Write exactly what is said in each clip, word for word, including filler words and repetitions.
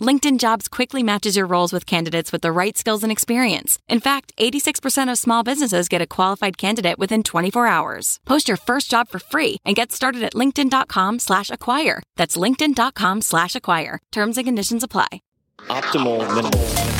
LinkedIn Jobs quickly matches your roles with candidates with the right skills and experience. In fact, eighty-six percent of small businesses get a qualified candidate within twenty-four hours. Post your first job for free and get started at linkedin.com slash acquire. That's linkedin.com slash acquire. Terms and conditions apply. Optimal minimal.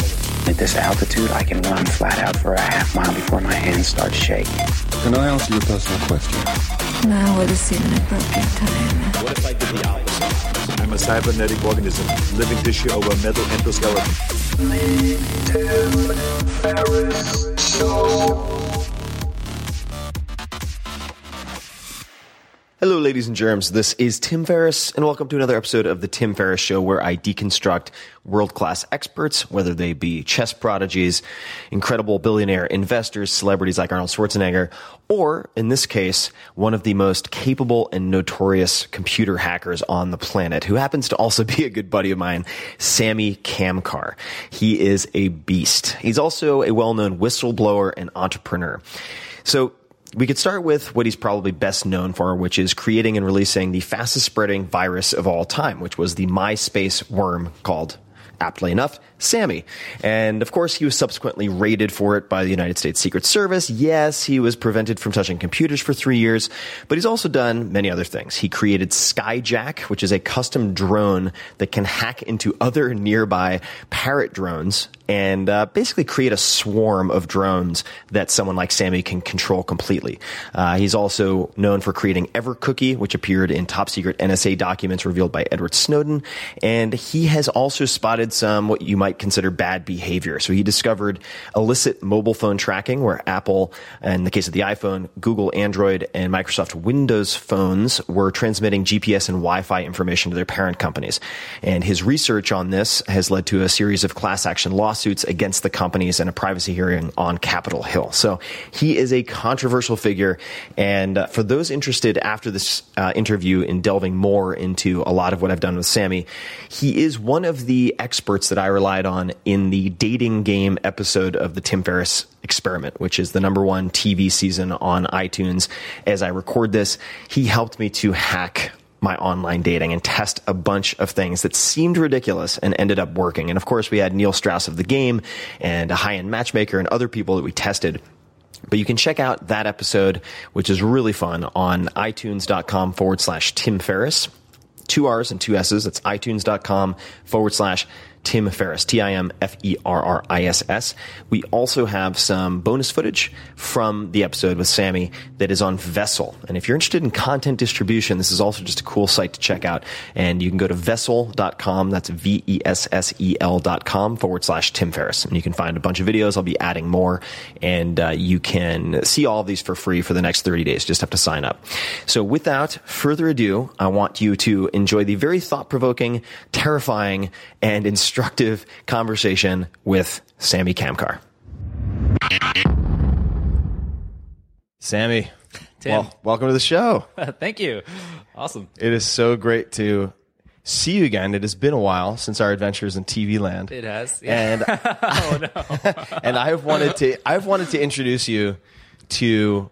At this altitude, I can run flat out for a half mile before my hands start shaking. Can I answer your personal question? Now would seem an appropriate time. What if I did the opposite? I'm a cybernetic organism, living tissue over metal endoskeleton. Me, Tim Ferriss Show. Hello, ladies and germs. This is Tim Ferriss, and welcome to another episode of The Tim Ferriss Show, where I deconstruct world-class experts, whether they be chess prodigies, incredible billionaire investors, celebrities like Arnold Schwarzenegger, or, in this case, one of the most capable and notorious computer hackers on the planet, who happens to also be a good buddy of mine, Sammy Kamkar. He is a beast. He's also a well-known whistleblower and entrepreneur. So, we could start with what he's probably best known for, which is creating and releasing the fastest spreading virus of all time, which was the MySpace worm called, aptly enough, Sammy. And of course, he was subsequently raided for it by the United States Secret Service. Yes, he was prevented from touching computers for three years, but he's also done many other things. He created Skyjack, which is a custom drone that can hack into other nearby Parrot drones and uh, basically create a swarm of drones that someone like Sammy can control completely. Uh, he's also known for creating Evercookie, which appeared in top-secret N S A documents revealed by Edward Snowden. And he has also spotted some what you might consider bad behavior. So he discovered illicit mobile phone tracking, where Apple, in the case of the iPhone, Google, Android, and Microsoft Windows phones were transmitting G P S and Wi-Fi information to their parent companies. And his research on this has led to a series of class action lawsuits against the companies and a privacy hearing on Capitol Hill. So he is a controversial figure. And for those interested after this uh, interview in delving more into a lot of what I've done with Sammy, he is one of the experts that I rely on in the dating game episode of the Tim Ferriss Experiment, which is the number one T V season on iTunes. As I record this, he helped me to hack my online dating and test a bunch of things that seemed ridiculous and ended up working. And of course, we had Neil Strauss of The Game and a high-end matchmaker and other people that we tested. But you can check out that episode, which is really fun, on iTunes.com forward slash Tim Ferriss. Two R's and two S's. That's iTunes.com forward slash Tim Ferriss, T I M F E R R I S S. We also have some bonus footage from the episode with Sammy that is on Vessel. And if you're interested in content distribution, this is also just a cool site to check out. And you can go to vessel dot com. That's V E S S E L dot com forward slash Tim Ferriss. And you can find a bunch of videos. I'll be adding more. And uh, you can see all of these for free for the next thirty days. You just have to sign up. So without further ado, I want you to enjoy the very thought-provoking, terrifying, and instructive Constructive conversation with Sammy Kamkar. Sammy, Tim. Well, welcome to the show. Thank you. Awesome. It is so great to see you again. It has been a while since our adventures in T V land. It has. Yeah. And oh no. And I've wanted to I've wanted to introduce you to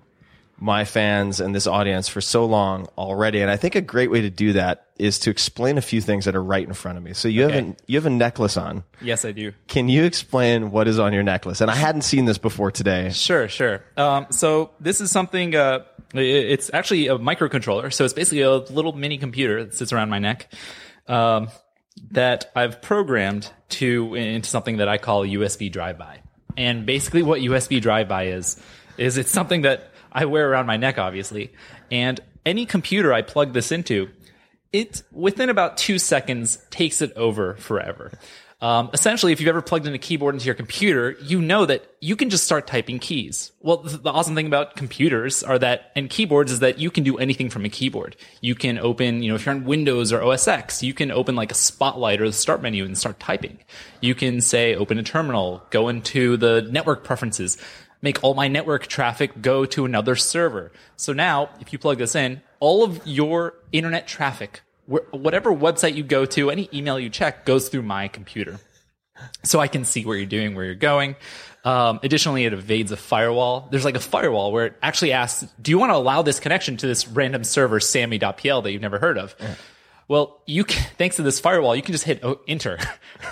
my fans and this audience for so long already. And I think a great way to do that is to explain a few things that are right in front of me. So you okay. have a, you have a necklace on. Yes, I do. Can you explain what is on your necklace? And I hadn't seen this before today. Sure, sure. Um, so this is something, uh, it's actually a microcontroller. So it's basically a little mini computer that sits around my neck, um, that I've programmed to into something that I call U S B drive-by. And basically what U S B drive-by is, is it's something that I wear around my neck, obviously, and any computer I plug this into, it within about two seconds takes it over forever. Um, essentially, if you've ever plugged in a keyboard into your computer, you know that you can just start typing keys. Well, the awesome thing about computers are that, and keyboards, is that you can do anything from a keyboard. You can open, you know, if you're on Windows or O S X, you can open like a spotlight or the start menu and start typing. You can say, open a terminal, go into the network preferences, make all my network traffic go to another server. So now, if you plug this in, all of your internet traffic, whatever website you go to, any email you check, goes through my computer. So I can see what you're doing, where you're going. Um, additionally, it evades a firewall. There's like a firewall where it actually asks, do you want to allow this connection to this random server, sammy dot p l, that you've never heard of? Yeah. Well, you can, thanks to this firewall, you can just hit enter,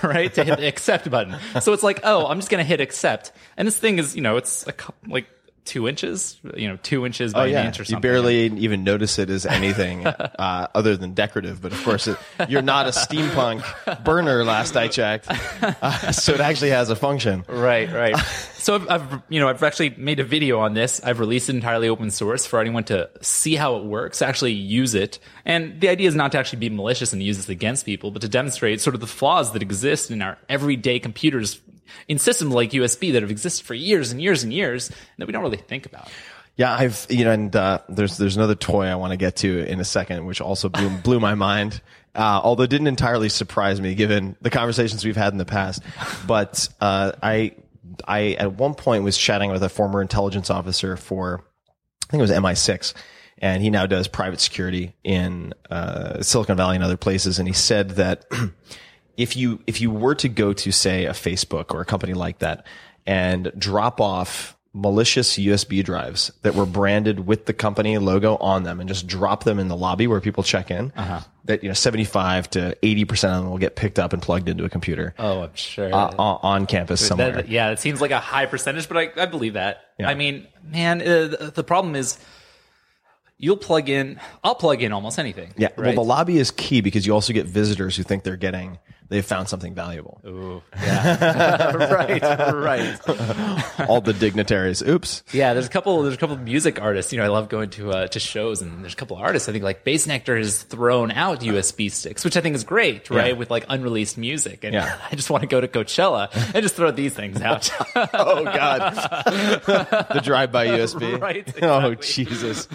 right? To hit the accept button. So it's like, oh, I'm just going to hit accept. And this thing is, you know, it's a couple, like two inches, you know, two inches by oh, yeah. an inch or something. You barely yeah. even notice it as anything uh, other than decorative. But of course, it, you're not a steampunk burner, last I checked. Uh, so it actually has a function. Right, right. So I've, I've, you know, I've actually made a video on this. I've released it entirely open source for anyone to see how it works, actually use it. And the idea is not to actually be malicious and use this against people, but to demonstrate sort of the flaws that exist in our everyday computers in systems like U S B that have existed for years and years and years that we don't really think about. Yeah, I've, you know, and uh, there's there's another toy I want to get to in a second, which also blew, blew my mind, uh, although didn't entirely surprise me given the conversations we've had in the past. But uh, I I at one point was chatting with a former intelligence officer for, I think it was M I six, and he now does private security in uh, Silicon Valley and other places, and he said that If you if you were to go to, say, a Facebook or a company like that and drop off malicious U S B drives that were branded with the company logo on them and just drop them in the lobby where people check in, uh-huh. that, you know, seventy-five to eighty percent of them will get picked up and plugged into a computer. Oh, I'm sure. Uh, on campus somewhere. That, yeah, it seems like a high percentage, but I, I believe that. Yeah. I mean, man, uh, the problem is, you'll plug in, I'll plug in almost anything. Yeah. Right? Well, the lobby is key because you also get visitors who think they're getting, they've found something valuable. Ooh. Yeah. right. Right. All the dignitaries. Oops. Yeah. There's a couple, there's a couple of music artists. You know, I love going to, uh, to shows, and there's a couple of artists. I think like Bass Nectar has thrown out U S B sticks, which I think is great, right? Yeah. With like unreleased music. And yeah. I just want to go to Coachella and just throw these things out. Oh, God. The drive-by U S B. Right. Exactly. Oh, Jesus.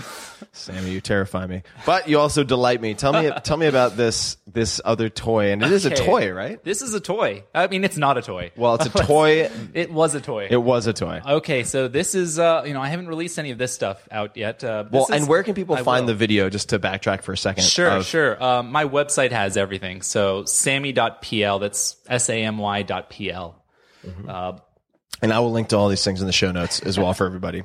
Sammy, you terrify me, but you also delight me. Tell me, tell me about this this other toy, and it okay. is a toy, right? This is a toy. I mean, it's not a toy. Well, it's a toy. It was a toy. It was a toy. Okay, so this is, uh, you know, I haven't released any of this stuff out yet. Uh, well, is, and where can people I find will. the video? Just to backtrack for a second. Sure, of, sure. Um, my website has everything. So sammy dot p l. That's S A M Y dot P L. Mm-hmm. Uh, And I will link to all these things in the show notes as well for everybody.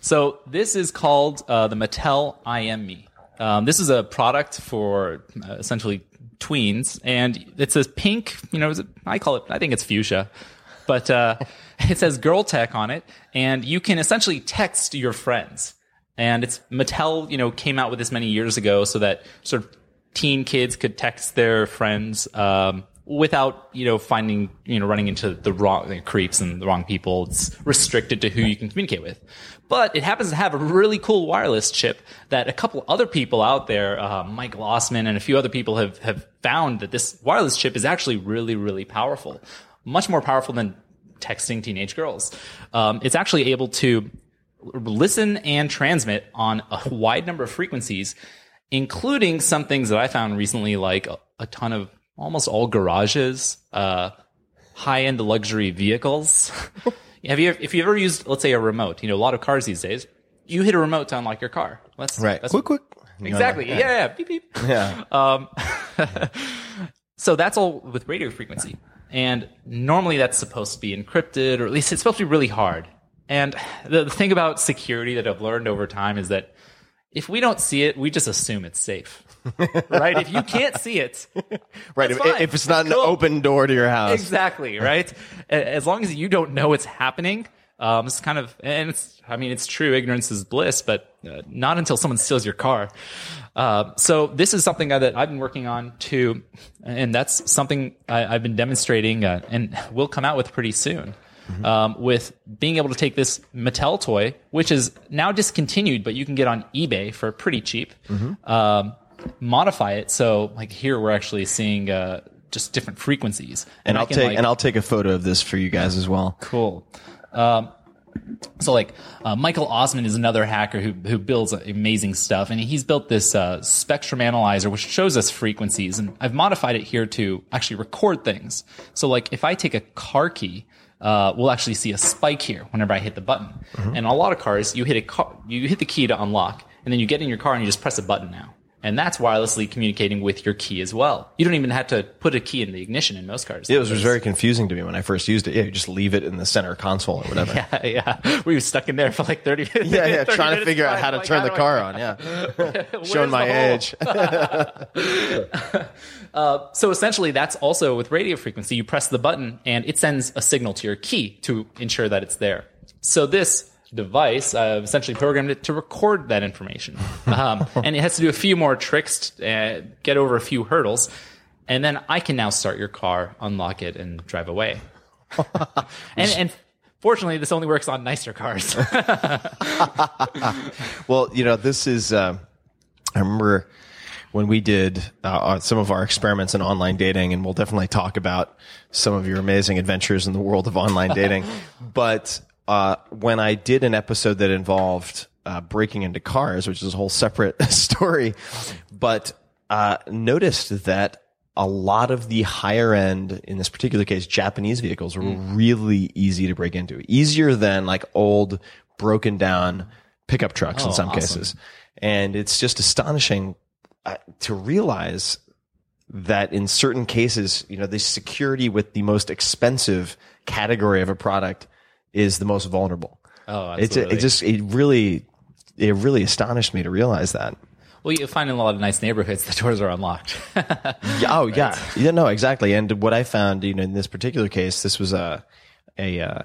So this is called uh, the Mattel I Am Me. Um, this is a product for uh, essentially tweens, and it's this pink, you know, I call it, I think it's fuchsia, but uh, it says Girl Tech on it, and you can essentially text your friends. And it's Mattel, you know, came out with this many years ago so that sort of teen kids could text their friends, um, without, you know, finding, you know, running into the wrong the creeps and the wrong people. It's restricted to who you can communicate with. But it happens to have a really cool wireless chip that a couple other people out there, uh, Michael Ossman and a few other people have, have found that this wireless chip is actually really, really powerful. Much more powerful than texting teenage girls. Um, it's actually able to listen and transmit on a wide number of frequencies, including some things that I found recently, like a, a ton of almost all garages, uh, high-end luxury vehicles. Have you, if you've ever used, let's say, a remote, you know, a lot of cars these days, you hit a remote to unlock your car. That's, right. That's quick, what, quick. Exactly. No, no. Yeah. yeah, yeah. Beep, beep. Yeah. Um, so that's all with radio frequency. And normally that's supposed to be encrypted, or at least it's supposed to be really hard. And the, the thing about security that I've learned over time is that if we don't see it, we just assume it's safe, right? If you can't see it, right? If, if it's not it's an cool. open door to your house, exactly, right? As long as you don't know it's happening, um, it's kind of, and it's, I mean, it's true, ignorance is bliss, but uh, not until someone steals your car. Uh, so this is something that I've been working on too, and that's something I, I've been demonstrating, uh, and will come out with pretty soon. Mm-hmm. Um, with being able to take this Mattel toy, which is now discontinued, but you can get on eBay for pretty cheap, mm-hmm. um, modify it. So like here, we're actually seeing, uh, just different frequencies. And, and I'll can, take, like, and I'll take a photo of this for you guys as well. Cool. Um, so like, uh, Michael Ossman is another hacker who, who builds amazing stuff. And he's built this, uh, spectrum analyzer, which shows us frequencies. And I've modified it here to actually record things. So like if I take a car key, Uh, we'll actually see a spike here whenever I hit the button. Mm-hmm. And a lot of cars, you hit a car, you hit the key to unlock, and then you get in your car and you just press a button now. And that's wirelessly communicating with your key as well. You don't even have to put a key in the ignition in most cars. Yeah, it was, was very confusing to me when I first used it. Yeah, you just leave it in the center console or whatever. yeah, yeah. We were stuck in there for like thirty minutes. Yeah, yeah, trying to figure out how to like, turn how the car I... on. Yeah. Showing my age. Uh, so essentially, that's also with radio frequency. You press the button, and it sends a signal to your key to ensure that it's there. So this device, I've essentially programmed it to record that information. Um, and it has to do a few more tricks, to, uh, get over a few hurdles, and then I can now start your car, unlock it, and drive away. and and fortunately, this only works on nicer cars. Well, you know, this is... Uh, I remember... when we did uh, some of our experiments in online dating, and we'll definitely talk about some of your amazing adventures in the world of online dating. But uh, when I did an episode that involved uh, breaking into cars, which is a whole separate story, but uh, noticed that a lot of the higher end, in this particular case, Japanese vehicles were mm. really easy to break into. Easier than like old, broken down pickup trucks oh, in some awesome. cases. And it's just astonishing Uh, to realize that in certain cases, you know, the security with the most expensive category of a product is the most vulnerable. Oh, absolutely. It, it just, it really, it really astonished me to realize that. Well, you find in a lot of nice neighborhoods, the doors are unlocked. oh, right? yeah. Yeah, no, exactly. And what I found, you know, in this particular case, this was a, a, uh,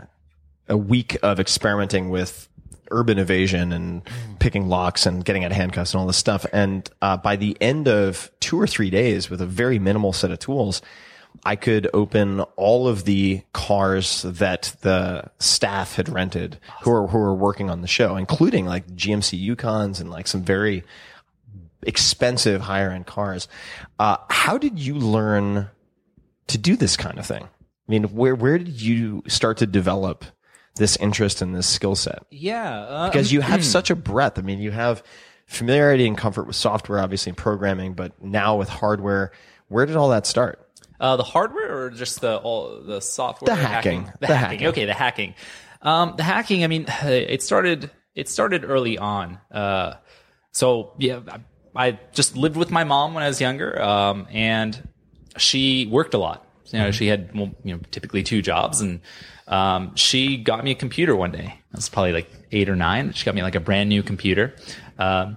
a week of experimenting with urban evasion and picking locks and getting out of handcuffs and all this stuff. And uh, by the end of two or three days, with a very minimal set of tools, I could open all of the cars that the staff had rented awesome. who were who were working on the show, including like G M C Yukons and like some very expensive higher end cars. Uh, how did you learn to do this kind of thing? I mean, where where did you start to develop this interest and this skill set? Yeah. Uh, because you have such a breadth. I mean, you have familiarity and comfort with software, obviously, and programming, but now with hardware. Where did all that start? Uh, the hardware or just the all the software? The hacking. hacking? The, the hacking. hacking. Okay, the hacking. Um, the hacking, I mean, it started It started early on. Uh, so, yeah, I, I just lived with my mom when I was younger, um, and she worked a lot. You know, she had, well, you know, typically two jobs, and um, she got me a computer one day. I was probably like eight or nine. She got me like a brand new computer, um,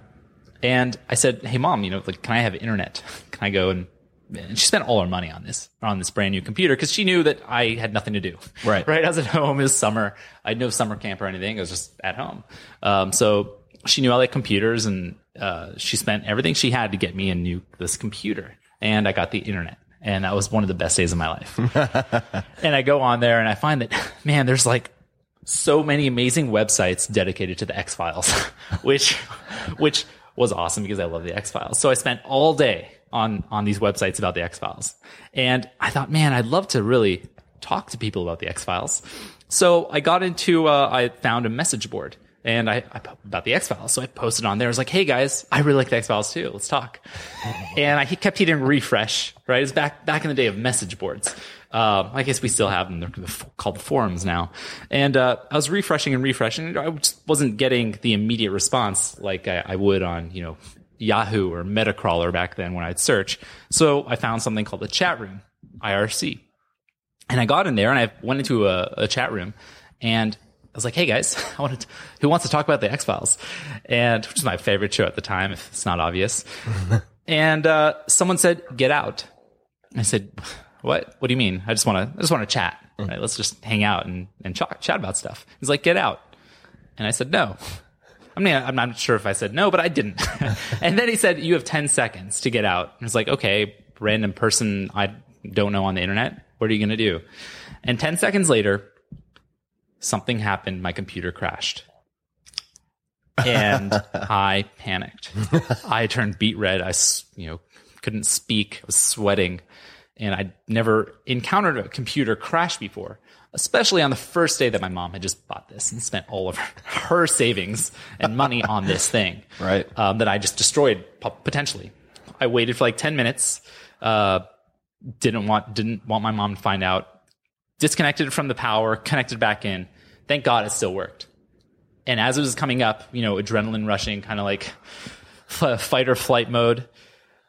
and I said, "Hey, Mom, you know, like, can I have internet? Can I go and?" And she spent all her money on this on this brand new computer because she knew that I had nothing to do. Right, right. I was at home. It was summer. I had no summer camp or anything. I was just at home. Um, so she knew I liked computers, and uh, she spent everything she had to get me a new this computer, and I got the internet. And that was one of the best days of my life. And I go on there and I find that, man, there's like so many amazing websites dedicated to the X-Files, which which was awesome because I love the X-Files. So I spent all day on on these websites about the X-Files. And I thought, man, I'd love to really talk to people about the X-Files. So I got into, uh, I found a message board and I, I about the X-Files. So I posted on there. I was like, hey guys, I really like the X-Files too. Let's talk. And I kept hitting refresh, right? It was back, back in the day of message boards. Um, I guess we still have them. They're called forums now. And uh, I was refreshing and refreshing. I just wasn't getting the immediate response like I, I would on, you know, Yahoo or Metacrawler back then when I'd search. So I found something called the chat room, I R C. And I got in there and I went into a, a chat room and I was like, hey guys, I wanted to, who wants to talk about the X-Files? And which is my favorite show at the time, if it's not obvious. And uh, someone said, get out. I said, what? What do you mean? I just want to, I just want to chat. Right? Let's just hang out and, and ch- chat about stuff. He's like, get out. And I said, no. I mean, I'm not sure if I said no, but I didn't. And then he said, you have ten seconds to get out. And it's like, okay, random person I don't know on the internet. What are you going to do? And ten seconds later, something happened. My computer crashed. And I panicked. I turned beet red. I, you know, couldn't speak. I was sweating. And I'd never encountered a computer crash before, especially on the first day that my mom had just bought this and spent all of her, her savings and money on this thing, right? Um, that I just destroyed potentially. I waited for like ten minutes. Uh, didn't want didn't want my mom to find out. Disconnected from the power, connected back in. Thank God it still worked. And as it was coming up, you know, adrenaline rushing, kind of like f- fight or flight mode.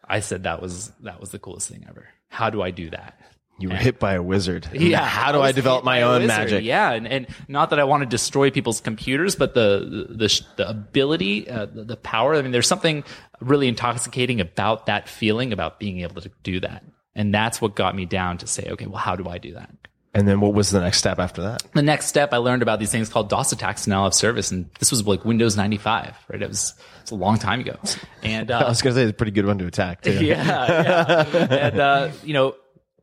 I said that was that was the coolest thing ever. How do I do that? You were and, hit by a wizard. Yeah. How do I, I develop my own magic? Yeah. And, and not that I want to destroy people's computers, but the the, the ability, uh, the, the power. I mean, there's something really intoxicating about that feeling, about being able to do that. And that's what got me down to say, okay, well, how do I do that? And then what was the next step after that? The next step, I learned about these things called DOS attacks and L F service. And this was like Windows ninety-five, right? It was, it was a long time ago. And uh, I was going to say, it's a pretty good one to attack, too. Yeah, yeah. And, uh, you know,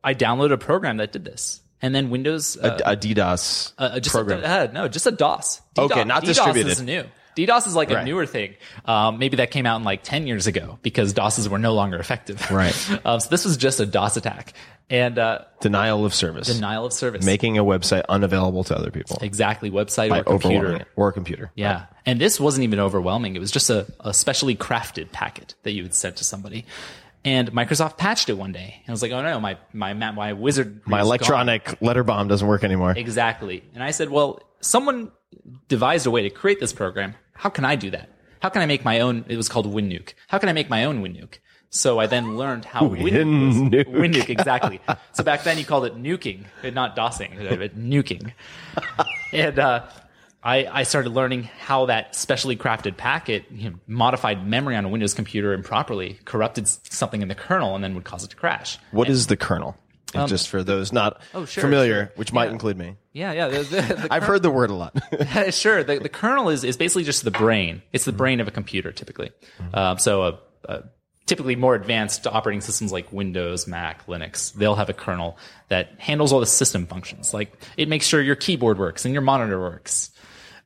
I downloaded a program that did this. And then Windows... Uh, a, a DDoS uh, just program. A, uh, no, just a DOS. DDoS. Okay, not DDoS distributed. DDoS is new. DDoS is like right. a newer thing. Um, maybe that came out in like ten years ago because DOSes were no longer effective. Right. um, so this was just a DOS attack. And uh, denial of service. Denial of service. Making a website unavailable to other people. Exactly. Website By or computer. It. Or computer. Yeah. Right. And this wasn't even overwhelming. It was just a, a specially crafted packet that you would send to somebody. And Microsoft patched it one day. And I was like, oh no, my my my wizard. My electronic gone. letter bomb doesn't work anymore. Exactly. And I said, well, someone devised a way to create this program. How can I do that? How can I make my own? It was called WinNuke. How can I make my own WinNuke? So I then learned how WinNuke. WinNuke, exactly. So back then you called it nuking, not DOSing, but nuking. And uh, I, I started learning how that specially crafted packet, you know, modified memory on a Windows computer improperly, corrupted something in the kernel, and then would cause it to crash. What and, is the kernel? Um, just for those not oh, sure, familiar, sure. which yeah. might include me. Yeah, yeah. The, the, the I've heard the word a lot. Sure. The, the kernel is, is basically just the brain. It's the brain of a computer, typically. Mm-hmm. Um, so a, a typically more advanced operating systems like Windows, Mac, Linux, they'll have a kernel that handles all the system functions. Like it makes sure your keyboard works and your monitor works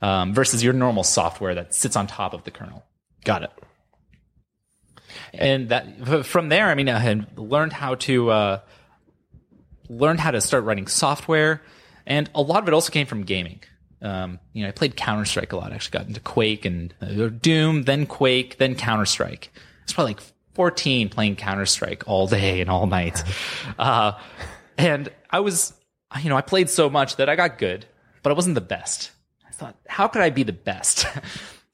um, versus your normal software that sits on top of the kernel. Got it. And that from there, I mean, I had learned how to... Uh, learned how to start writing software, and a lot of it also came from gaming. Um, you know, I played Counter-Strike a lot. I actually got into Quake and uh, Doom, then Quake, then Counter-Strike. I was probably like fourteen playing Counter-Strike all day and all night. Uh, and I was, you know, I played so much that I got good, but I wasn't the best. I thought, how could I be the best?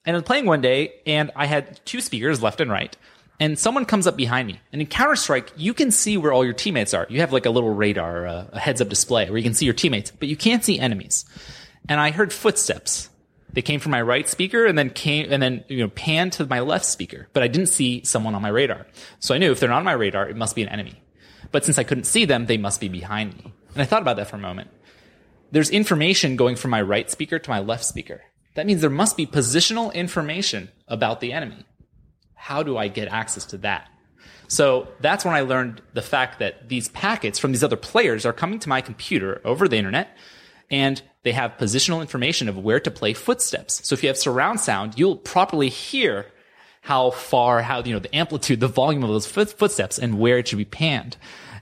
And I was playing one day, and I had two speakers left and right. And someone comes up behind me. And in Counter-Strike, you can see where all your teammates are. You have like a little radar, uh, a heads-up display where you can see your teammates, but you can't see enemies. And I heard footsteps. They came from my right speaker and then came and then you know panned to my left speaker. But I didn't see someone on my radar. So I knew if they're not on my radar, it must be an enemy. But since I couldn't see them, they must be behind me. And I thought about that for a moment. There's information going from my right speaker to my left speaker. That means there must be positional information about the enemy. How do I get access to that? So that's when I learned the fact that these packets from these other players are coming to my computer over the internet, and they have positional information of where to play footsteps. So if you have surround sound, you'll properly hear how far, how, you know, the amplitude, the volume of those footsteps and where it should be panned.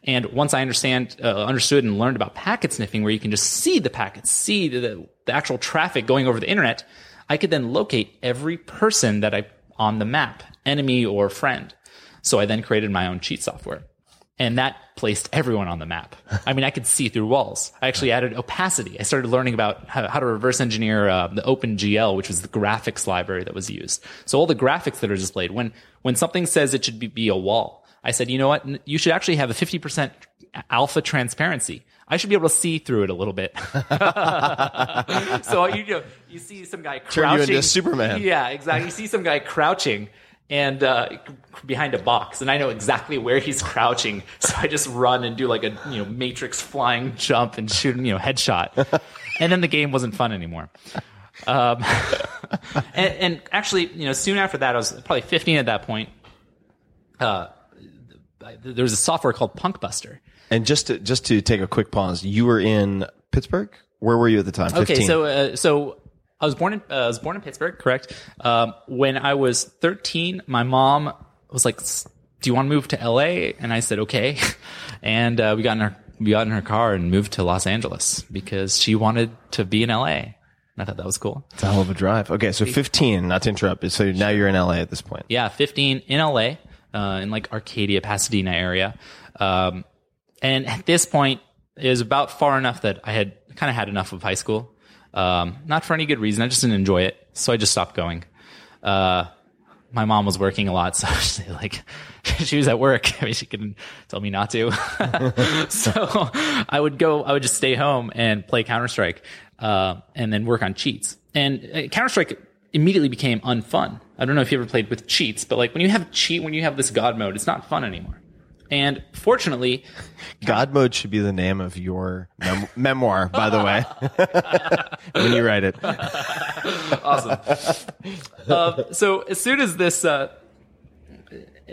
And once I understand, uh, understood and learned about packet sniffing, where you can just see the packets, see the, the actual traffic going over the internet, I could then locate every person that I on the map, enemy or friend. So I then created my own cheat software. And that placed everyone on the map. I mean, I could see through walls. I actually added opacity. I started learning about how, how to reverse engineer uh, the OpenGL, which was the graphics library that was used. So all the graphics that are displayed, when when something says it should be, be a wall, I said, you know what? You should actually have a fifty percent alpha transparency. I should be able to see through it a little bit. So you know, you see some guy crouching. Turn you into Superman. Yeah, exactly. You see some guy crouching and uh, behind a box, and I know exactly where he's crouching. So I just run and do like a you know Matrix flying jump and shoot you know headshot. And then the game wasn't fun anymore. Um, and, and actually, you know, soon after that, I was probably fifteen at that point. Uh, there was a software called Punkbuster. And just to, just to take a quick pause, you were in Pittsburgh? Where were you at the time? fifteen. Okay, so uh, so I was born in uh, I was born in Pittsburgh, correct? Um, when I was thirteen, my mom was like, "Do you want to move to L A?" And I said, "Okay." And uh, we got in her we got in her car and moved to Los Angeles because she wanted to be in L A. I thought that was cool. It's a hell of a drive. Okay, so fifteen. Not to interrupt. So now you're in L A at this point. Yeah, fifteen in L A, uh, in like Arcadia, Pasadena area. Um, And at this point, it was about far enough that I had kind of had enough of high school. Um, not for any good reason. I just didn't enjoy it. So I just stopped going. Uh, my mom was working a lot. So she, like, she was at work. I mean, she couldn't tell me not to. So I would go, I would just stay home and play Counter-Strike, uh, and then work on cheats. And uh, Counter-Strike immediately became unfun. I don't know if you ever played with cheats, but like when you have cheat, when you have this God mode, it's not fun anymore. And fortunately, God Mode should be the name of your mem- memoir, by the way, when you write it. Awesome. Uh, so as soon as this, uh,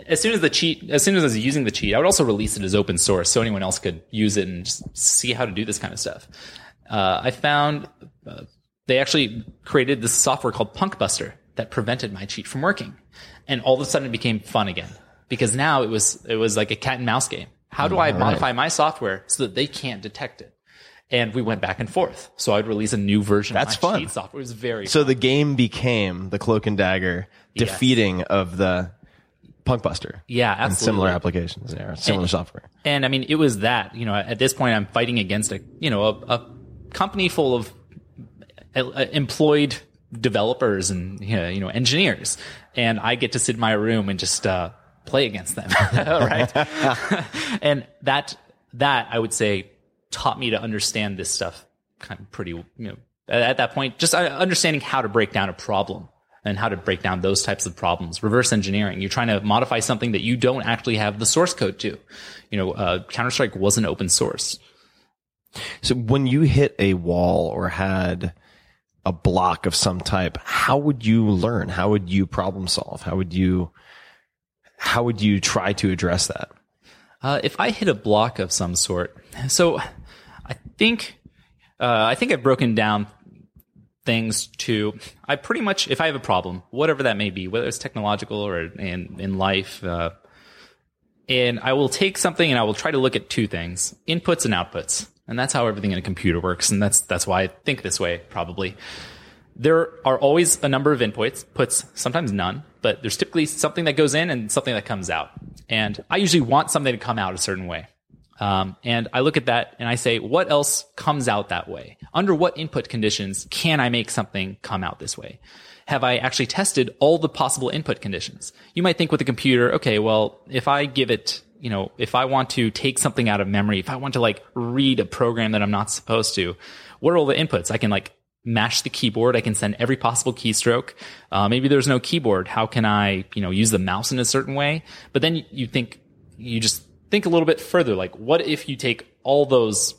as soon as the cheat, as soon as I was using the cheat, I would also release it as open source so anyone else could use it and just see how to do this kind of stuff. Uh, I found uh, they actually created this software called Punkbuster that prevented my cheat from working. And all of a sudden it became fun again. Because now it was it was like a cat and mouse game. How do I modify my software so that they can't detect it? And we went back and forth. So I'd release a new version That's of my fun. Cheat software. It was very so fun. So the game became the cloak and dagger defeating yes. of the Punkbuster. Yeah, absolutely. And similar applications, yeah, similar and, software. And I mean, it was that. You know, at this point, I'm fighting against a you know a, a company full of employed developers and you know engineers, and I get to sit in my room and just. Uh, play against them. Right. And that that I would say taught me to understand this stuff kind of pretty, you know, at that point, just understanding how to break down a problem and how to break down those types of problems. Reverse engineering, you're trying to modify something that you don't actually have the source code to. You know, uh, Counter-Strike wasn't open source. So when you hit a wall or had a block of some type, how would you learn? How would you problem solve? How would you How would you try to address that? Uh, if I hit a block of some sort, so I think uh, I think I've broken down things to I pretty much if I have a problem, whatever that may be, whether it's technological or in in life, uh, and I will take something and I will try to look at two things: inputs and outputs, and that's how everything in a computer works, and that's that's why I think this way probably. There are always a number of inputs, puts, sometimes none, but there's typically something that goes in and something that comes out. And I usually want something to come out a certain way. Um, and I look at that and I say, what else comes out that way? Under what input conditions can I make something come out this way? Have I actually tested all the possible input conditions? You might think with a computer, okay, well, if I give it, you know, if I want to take something out of memory, if I want to like read a program that I'm not supposed to, what are all the inputs? I can like mash the keyboard. I can send every possible keystroke. Uh, maybe there's no keyboard. How can I, you know, use the mouse in a certain way? But then you think, you just think a little bit further. Like, what if you take all those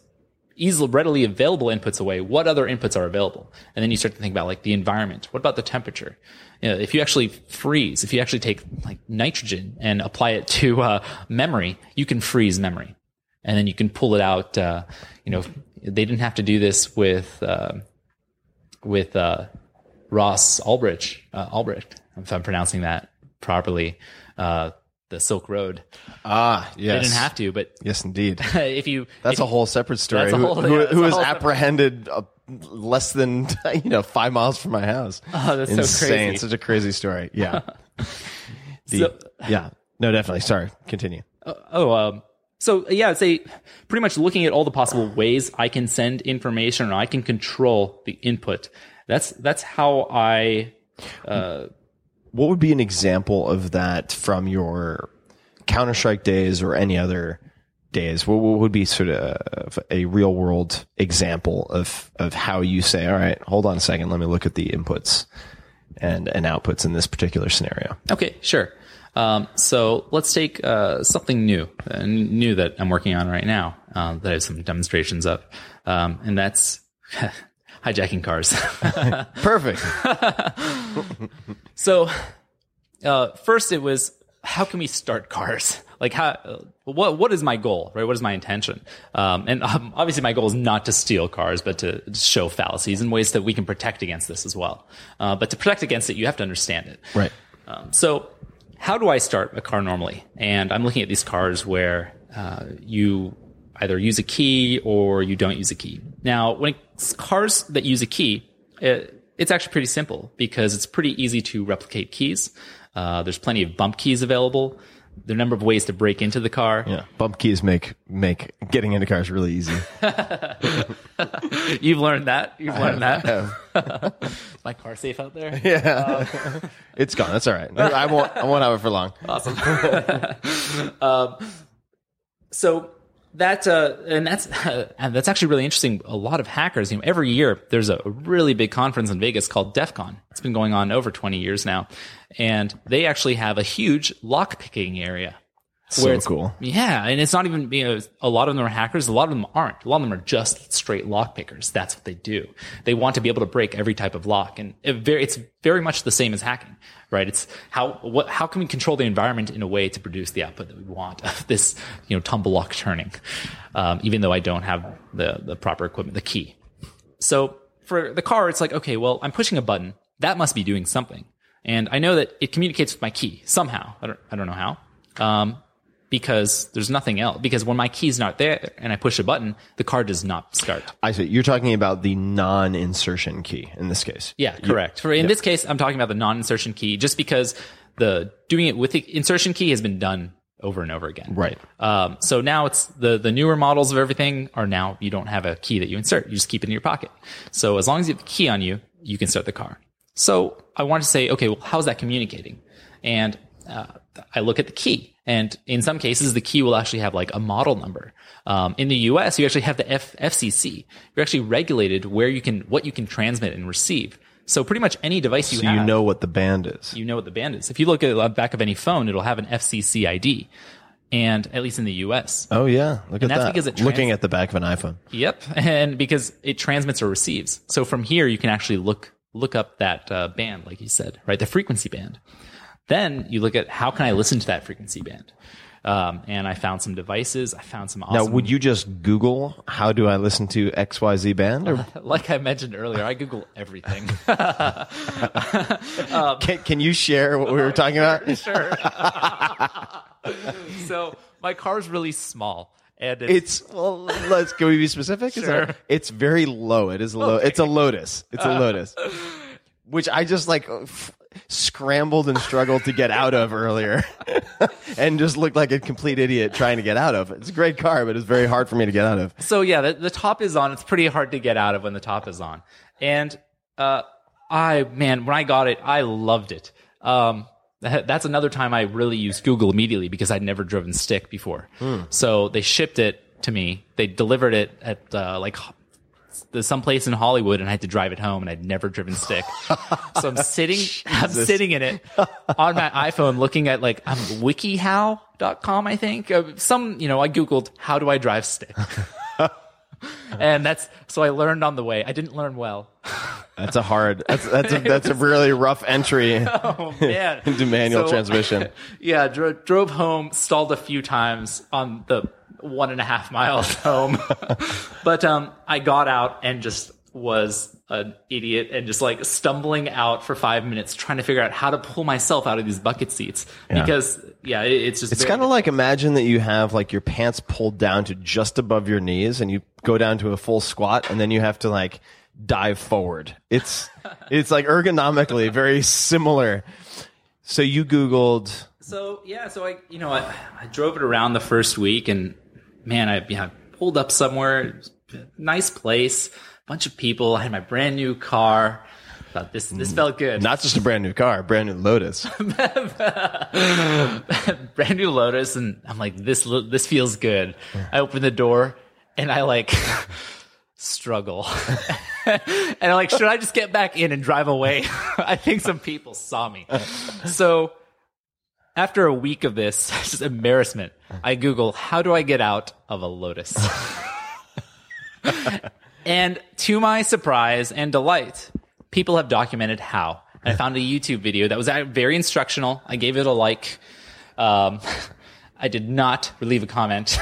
easily, readily available inputs away, what other inputs are available? And then you start to think about like the environment. What about the temperature? You know, if you actually freeze, if you actually take like nitrogen and apply it to uh, memory, you can freeze memory, and then you can pull it out. Uh, you know, they didn't have to do this with uh, with uh, Ross Albrecht. Uh, Albrecht, if I'm pronouncing that properly. Uh, The Silk Road. Ah, yes. They didn't have to, but yes, indeed. if you, that's if, a whole separate story. Whole, who yeah, who was apprehended uh, less than you know five miles from my house? Oh, that's Insane. so crazy! Such a crazy story. Yeah. the, so, yeah. No, definitely. Sorry. Continue. Uh, oh, um, so yeah, I'd say pretty much looking at all the possible ways I can send information or I can control the input. That's that's how I. Uh, What would be an example of that from your Counter-Strike days or any other days? What would be sort of a real-world example of, of how you say, all right, hold on a second, let me look at the inputs and, and outputs in this particular scenario? Okay, sure. Um, so let's take uh, something new, uh, new that I'm working on right now uh, that I have some demonstrations of, um, and that's... hijacking cars. Perfect. So, uh, first it was, how can we start cars? Like, how, what, what is my goal, right? What is my intention? Um, and um, obviously my goal is not to steal cars, but to show fallacies in ways that we can protect against this as well. Uh, but to protect against it, you have to understand it. Right. Um, so how do I start a car normally? And I'm looking at these cars where, uh, you either use a key or you don't use a key. Now, when it's cars that use a key, it, it's actually pretty simple because it's pretty easy to replicate keys. Uh, there's plenty of bump keys available. There are a number of ways to break into the car. Yeah, bump keys make make getting into cars really easy. You've learned that. You've learned I have, that. I have. Is my car safe out there? Yeah, um, it's gone. That's all right. I won't. I won't have it for long. Awesome. um, so. That uh, and that's uh, and that's actually really interesting. A lot of hackers, you know, every year there's a really big conference in Vegas called DEF CON. It's been going on over twenty years now, and they actually have a huge lock picking area. So cool. Yeah, and it's not even, you know, a lot of them are hackers. A lot of them aren't. A lot of them are just straight lock pickers. That's what they do. They want to be able to break every type of lock, and it very, it's very much the same as hacking, right? It's how what how can we control the environment in a way to produce the output that we want of this, you know, tumble lock turning, um, even though I don't have the the proper equipment, the key. So for the car, it's like, okay, well, I'm pushing a button. That must be doing something, and I know that it communicates with my key somehow. I don't I don't know how. Um, Because there's nothing else. Because when my key's not there and I push a button, the car does not start. I see. You're talking about the non-insertion key in this case. Yeah, correct. You, For, in yeah. this case, I'm talking about the non-insertion key just because the doing it with the insertion key has been done over and over again. Right. Um, so now it's the, the newer models of everything are now you don't have a key that you insert. You just keep it in your pocket. So as long as you have the key on you, you can start the car. So I wanted to say, okay, well, how's that communicating? And uh, I look at the key. And in some cases, the key will actually have like a model number. Um, in the U S, you actually have the F C C. You're actually regulated where you can, what you can transmit and receive. So pretty much any device you so have, you know what the band is. You know what the band is. If you look at the back of any phone, it'll have an F C C I D. And at least in the U S. Oh yeah, look and at that's that. Because it trans- Looking at the back of an iPhone. Yep, and because it transmits or receives. So from here, you can actually look look up that uh, band, like you said, right? The frequency band. Then you look at how can I listen to that frequency band, um, and I found some devices. I found some. Awesome now, would you just Google how do I listen to X Y Z band? Or? Like I mentioned earlier, I Google everything. um, can, can you share what we were talking about? Sure. So my car's really small. And it's, it's well, let's can we be specific? Sure. Is that, it's very low. It is low. Okay. It's a Lotus. It's a Lotus, uh, which I just like. F- scrambled and struggled to get out of earlier and just looked like a complete idiot trying to get out of. It's a great car, but it's very hard for me to get out of. So yeah, the, the top is on. It's pretty hard to get out of when the top is on. And uh, I, man, when I got it, I loved it. Um, that, that's another time I really used Google immediately because I'd never driven stick before. Mm. So they shipped it to me. They delivered it at uh, like... There's some place in Hollywood, and I had to drive it home, and I'd never driven stick. So I'm sitting, Jesus. I'm sitting in it on my iPhone, looking at like I'm wikihow dot com, I think. Some, you know, I googled how do I drive stick, And that's, so I learned on the way. I didn't learn well. That's a hard, that's that's a, that's a really rough entry. Oh, man. Into manual so, transmission. Yeah, dro- drove home, stalled a few times on the one and a half miles home. But um, I got out and just was an idiot and just like stumbling out for five minutes trying to figure out how to pull myself out of these bucket seats. Yeah. Because, yeah, it, it's just... It's kind of like, imagine that you have like your pants pulled down to just above your knees and you go down to a full squat and then you have to like... dive forward. It's it's like ergonomically very similar. So you Googled. So yeah, so I you know I, I drove it around the first week and man, I yeah, pulled up somewhere, nice place, bunch of people. I had my brand new car. Thought this this felt good. Not just a brand new car, brand new Lotus. Brand new Lotus, and I'm like, this this feels good. I open the door and I like. Struggle. And I'm like, should I just get back in and drive away? I think some people saw me. So after a week of this, just embarrassment, I Google, how do I get out of a Lotus? And to my surprise and delight, people have documented how. And I found a YouTube video that was very instructional. I gave it a like. Um, I did not leave a comment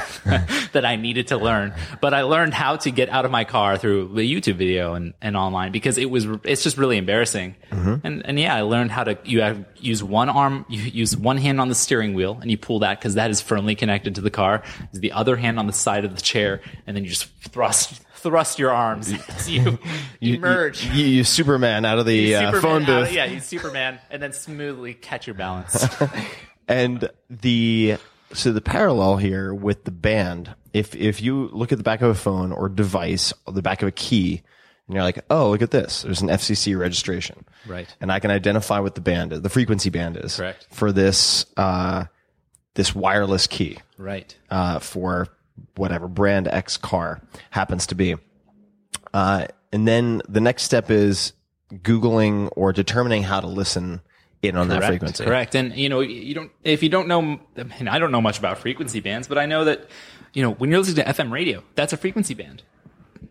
that I needed to learn, but I learned how to get out of my car through the YouTube video and, and online because it was, it's just really embarrassing. Mm-hmm. And, and yeah, I learned how to, you have use one arm, you use one hand on the steering wheel and you pull that because that is firmly connected to the car. There's the other hand on the side of the chair and then you just thrust, thrust your arms as you, you emerge. You, you, you Superman out of the uh, phone booth. Of, yeah, you Superman and then smoothly catch your balance. And the, So the parallel here with the band, if if you look at the back of a phone or device, or the back of a key, and you're like, oh, look at this. There's an F C C registration. Right. And I can identify what the band is, the frequency band is. Correct. For this uh, this wireless key. Right. Uh, for whatever brand X car happens to be. Uh, and then the next step is Googling or determining how to listen in on correct, that frequency. Correct. And, you know, you don't, if you don't know, and I don't know much about frequency bands, but I know that, you know, when you're listening to F M radio, that's a frequency band.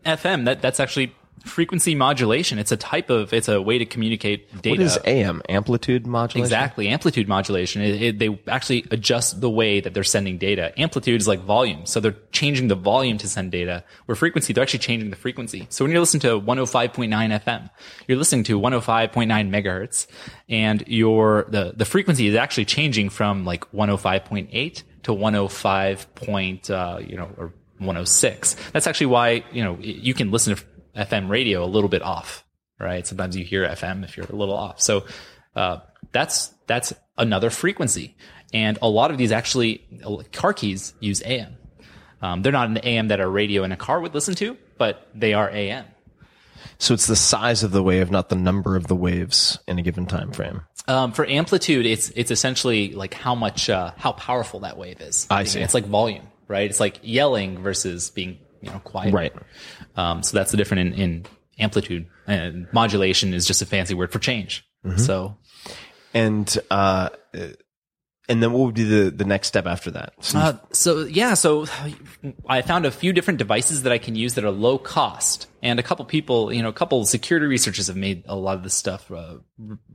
F M, that, that's actually frequency modulation. It's a type of, it's a way to communicate data. What is A M? Amplitude modulation? Exactly. Amplitude modulation. It, it, they actually adjust the way that they're sending data. Amplitude is like volume. So they're changing the volume to send data. Where frequency, they're actually changing the frequency. So when you're listening to one oh five point nine F M, you're listening to one oh five point nine megahertz and your, the, the frequency is actually changing from like one oh five point eight to one oh five point, uh, you know, or one oh six. That's actually why, you know, you can listen to F M radio a little bit off, right? Sometimes you hear F M if you're a little off. So uh, that's that's another frequency. And a lot of these actually, car keys use A M. Um, they're not an A M that a radio in a car would listen to, but they are A M. So it's the size of the wave, not the number of the waves in a given time frame. Um, for amplitude, it's it's essentially like how much, uh, how powerful that wave is. I see. It's like volume, right? It's like yelling versus being, you know, quiet. Right. Um, so that's the difference in, in amplitude. And modulation is just a fancy word for change. Mm-hmm. So, and uh, and then what would be the, the next step after that? So, uh, so yeah, so I found a few different devices that I can use that are low cost. And a couple people, you know, a couple security researchers have made a lot of this stuff uh,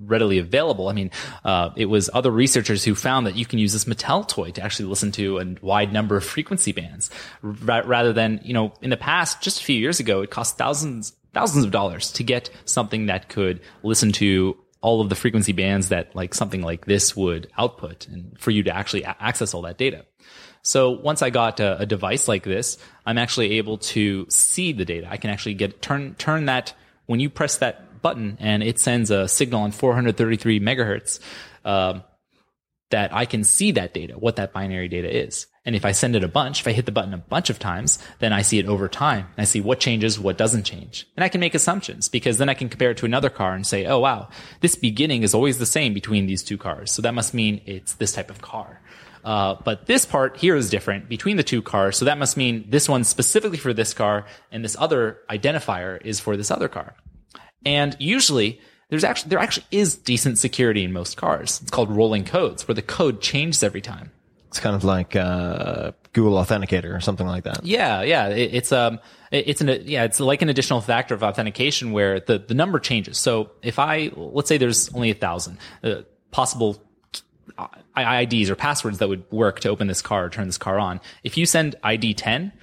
readily available. I mean, uh, it was other researchers who found that you can use this Mattel toy to actually listen to a wide number of frequency bands ra- rather than, you know, in the past, just a few years ago, it cost thousands, thousands of dollars to get something that could listen to all of the frequency bands that like something like this would output and for you to actually a- access all that data. So once I got a, a device like this, I'm actually able to see the data. I can actually get turn turn that when you press that button and it sends a signal on four thirty-three megahertz uh, that I can see that data, what that binary data is. And if I send it a bunch, if I hit the button a bunch of times, then I see it over time. I see what changes, what doesn't change. And I can make assumptions because then I can compare it to another car and say, oh, wow, this beginning is always the same between these two cars. So that must mean it's this type of car. Uh, but this part here is different between the two cars. So that must mean this one's specifically for this car and this other identifier is for this other car. And usually there's actually, there actually is decent security in most cars. It's called rolling codes where the code changes every time. It's kind of like, uh, Google Authenticator or something like that. Yeah, yeah, it, it's um, it, it's an yeah, it's like an additional factor of authentication where the the number changes. So if I let's say there's only a thousand uh, possible I Ds or passwords that would work to open this car or turn this car on. If you send I D ten,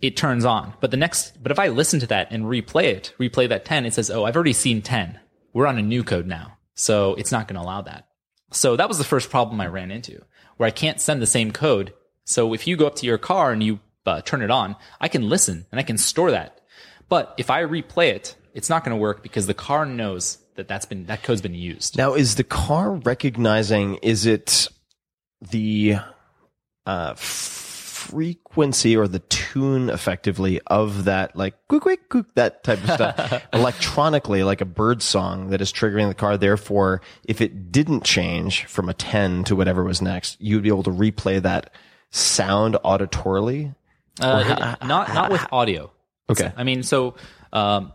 it turns on. But the next, but if I listen to that and replay it, replay that ten, it says, oh, I've already seen ten. We're on a new code now. So it's not going to allow that. So that was the first problem I ran into where I can't send the same code. So if you go up to your car and you uh, turn it on, I can listen and I can store that. But if I replay it, it's not going to work because the car knows that that's been, that code's been used. Now, is the car recognizing, is it the uh, frequency or the tune effectively of that, like, quick, quick, quick, that type of stuff electronically, like a bird song that is triggering the car? Therefore, if it didn't change from a ten to whatever was next, you'd be able to replay that sound auditorily? Uh, ha- it, not, not with audio. Okay. So, I mean, so... Um,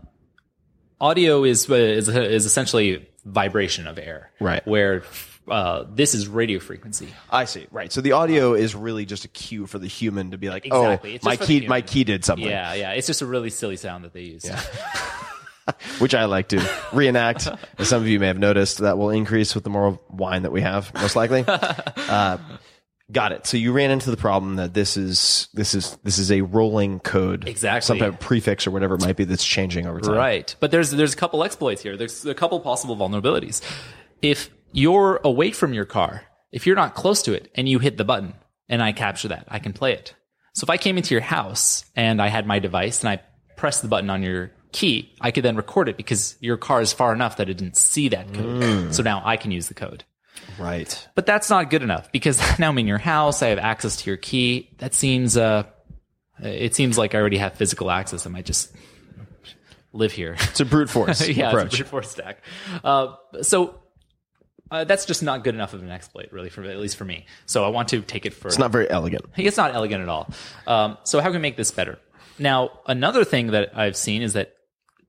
audio is, is is essentially vibration of air, right? Where uh, this is radio frequency. I see, right? So the audio um, is really just a cue for the human to be like, exactly. "Oh, my key, my key did something." Yeah, yeah. It's just a really silly sound that they use, yeah. Which I like to reenact. As some of you may have noticed, that will increase with the more wine that we have, most likely. Uh, Got it. So you ran into the problem that this is this is this is a rolling code, exactly, some type of prefix or whatever it might be that's changing over time. Right. But there's there's a couple exploits here. There's a couple possible vulnerabilities. If you're away from your car, if you're not close to it, and you hit the button, and I capture that, I can play it. So if I came into your house and I had my device and I pressed the button on your key, I could then record it because your car is far enough that it didn't see that code. Mm. So now I can use the code. Right. But that's not good enough because now I'm in your house. I have access to your key. That seems, uh, it seems like I already have physical access. I might just live here. It's a brute force. yeah, approach. It's a brute force stack. Uh, so uh, that's just not good enough of an exploit, really, for at least for me. So I want to take it further. It's not very elegant. It's not elegant at all. Um, so how can we make this better? Now, another thing that I've seen is that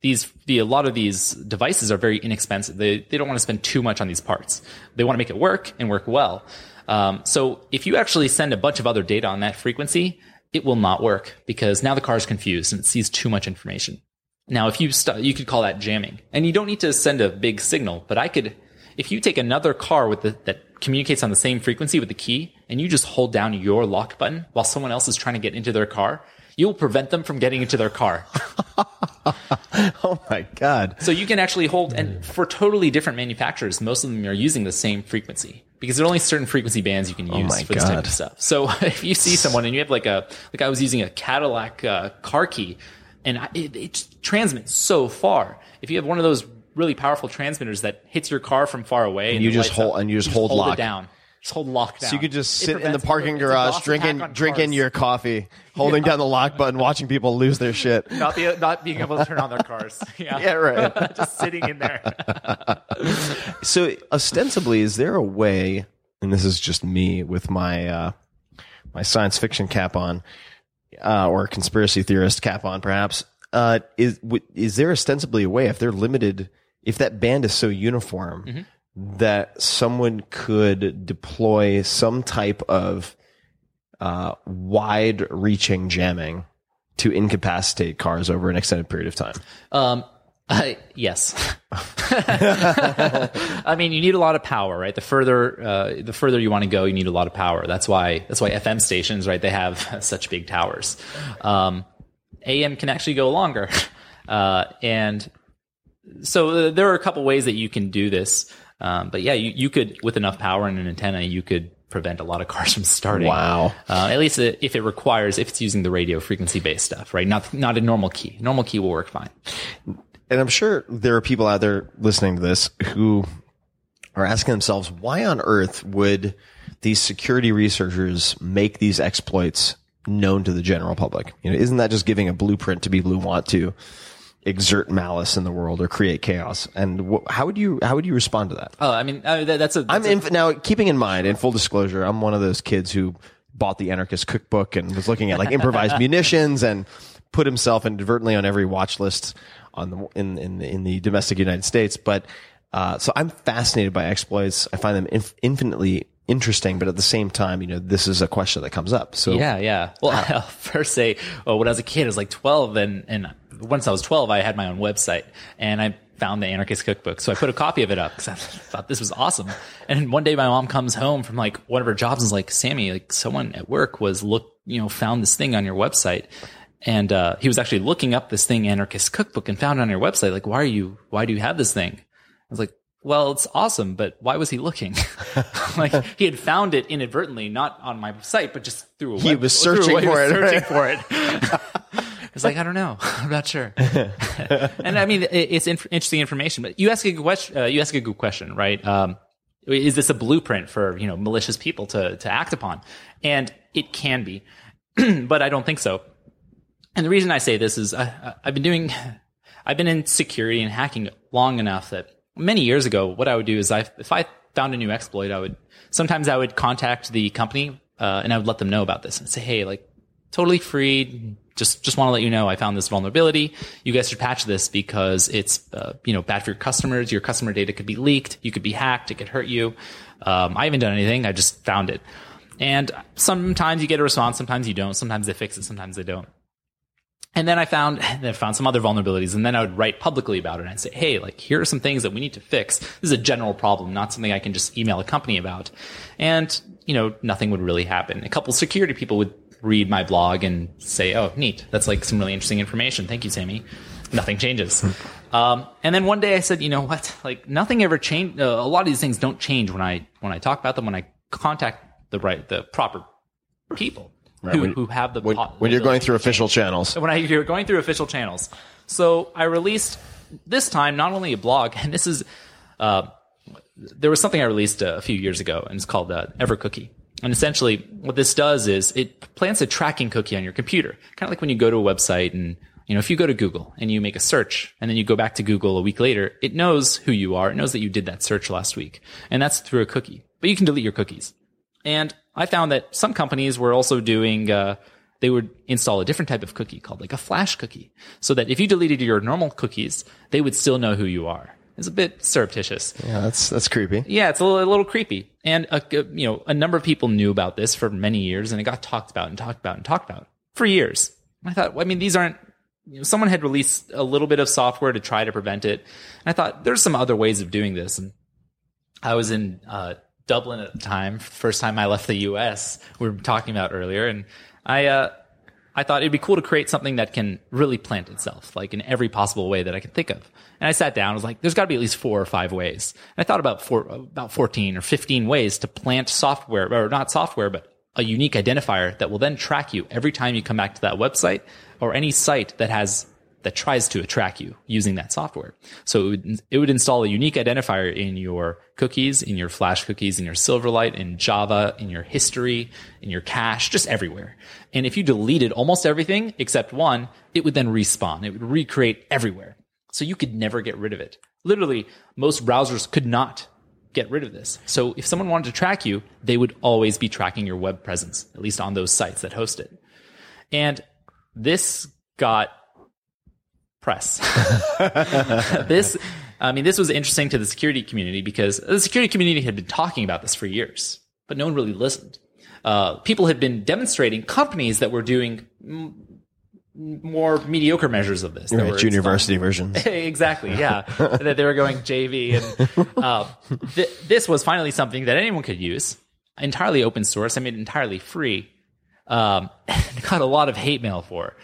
These the a lot of these devices are very inexpensive. They they don't want to spend too much on these parts. They want to make it work and work well. Um, so if you actually send a bunch of other data on that frequency, it will not work because now the car is confused and it sees too much information. Now if you st- you could call that jamming, and you don't need to send a big signal. But I could, if you take another car with the, that communicates on the same frequency with the key, and you just hold down your lock button while someone else is trying to get into their car, you'll prevent them from getting into their car. Oh my God. So you can actually hold, and for totally different manufacturers, most of them are using the same frequency because there are only certain frequency bands you can use oh for God. this type of stuff. So if you see someone and you have like a, like I was using a Cadillac uh, car key and I, it, it transmits so far. If you have one of those really powerful transmitters that hits your car from far away and, and you just hold, up, and you just, you just hold, hold lock. it down. Hold lockdown. So you could just sit in the parking garage, drinking, drinking your coffee, holding yeah. down the lock button, watching people lose their shit. Not, be, not being able to turn on their cars. Yeah, yeah right. Just sitting in there. So ostensibly, is there a way? And this is just me with my uh, my science fiction cap on, uh, or conspiracy theorist cap on, perhaps. Uh, is is there ostensibly a way if they're limited? If that band is so uniform. Mm-hmm. That someone could deploy some type of uh, wide-reaching jamming to incapacitate cars over an extended period of time? Um, I, yes. I mean, you need a lot of power, right? The further uh, the further you want to go, you need a lot of power. That's why that's why F M stations, right? They have such big towers. Um, A M can actually go longer, uh, and so there are a couple ways that you can do this. Um, but yeah, you, you could, with enough power and an antenna, you could prevent a lot of cars from starting. Wow. Uh, at least if it requires, if it's using the radio frequency based stuff, right? Not, not a normal key. Normal key will work fine. And I'm sure there are people out there listening to this who are asking themselves, why on earth would these security researchers make these exploits known to the general public? You know, isn't that just giving a blueprint to people who want to exert malice in the world or create chaos? And wh- how would you how would you respond to that? Oh, I mean, uh, that, that's a. That's I'm in, a, now keeping in mind, in full disclosure, I'm one of those kids who bought the anarchist cookbook and was looking at like improvised munitions and put himself inadvertently on every watch list on the in in, in the domestic United States. But uh, so I'm fascinated by exploits. I find them inf- infinitely interesting, but at the same time, you know, this is a question that comes up. So yeah, yeah. Well, I'll first say, well, when I was a kid, I was like twelve, and and once I was twelve, I had my own website, and I found the Anarchist Cookbook, so I put a copy of it up because I thought this was awesome. And one day, my mom comes home from like one of her jobs and is like, "Sammy, like someone at work was look, you know, found this thing on your website." And uh, he was actually looking up this thing, Anarchist Cookbook, and found it on your website. Like, why are you? Why do you have this thing? I was like, well, it's awesome, but why was he looking? Like, he had found it inadvertently, not on my site, but just through a web. He was searching for it. Searching for it. It's like, I don't know. I'm not sure. And I mean, it's inf- interesting information. But you ask a good question. Uh, you ask a good question, right? Um, is this a blueprint for you know malicious people to to act upon? And it can be, but I don't think so. And the reason I say this is I, I've been doing, I've been in security and hacking long enough that. Many years ago, what I would do is I, if I found a new exploit, I would, sometimes I would contact the company, uh, and I would let them know about this and say, hey, like totally free. Just, just want to let you know I found this vulnerability. You guys should patch this because it's, uh, you know, bad for your customers. Your customer data could be leaked. You could be hacked. It could hurt you. Um, I haven't done anything. I just found it. And sometimes you get a response. Sometimes you don't. Sometimes they fix it. Sometimes they don't. And then I found, then I found some other vulnerabilities, and then I would write publicly about it and I'd say, hey, like, here are some things that we need to fix. This is a general problem, not something I can just email a company about. And, you know, nothing would really happen. A couple security people would read my blog and say, oh, neat. That's like some really interesting information. Thank you, Sammy. Nothing changes. Um, and then one day I said, you know what? Like, nothing ever changed. Uh, a lot of these things don't change when I, when I talk about them, when I contact the right, the proper people. Right, who, when, who have the when, when you're going through official channels. When I, you're going through official channels. So I released this time not only a blog, and this is uh, there was something I released a few years ago, and it's called uh, Evercookie. And essentially, what this does is it plants a tracking cookie on your computer, kind of like when you go to a website, and you know if you go to Google and you make a search, and then you go back to Google a week later, it knows who you are, it knows that you did that search last week, and that's through a cookie. But you can delete your cookies. And I found that some companies were also doing, uh, they would install a different type of cookie called like a flash cookie, so that if you deleted your normal cookies, they would still know who you are. It's a bit surreptitious. Yeah, that's that's creepy. Yeah, it's a little, a little creepy. And a, a, you know, a number of people knew about this for many years, and it got talked about and talked about and talked about for years. And I thought, well, I mean, these aren't. You know, someone had released a little bit of software to try to prevent it, and I thought there's some other ways of doing this. And I was in. Uh, Dublin at the time, first time I left the U S, we were talking about earlier, and I uh, I thought it'd be cool to create something that can really plant itself, like in every possible way that I can think of. And I sat down, I was like, there's got to be at least four or five ways. And I thought about four, about fourteen or fifteen ways to plant software, or not software, but a unique identifier that will then track you every time you come back to that website or any site that has that tries to attract you using that software. So it would, it would install a unique identifier in your cookies, in your flash cookies, in your Silverlight, in Java, in your history, in your cache, just everywhere. And if you deleted almost everything except one, it would then respawn. It would recreate everywhere. So you could never get rid of it. Literally, most browsers could not get rid of this. So if someone wanted to track you, they would always be tracking your web presence, at least on those sites that host it. And this got press. This, I mean, this was interesting to the security community because the security community had been talking about this for years, but no one really listened. Uh, people had been demonstrating companies that were doing m- more mediocre measures of this. Right, junior varsity versions. Exactly, yeah. That they were going J V. And uh, th- this was finally something that anyone could use, entirely open source. I mean, entirely free. Um, and got a lot of hate mail for it.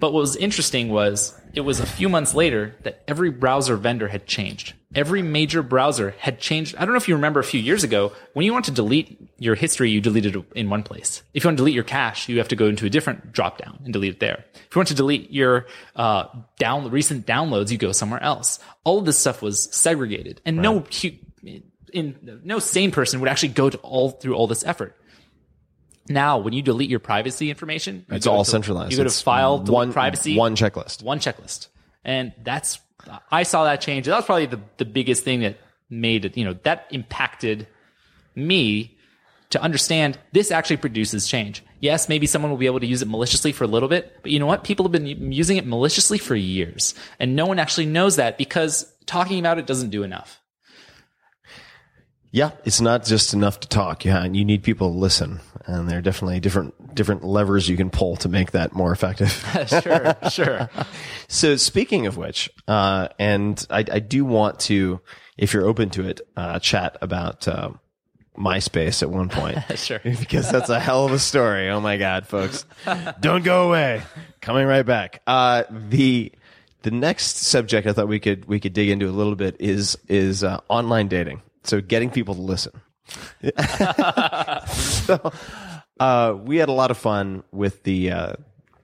But what was interesting was it was a few months later that every browser vendor had changed. Every major browser had changed. I don't know if you remember a few years ago, when you want to delete your history, you delete it in one place. If you want to delete your cache, you have to go into a different dropdown and delete it there. If you want to delete your uh, down, recent downloads, you go somewhere else. All of this stuff was segregated. And right. no in, no sane person would actually go to all through all this effort. Now, when you delete your privacy information, it's all to, centralized. You go to it's file, delete one, privacy. One checklist. One checklist. And that's, I saw that change. That was probably the, the biggest thing that made it, you know, that impacted me to understand this actually produces change. Yes, maybe someone will be able to use it maliciously for a little bit, but you know what? People have been using it maliciously for years, and no one actually knows that because talking about it doesn't do enough. Yeah, it's not just enough to talk. Yeah, and you need people to listen. And there are definitely different different levers you can pull to make that more effective. Sure, sure. So speaking of which, uh, and I, I do want to, if you're open to it, uh, chat about uh, MySpace at one point. Sure. Because that's a hell of a story. Oh, my God, folks. Don't go away. Coming right back. Uh, the... The next subject I thought we could we could dig into a little bit is is uh, online dating. So getting people to listen. So uh, we had a lot of fun with the uh,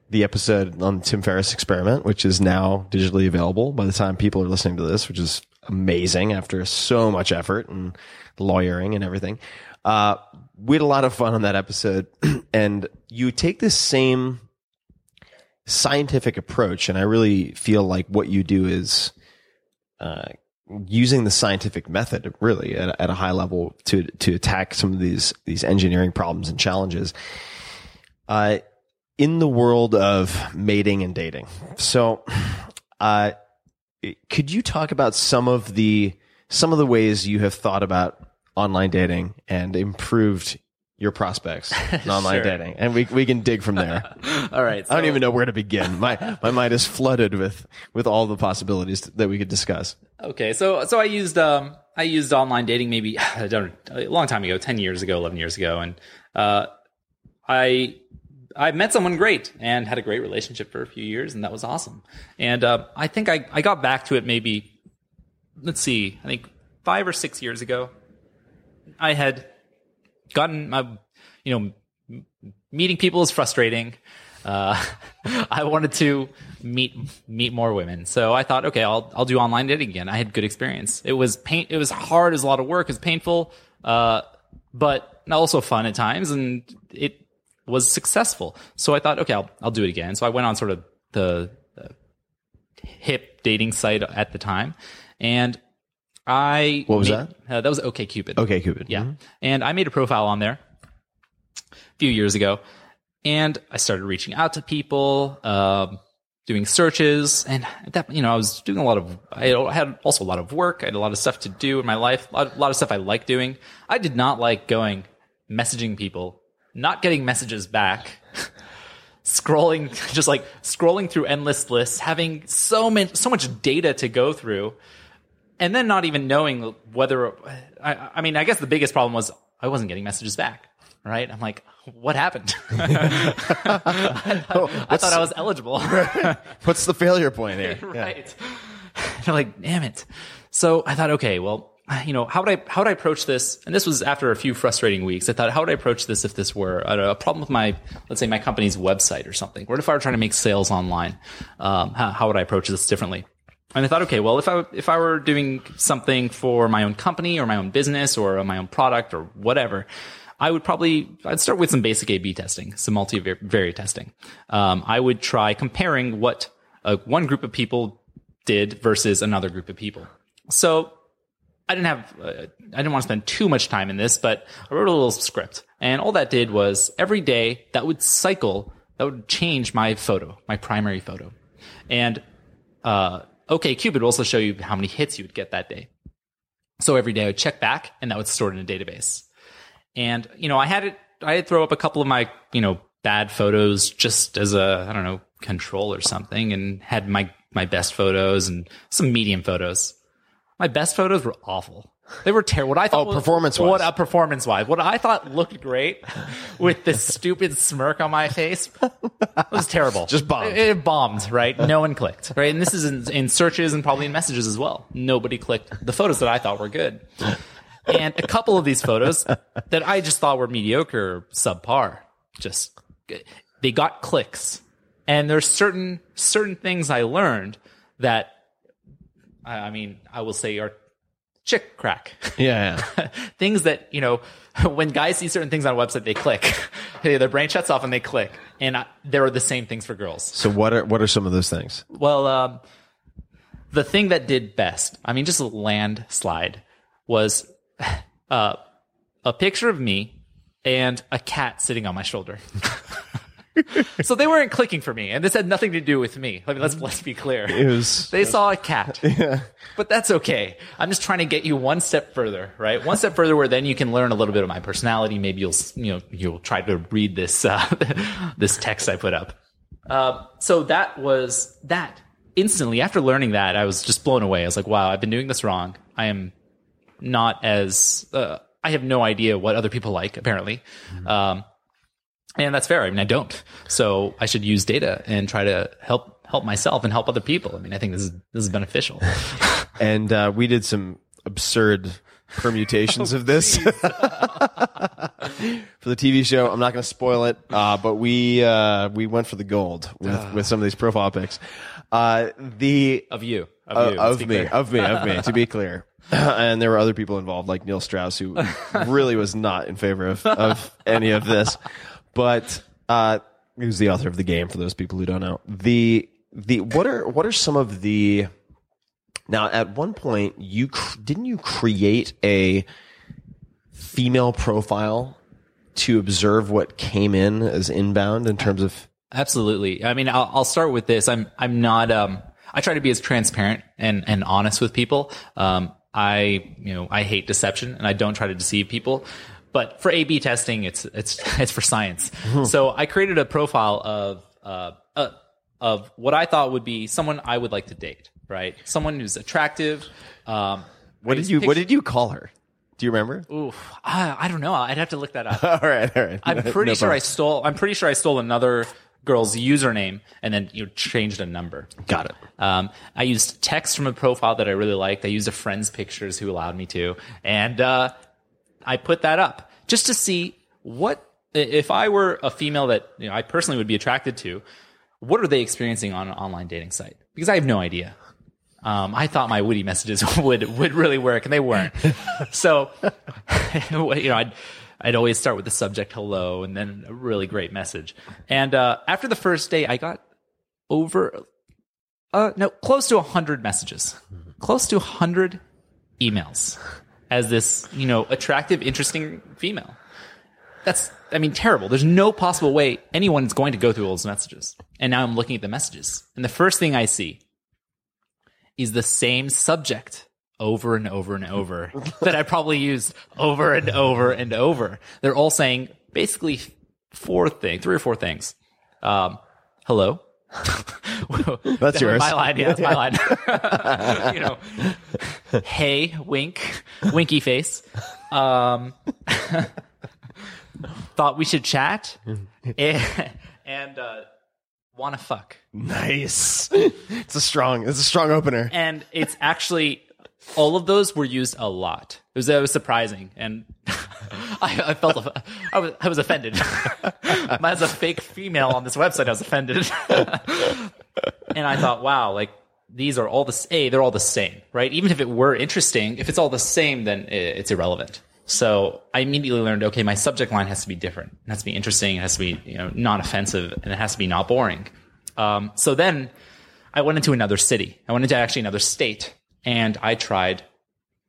the episode on Tim Ferriss' experiment, which is now digitally available by the time people are listening to this, which is amazing after so much effort and lawyering and everything. Uh, we had a lot of fun on that episode, and you take this same scientific approach, and I really feel like what you do is uh, using the scientific method, really, at, at a high level to to attack some of these these engineering problems and challenges uh, in the world of mating and dating. So, uh, could you talk about some of the some of the ways you have thought about online dating and improved your prospects in online sure. dating, and we we can dig from there. All right. So I don't even know where to begin. My my mind is flooded with with all the possibilities that we could discuss. Okay, so so I used um I used online dating maybe I don't a long time ago, ten years ago, eleven years ago, and uh I I met someone great and had a great relationship for a few years, and that was awesome. And uh, I think I I got back to it maybe let's see I think five or six years ago. I had gotten my, you know, meeting people is frustrating. Uh, I wanted to meet meet more women, so I thought, okay, I'll I'll do online dating again. I had good experience. It was pain. It was hard. It was a lot of work. It was painful, uh, but also fun at times, and it was successful. So I thought, okay, I'll I'll do it again. So I went on sort of the, the hip dating site at the time, and I what was made, that? Uh, that was OkCupid. OkCupid. Yeah. Mm-hmm. And I made a profile on there a few years ago, and I started reaching out to people, uh, doing searches, and that you know I was doing a lot of. I had also a lot of work. I had a lot of stuff to do in my life. A lot, a lot of stuff I liked doing. I did not like going messaging people, not getting messages back. Scrolling, just like scrolling through endless lists, having so many, so much data to go through. And then not even knowing whether I, I mean, I guess the biggest problem was I wasn't getting messages back, right? I'm like, what happened? I, thought, oh, I thought I was eligible. What's the failure point here? Right. Yeah. They're like, damn it. So I thought, okay, well, you know, how would I how would I approach this? And this was after a few frustrating weeks. I thought, how would I approach this if this were a problem with my, let's say, my company's website or something? What if I were trying to make sales online? Um, how, how would I approach this differently? And I thought, okay, well, if I if I were doing something for my own company or my own business or my own product or whatever, I would probably I'd start with some basic A B testing, some multivariate testing. Um, I would try comparing what uh, one group of people did versus another group of people. So I didn't have uh, I didn't want to spend too much time in this, but I wrote a little script, and all that did was every day that would cycle, that would change my photo, my primary photo, and. Uh, OkCupid will also show you how many hits you would get that day. So every day I would check back, and that would store it in a database. And, you know, I had it, I had throw up a couple of my, you know, bad photos just as a, I don't know, control or something, and had my, my best photos and some medium photos. My best photos were awful. They were terrible. What I thought oh, was, performance-wise. What a performance-wise. What I thought looked great with this stupid smirk on my face was terrible. Just bombed. It, it bombed, right? No one clicked, right? And this is in, in searches and probably in messages as well. Nobody clicked the photos that I thought were good. And a couple of these photos that I just thought were mediocre or subpar, just they got clicks. And there's certain certain things I learned that, I mean, I will say are chick crack. Yeah. yeah. Things that, you know, when guys see certain things on a website, they click. Hey, their brain shuts off and they click. And I, there are the same things for girls. So what are what are some of those things? Well, um, the thing that did best, I mean, just a landslide, was uh, a picture of me and a cat sitting on my shoulder. So they weren't clicking for me, and this had nothing to do with me. I mean, let's let's be clear. It was, they saw a cat. Yeah. But that's okay. I'm just trying to get you one step further, right? One step further, where then you can learn a little bit of my personality. Maybe you'll you know you'll try to read this uh, this text I put up. Uh, so that was that. Instantly after learning that, I was just blown away. I was like, wow, I've been doing this wrong. I am not as uh, I have no idea what other people like, apparently. Mm-hmm. Um, and that's fair. I mean, I don't. So I should use data and try to help help myself and help other people. I mean, I think this is this is beneficial. And uh, we did some absurd permutations oh, of this for the T V show. I'm not going to spoil it, uh, but we uh, we went for the gold with, uh. with some of these profile pics. Uh, the of you of, uh, you, of, me, of me of me to be clear. And there were other people involved, like Neil Strauss, who really was not in favor of, of any of this. But uh, he was the author of the game. For those people who don't know, the the what are what are some of the now? At one point, you cr- didn't you create a female profile to observe what came in as inbound in terms of? Absolutely. I mean, I'll, I'll start with this. I'm I'm not. Um, I try to be as transparent and and honest with people. Um, I you know I hate deception, and I don't try to deceive people. But for A B testing, it's it's it's for science. Mm-hmm. So I created a profile of uh, uh of what I thought would be someone I would like to date, right? Someone who's attractive. Um, what did you picture- What did you call her? Do you remember? Ooh, I, I don't know. I'd have to look that up. all right, all right. I'm pretty no sure problem. I stole. I'm pretty sure I stole another girl's username and then you know, changed a number. Got it. Um, I used text from a profile that I really liked. I used a friend's pictures who allowed me to, and. Uh, I put that up just to see what, if I were a female that you know, I personally would be attracted to, what are they experiencing on an online dating site? Because I have no idea. Um, I thought my witty messages would, would really work, and they weren't. So, you know, I'd, I'd always start with the subject, hello, and then a really great message. And uh, after the first day, I got over, uh, no, close to one hundred messages, close to one hundred emails. As this, you know, attractive, interesting female. That's, I mean, terrible. There's no possible way anyone is going to go through all those messages. And now I'm looking at the messages. And the first thing I see is the same subject over and over and over that I probably used over and over and over. They're all saying basically four things, three or four things. Um, hello. Whoa, that's that yours. My line, yeah, that's my line. You know, hey, wink, winky face. Um, thought we should chat, and, and uh, wanna fuck. Nice. It's a strong. It's a strong opener. And it's actually all of those were used a lot. It was it was surprising, and I, I felt I was I was offended. As a fake female on this website, I was offended, and I thought, wow, like these are all the a they're all the same, right? Even if it were interesting, if it's all the same, then it's irrelevant. So I immediately learned, okay, my subject line has to be different. It has to be interesting. It has to be you know non-offensive, and it has to be not boring. Um, so then I went into another city. I went into actually another state, and I tried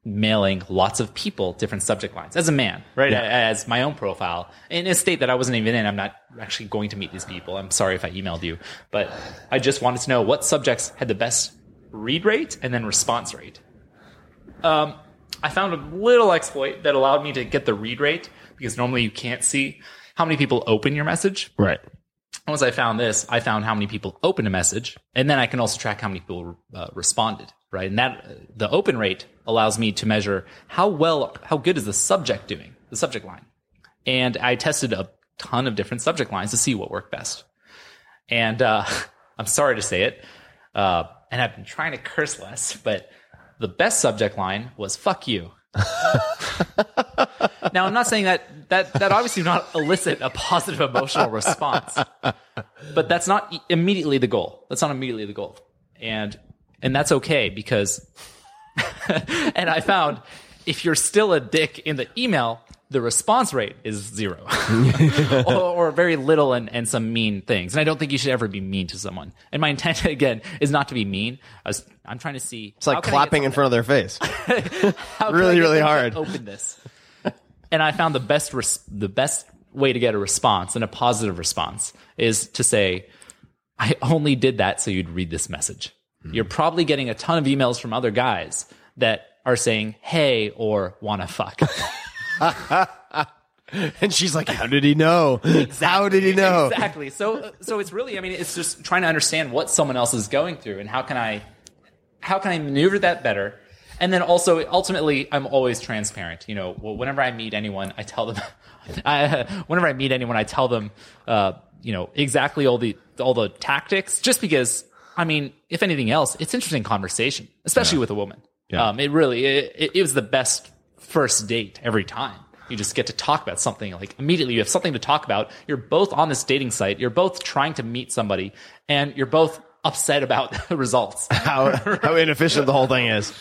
mailing lots of people different subject lines as a man, right? Yeah. As my own profile in a state that I wasn't even in. I'm not actually going to meet these people. I'm sorry if I emailed you, but I just wanted to know what subjects had the best read rate and then response rate. Um, I found a little exploit that allowed me to get the read rate because normally you can't see how many people open your message. Right. Once I found this, I found how many people opened a message, and then I can also track how many people uh, responded. Right, and that the open rate allows me to measure how well, how good is the subject doing, the subject line. And I tested a ton of different subject lines to see what worked best. And uh, I'm sorry to say it, uh, and I've been trying to curse less, but the best subject line was "fuck you." Now, I'm not saying that that that obviously not elicit a positive emotional response, but that's not immediately the goal. That's not immediately the goal, and. And that's okay because, and I found if you're still a dick in the email, the response rate is zero or, or very little and, and some mean things. And I don't think you should ever be mean to someone. And my intent, again, is not to be mean. I was, I'm trying to see. It's like clapping in front of their face. Really, really hard. Open this. And I found the best res- the best way to get a response, and a positive response, is to say, I only did that so you'd read this message. Mm-hmm. You're probably getting a ton of emails from other guys that are saying, hey, or wanna fuck. And she's like, how did he know? Exactly, how did he know? Exactly. So so it's really, I mean, it's just trying to understand what someone else is going through, and how can I how can I maneuver that better? And then also, ultimately, I'm always transparent. You know, whenever I meet anyone, I tell them, I, whenever I meet anyone, I tell them, uh, you know, exactly all the all the tactics, just because, I mean, if anything else, it's interesting conversation, especially yeah. with a woman. Yeah. Um, it really, it, it was the best first date every time. You just get to talk about something, like immediately you have something to talk about. You're both on this dating site. You're both trying to meet somebody, and you're both upset about the results. How, how inefficient the whole thing is.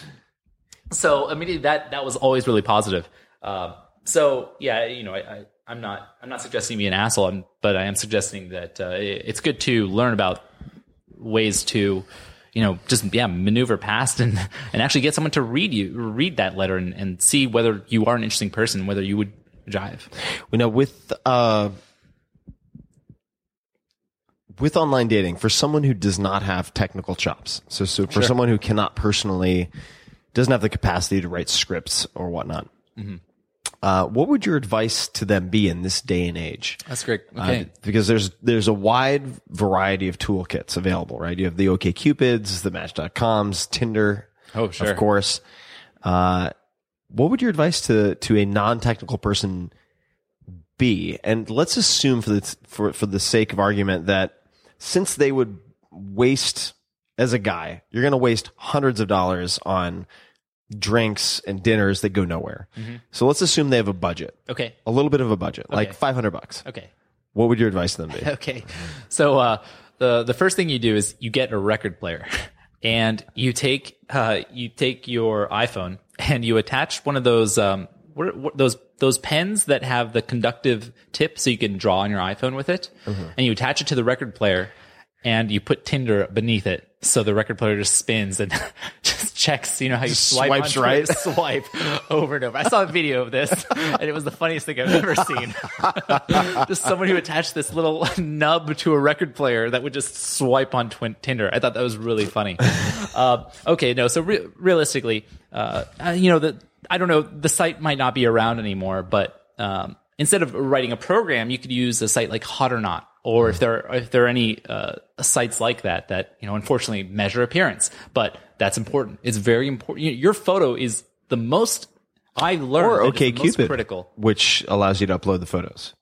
So immediately that, that was always really positive. Um, so yeah, you know, I, I, I'm not, I'm not suggesting be an asshole, I'm, but I am suggesting that, uh, it, it's good to learn about ways to, you know, just, yeah, maneuver past and, and actually get someone to read you, read that letter and, and see whether you are an interesting person, whether you would jive. You know, with, uh, with online dating, for someone who does not have technical chops, so, so for sure. someone who cannot personally, doesn't have the capacity to write scripts or whatnot. Mm-hmm. Uh, what would your advice to them be in this day and age? That's great. Okay. Uh, because there's there's a wide variety of toolkits available, right? You have the OkCupids, the Match dot coms, Tinder, oh, sure. of course. Uh, what would your advice to to a non-technical person be? And let's assume for the for for the sake of argument that since they would waste. As a guy, you're going to waste hundreds of dollars on drinks and dinners that go nowhere. Mm-hmm. So let's assume they have a budget. Okay. A little bit of a budget, okay. like five hundred bucks. Okay. What would your advice to them be? Okay. So uh, the the first thing you do is you get a record player, and you take uh, you take your iPhone and you attach one of those um what, what, those those pens that have the conductive tip, so you can draw on your iPhone with it, mm-hmm. and you attach it to the record player. And you put Tinder beneath it, so the record player just spins and just checks. You know how you swipe Swipes on right, swipe over and over. I saw a video of this, and it was the funniest thing I've ever seen. Just someone who attached this little nub to a record player that would just swipe on twin- Tinder. I thought that was really funny. Uh, okay, no, so re- realistically, uh, you know, the, I don't know, the site might not be around anymore, but um, instead of writing a program, you could use a site like Hot or Not. Or if there are, if there are any uh, sites like that that, you know, unfortunately measure appearance, but that's important. It's very important. You know, your photo is the most I learned. Or OkCupid, critical, which allows you to upload the photos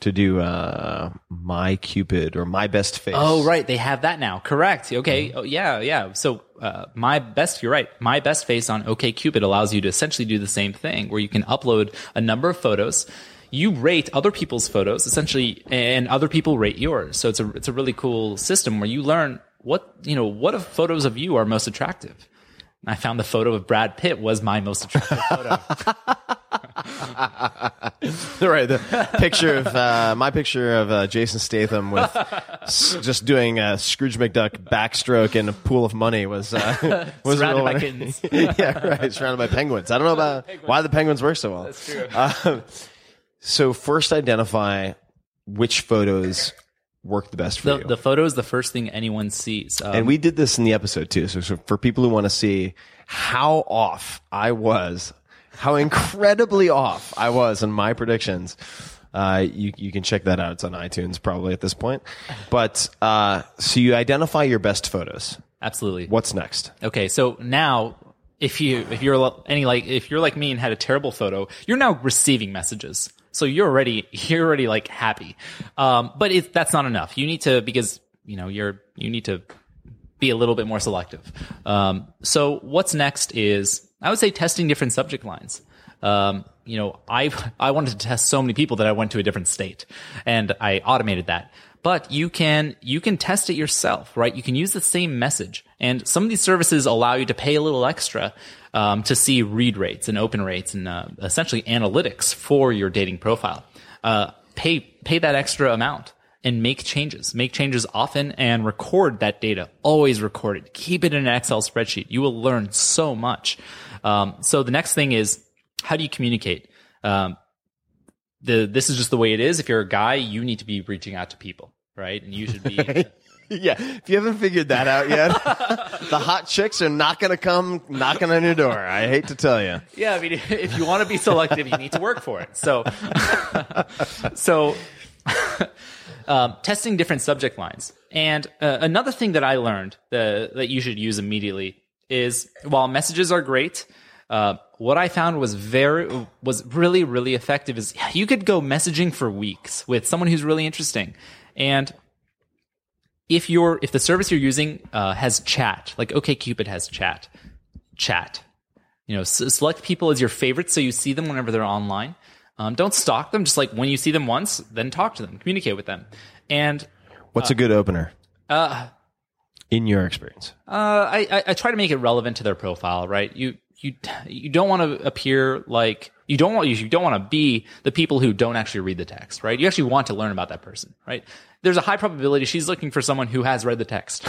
to do uh, MyCupid or MyBestFace. Oh, right, they have that now. Correct. Okay. Mm-hmm. Oh, yeah, yeah. So uh, my best, you're right. MyBestFace on OkCupid allows you to essentially do the same thing, where you can upload a number of photos. You rate other people's photos, essentially, and other people rate yours. So it's a it's a really cool system where you learn what you know what of photos of you are most attractive. And I found the photo of Brad Pitt was my most attractive photo. Right, the picture of uh, my picture of uh, Jason Statham with s- just doing a Scrooge McDuck backstroke in a pool of money was uh, was surrounded by kittens. Yeah, right, surrounded by penguins. I don't know about penguins. Why the penguins work so well. That's true. Uh, So first, identify which photos work the best for the, you. The photo is the first thing anyone sees. Um, and we did this in the episode, too. So, so for people who want to see how off I was, how incredibly off I was in my predictions, uh, you, you can check that out. It's on iTunes probably at this point. But uh, so you identify your best photos. Absolutely. What's next? Okay, so now... If you if you're any like if you're like me and had a terrible photo, you're now receiving messages, so you're already you're already like happy, um, but it, that's not enough. You need to because you know you're you need to be a little bit more selective. Um, so what's next is I would say testing different subject lines. Um, you know I I wanted to test so many people that I went to a different state, and I automated that. But you can you can test it yourself, right? You can use the same message, and some of these services allow you to pay a little extra um, to see read rates and open rates and uh, essentially analytics for your dating profile. Uh, pay pay that extra amount and make changes. Make changes often and record that data. Always record it. Keep it in an Excel spreadsheet. You will learn so much. Um, so the next thing is how do you communicate? Um, the this is just the way it is. If you're a guy, you need to be reaching out to people, right? And you should be. Right? Yeah, if you haven't figured that out yet, the hot chicks are not going to come knocking on your door. I hate to tell you. Yeah, I mean, if you want to be selective, you need to work for it. So, so um, testing different subject lines. And uh, another thing that I learned the, that you should use immediately is, while messages are great, uh, what I found was very was really, really effective is you could go messaging for weeks with someone who's really interesting. And If you're if the service you're using uh, has chat, like OkCupid has chat, chat, you know, s- select people as your favorites so you see them whenever they're online. Um, don't stalk them. Just like when you see them once, then talk to them, communicate with them. And what's uh, a good opener? Uh, in your experience, uh, I, I I try to make it relevant to their profile, right? You you you don't want to appear like you don't want you don't want to be the people who don't actually read the text, right? You actually want to learn about that person, right? There's a high probability she's looking for someone who has read the text,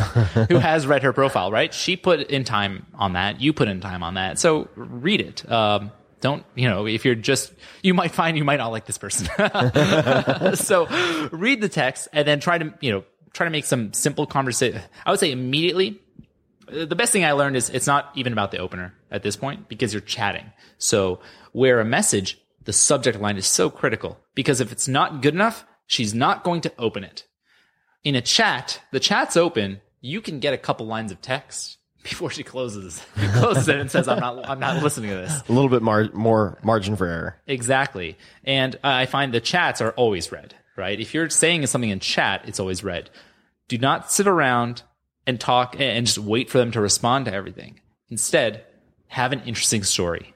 who has read her profile, right? She put in time on that. You put in time on that. So read it. Um, don't, you know, if you're just, you might find you might not like this person. So read the text and then try to, you know, try to make some simple conversation. I would say immediately, the best thing I learned is it's not even about the opener at this point because you're chatting. So where a message, the subject line is so critical because if it's not good enough, she's not going to open it. In a chat, the chat's open. You can get a couple lines of text before she closes closes it and says, "I'm not, I'm not listening to this." A little bit mar- more margin for error. Exactly, and uh, I find the chats are always read. Right? If you're saying something in chat, it's always read. Do not sit around and talk and just wait for them to respond to everything. Instead, have an interesting story.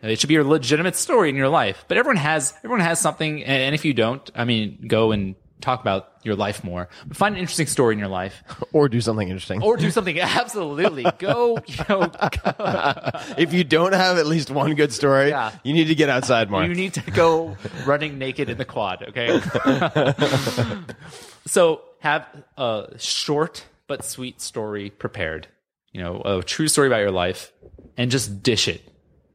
It should be a legitimate story in your life, but everyone has everyone has something. And if you don't, I mean, go and talk about your life more. But find an interesting story in your life, or do something interesting, or do something absolutely. Go, you know. Go. If you don't have at least one good story, yeah. You need to get outside more. You need to go running naked in the quad. Okay. So have a short but sweet story prepared. You know, a true story about your life, and just dish it.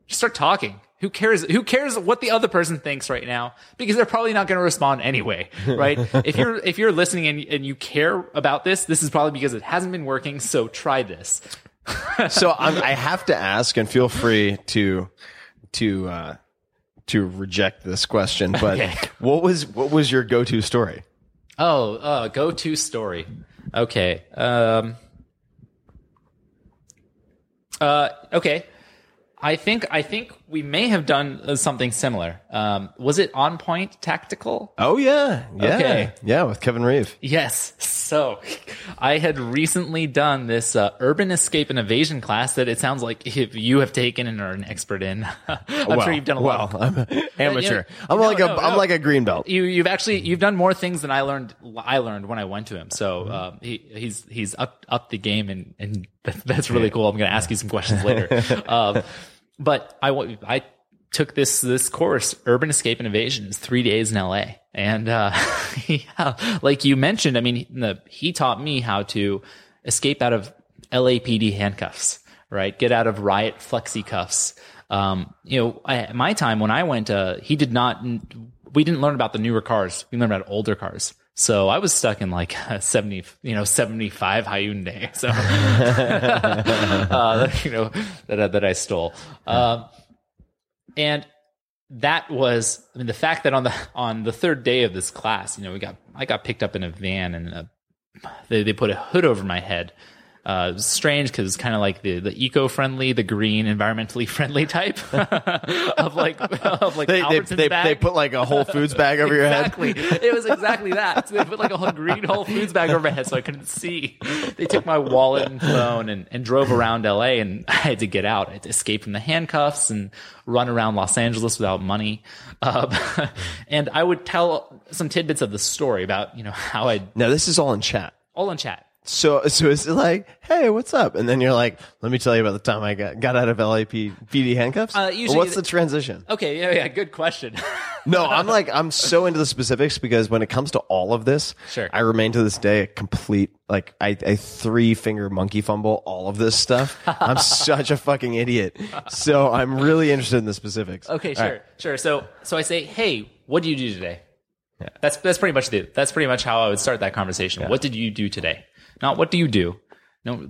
Just start talking. Who cares? Who cares what the other person thinks right now? Because they're probably not going to respond anyway, right? If you're if you're listening and and you care about this, this is probably because it hasn't been working. So try this. So I'm, I have to ask, and feel free to to uh, to reject this question. But okay. what was what was your go-to story? Oh, uh, go-to story. Okay. Um, uh, okay. I think I think we may have done something similar. Um, was it On Point Tactical? Oh yeah, yeah, okay. Yeah, with Kevin Reeve. Yes. So I had recently done this uh, urban escape and evasion class that it sounds like if you have taken and are an expert in. I'm well, sure you've done a well, lot. Well, I'm an amateur. I'm no, like no, a no. I'm like a greenbelt. You you've actually you've done more things than I learned I learned when I went to him. So uh, he he's he's up up the game and and that's really cool. I'm going to ask you some questions later. Um, But I, I took this this course, Urban Escape and Evasion, is three days in L A. And uh, yeah, like you mentioned, I mean, the, he taught me how to escape out of L A P D handcuffs, right? Get out of riot flexi cuffs. Um, you know, I, my time when I went, uh, he did not. We didn't learn about the newer cars. We learned about older cars. So I was stuck in like seventy, you know, seventy-five Hyundai. So, uh, you know, that that I stole, um, and that was. I mean, the fact that on the on the third day of this class, you know, we got I got picked up in a van and a, they they put a hood over my head. Uh, it was strange because it's kind of like the, the eco-friendly, the green, environmentally friendly type of like of like they, Albertson's they, bag. They put like a Whole Foods bag over exactly. your head. Exactly, it was exactly that. So they put like a whole green Whole Foods bag over my head, so I couldn't see. They took my wallet and phone and, and drove around L A, and I had to get out. I had to escape from the handcuffs and run around Los Angeles without money. Uh, and I would tell some tidbits of the story about you know how I. Now this is all in chat. All in chat. So, so it's like, hey, what's up? And then you're like, let me tell you about the time I got, got out of L A P D handcuffs. Uh, usually, what's the transition? Okay, yeah, yeah, good question. No, I'm like, I'm so into the specifics because when it comes to all of this, sure. I remain to this day a complete, like, I, I three-finger monkey fumble all of this stuff. I'm such a fucking idiot. So I'm really interested in the specifics. Okay, sure, right. sure. So, so I say, hey, what do you do today? Yeah. That's that's pretty much the that's pretty much how I would start that conversation. Yeah. What did you do today? Not what do you do? No,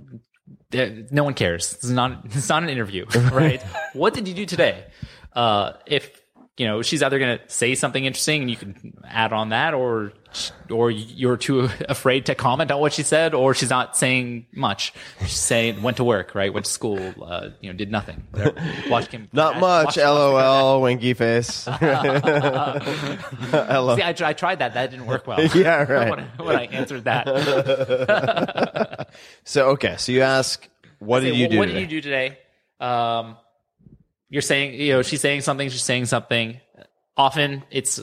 no one cares. It's not it's not an interview, right? What did you do today? Uh, if you know she's either gonna say something interesting and you can add on that, or or you're too afraid to comment on what she said, or she's not saying much. She's saying went to work, right? Went to school, uh, you know, did nothing. Watched him. Not I, much. L O L. Winky face. See, I, I tried that. That didn't work well. Yeah, right. when, I, when I answered that. So okay, so you ask, what did you do? What did you do today? Um, you're saying, you know, she's saying something. She's saying something. Often it's.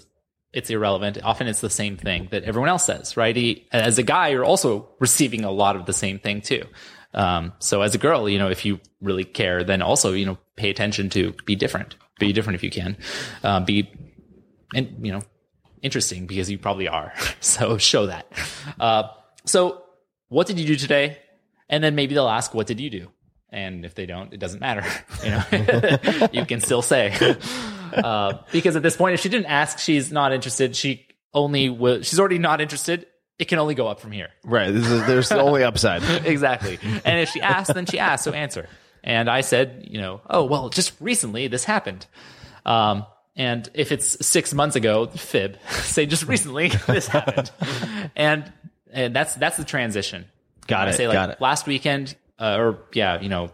It's irrelevant. Often it's the same thing that everyone else says, right? He, as a guy, you're also receiving a lot of the same thing too. Um, so as a girl, you know, if you really care, then also, you know, pay attention to be different, be different if you can, uh, be, and you know, interesting because you probably are. So show that. Uh, so what did you do today? And then maybe they'll ask, what did you do? And if they don't, it doesn't matter. You know, you can still say. Uh, because at this point, if she didn't ask, she's not interested. She only will, she's already not interested. It can only go up from here. Right. This is, there's the only upside. Exactly. And if she asks, then she asks. So answer. And I said, you know, oh, well, just recently this happened. Um, and if it's six months ago, fib. Say just recently this happened. and and that's that's the transition. Got it. I say like got it. Last weekend, uh, or yeah, you know,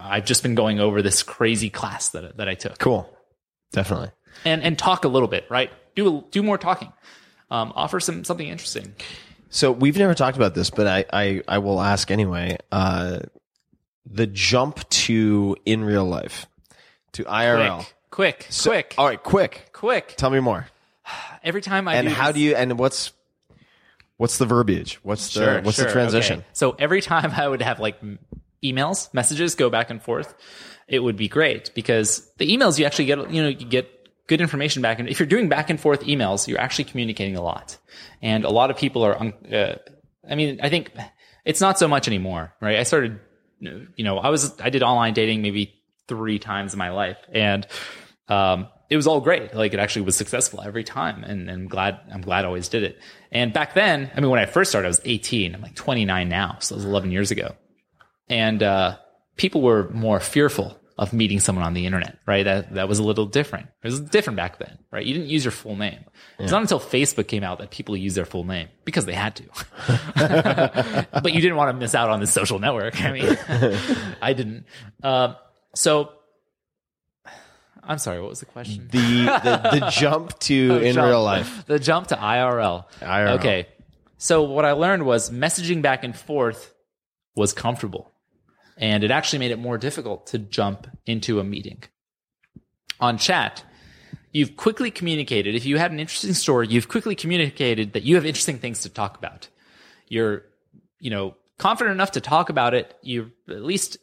I've just been going over this crazy class that that I took. Cool. Definitely. And and talk a little bit, right? Do do more talking. Um, offer some something interesting. So we've never talked about this, but I I, I will ask anyway. Uh, the jump to in real life, to I R L. Quick, quick, so, quick. All right, quick, quick. Tell me more. Every time I and do how this, do you and what's what's the verbiage? What's the sure, what's sure, the transition? Okay. So every time I would have like emails, messages go back and forth. It would be great because the emails you actually get, you know, you get good information back. And if you're doing back and forth emails, you're actually communicating a lot. And a lot of people are, uh, I mean, I think it's not so much anymore, right? I started, you know, I was, I did online dating maybe three times in my life and, um, it was all great. Like it actually was successful every time. And, and I'm glad, I'm glad I always did it. And back then, I mean, when I first started, I was eighteen, I'm like twenty-nine now. So it was eleven years ago. And, uh, people were more fearful of meeting someone on the internet, right? That that was a little different. It was different back then, right? You didn't use your full name. Yeah. It's not until Facebook came out that people used their full name because they had to. But you didn't want to miss out on this social network. I mean, I didn't. Uh, so, I'm sorry, what was the question? The the, the jump to oh, in jump, real life. The jump to I R L. I R L. Okay. So what I learned was messaging back and forth was comfortable. And it actually made it more difficult to jump into a meeting. On chat, you've quickly communicated, if you had an interesting story, you've quickly communicated that you have interesting things to talk about. You're, you know, confident enough to talk about it. You at least,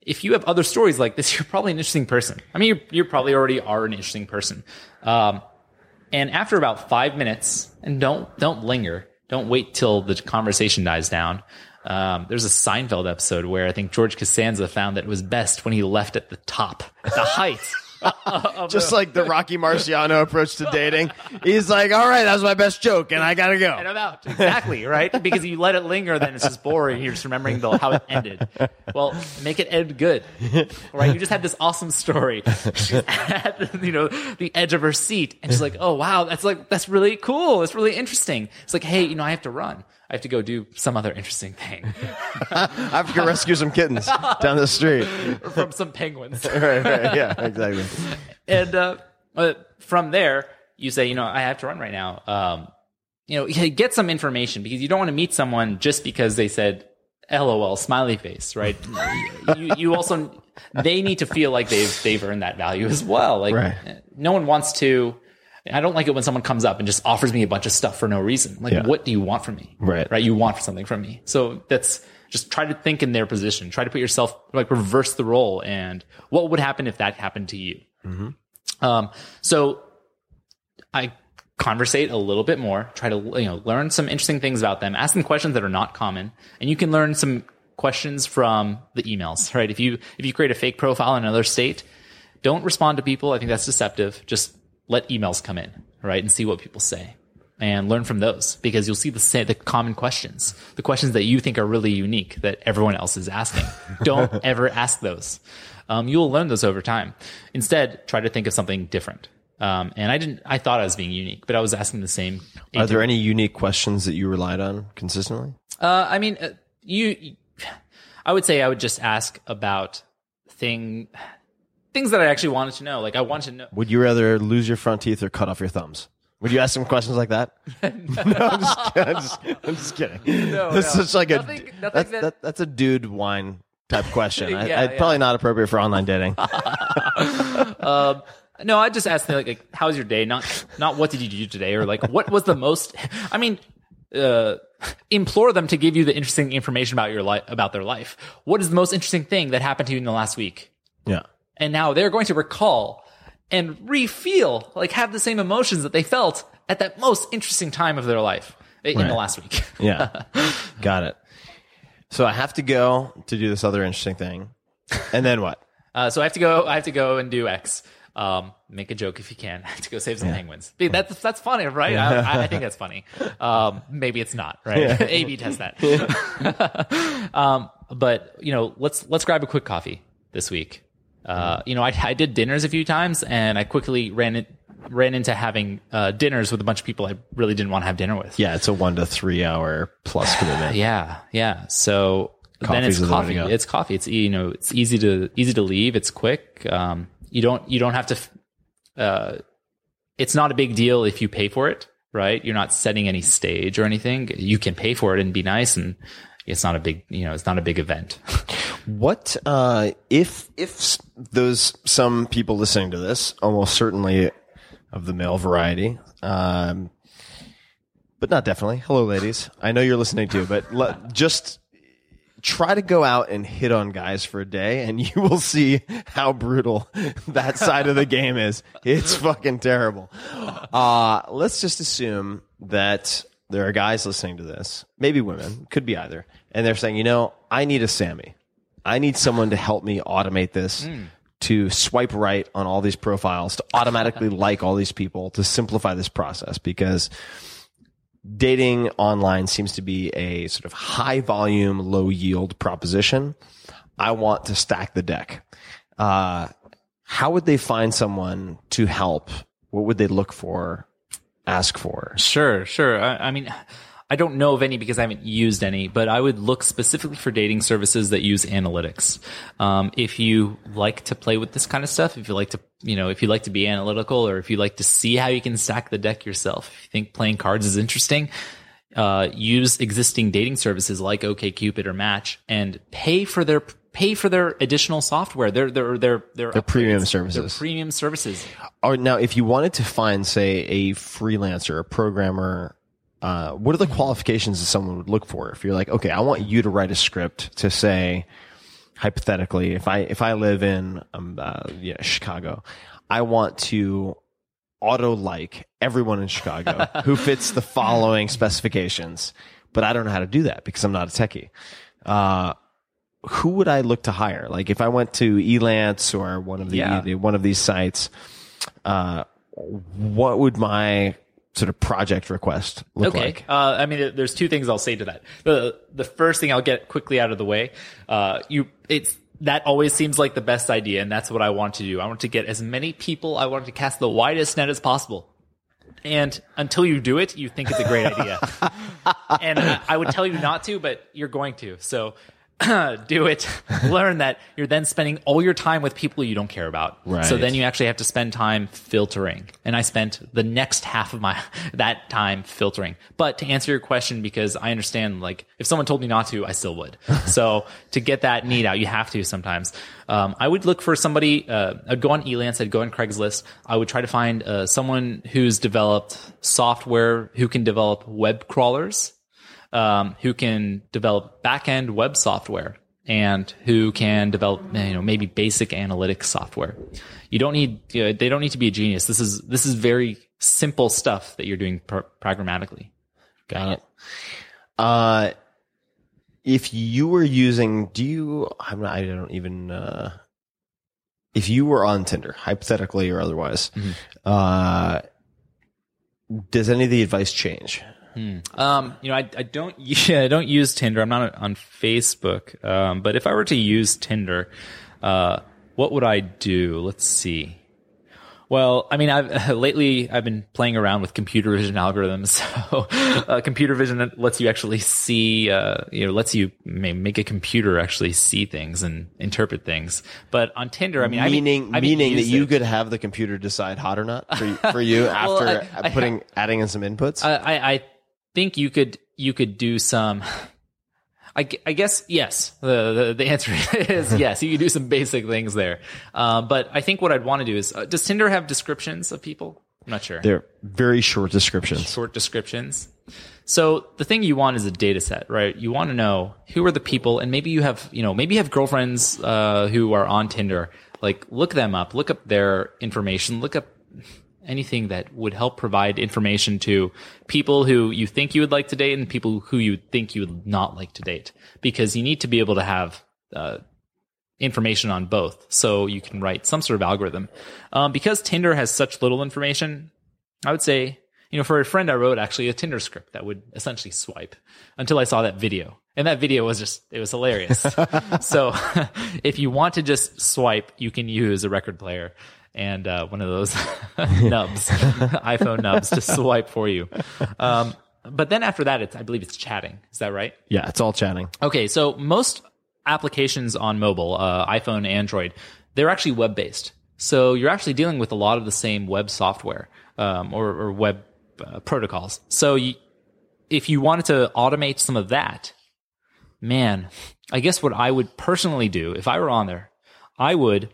if you have other stories like this, you're probably an interesting person. I mean, you you're probably already are an interesting person. Um, and after about five minutes, and don't don't linger, don't wait till the conversation dies down. Um, there's a Seinfeld episode where I think George Costanza found that it was best when he left at the top, at the height. Just like the Rocky Marciano approach to dating. He's like, all right, that was my best joke, and I got to go. And I'm out. Exactly, right? Because you let it linger, then it's just boring. You're just remembering the, how it ended. Well, make it end good, right? You just had this awesome story. She's at the, you know, the edge of her seat, and she's like, oh, wow, that's like that's really cool. That's really interesting. It's like, hey, you know, I have to run. I have to go do some other interesting thing. I have to go rescue some kittens down the street. Or from some penguins. right, right, yeah, exactly. And uh, from there, you say, you know, I have to run right now. Um, you know, get some information because you don't want to meet someone just because they said, L O L, smiley face, right? you, you also, they need to feel like they've, they've earned that value as well. Like, right. No one wants to I don't like it when someone comes up and just offers me a bunch of stuff for no reason. Like, yeah. what do you want from me? Right. Right. You want something from me. So that's just try to think in their position. Try to put yourself, like, reverse the role. And what would happen if that happened to you? Mm-hmm. Um, so I conversate a little bit more, try to, you know, learn some interesting things about them, ask them questions that are not common. And you can learn some questions from the emails, right? If you, if you create a fake profile in another state, don't respond to people. I think that's deceptive. Just let emails come in, right? And see what people say and learn from those, because you'll see the the common questions, the questions that you think are really unique that everyone else is asking. Don't ever ask those. Um, you'll learn those over time. Instead, try to think of something different. Um, and I didn't, I thought I was being unique, but I was asking the same. Agent. Are there any unique questions that you relied on consistently? Uh, I mean, uh, you, I would say I would just ask about thing, things that I actually wanted to know. Like, I wanted to know. Would you rather lose your front teeth or cut off your thumbs? Would you ask them questions like that? No, I'm just, I'm just, I'm just kidding. No, that's no. Just like nothing, a, nothing that's, that, that, that's a dude wine type question. yeah, I, yeah. Probably not appropriate for online dating. um, No, I just asked them, like, like, how's your day? Not, not what did you do today? Or, like, what was the most, I mean, uh, implore them to give you the interesting information about your life, about their life. What is the most interesting thing that happened to you in the last week? Yeah. And now they're going to recall and re-feel, like, have the same emotions that they felt at that most interesting time of their life in right. the last week. Yeah. Got it. So I have to go to do this other interesting thing. And then what? Uh, so I have to go, I have to go and do X. Um, make a joke if you can. I have to go save some yeah. penguins. That's that's funny, right? Yeah. I, I think that's funny. Um, maybe it's not, right? Yeah. A B test that. Yeah. um, but you know, let's let's grab a quick coffee this week. Uh, you know, I, I did dinners a few times, and I quickly ran it, ran into having uh, dinners with a bunch of people I really didn't want to have dinner with. Yeah, it's a one to three hour plus commitment. yeah, yeah. So Coffee's then it's coffee. It's coffee. It's you know, it's easy to easy to leave. It's quick. Um. You don't, you don't have to, uh, it's not a big deal if you pay for it, right? You're not setting any stage or anything. You can pay for it and be nice. And it's not a big, you know, it's not a big event. What, uh, if, if those, some people listening to this, almost certainly of the male variety, um, but not definitely. Hello, ladies. I know you're listening too, but le- just, try to go out and hit on guys for a day, and you will see how brutal that side of the game is. It's fucking terrible. Uh, let's just assume that there are guys listening to this, maybe women, could be either, and they're saying, you know, I need a Sammy. I need someone to help me automate this, mm. to swipe right on all these profiles, to automatically like all these people, to simplify this process, because dating online seems to be a sort of high volume, low yield proposition. I want to stack the deck. Uh, how would they find someone to help? What would they look for, ask for? Sure, sure. I, I mean, I don't know of any because I haven't used any, but I would look specifically for dating services that use analytics. Um, if you like to play with this kind of stuff, if you like to, you know, if you like to be analytical, or if you like to see how you can stack the deck yourself, if you think playing cards is interesting, uh, use existing dating services like OkCupid or Match and pay for their pay for their additional software, their their their their, their premium services. Their premium services. Or now, if you wanted to find, say, a freelancer, a programmer. Uh, what are the qualifications that someone would look for? If you're like, okay, I want you to write a script to say, hypothetically, if I if I live in um, uh, yeah Chicago, I want to auto like everyone in Chicago who fits the following specifications, but I don't know how to do that because I'm not a techie. Uh, who would I look to hire? Like, if I went to Elance or one of the yeah. one of these sites, uh, what would my sort of project request look okay. like? Uh, I mean, there's two things I'll say to that. The the first thing I'll get quickly out of the way, uh, you it's that always seems like the best idea, and that's what I want to do. I want to get as many people. I want to cast the widest net as possible. And until you do it, you think it's a great idea. And I, I would tell you not to, but you're going to. So do it, learn that you're then spending all your time with people you don't care about. Right. So then you actually have to spend time filtering. And I spent the next half of my that time filtering. But to answer your question, because I understand, like, if someone told me not to, I still would. So to get that need out, you have to sometimes. Um, I would look for somebody. Uh, I'd go on Elance. I'd go on Craigslist. I would try to find uh, someone who's developed software, who can develop web crawlers, um, who can develop back-end web software, and who can develop, you know, maybe basic analytics software. You don't need. You know, they don't need to be a genius. This is this is very simple stuff that you're doing pr- programmatically. Got it. Uh, If you were using, do you, I'm not, I don't even, uh, if you were on Tinder, hypothetically or otherwise, mm-hmm. uh, does any of the advice change? Hmm. Um, you know, I, I don't, yeah, I don't use Tinder. I'm not on Facebook. Um, but if I were to use Tinder, uh, what would I do? Let's see. Well, I mean, I've, uh, lately I've been playing around with computer vision algorithms. So, uh, computer vision lets you actually see, uh, you know, lets you make a computer actually see things and interpret things. But on Tinder, I mean, meaning I mean, meaning I mean, that you it. could have the computer decide hot or not for, for you well, after I, putting I, adding in some inputs. I, I, I think you could you could do some. I, I guess yes. The, the the answer is yes. You can do some basic things there, uh, but I think what I'd want to do is: uh, does Tinder have descriptions of people? I'm not sure. They're very short descriptions. Short descriptions. So the thing you want is a data set, right? You want to know who are the people, and maybe you have, you know, maybe you have girlfriends uh, who are on Tinder. Like, look them up. Look up their information. Look up anything that would help provide information to people who you think you would like to date and people who you think you would not like to date, because you need to be able to have uh, information on both. So you can write some sort of algorithm. Um, because Tinder has such little information, I would say, you know, for a friend, I wrote actually a Tinder script that would essentially swipe until I saw that video. And that video was just, it was hilarious. So if you want to just swipe, you can use a record player and uh, one of those nubs, iPhone nubs, to swipe for you. Um, but then after that, it's I believe it's chatting. Is that right? Yeah, it's all chatting. Okay, so most applications on mobile, uh, iPhone, Android, they're actually web-based. So you're actually dealing with a lot of the same web software um, or, or web uh, protocols. So you, if you wanted to automate some of that, man, I guess what I would personally do, if I were on there, I would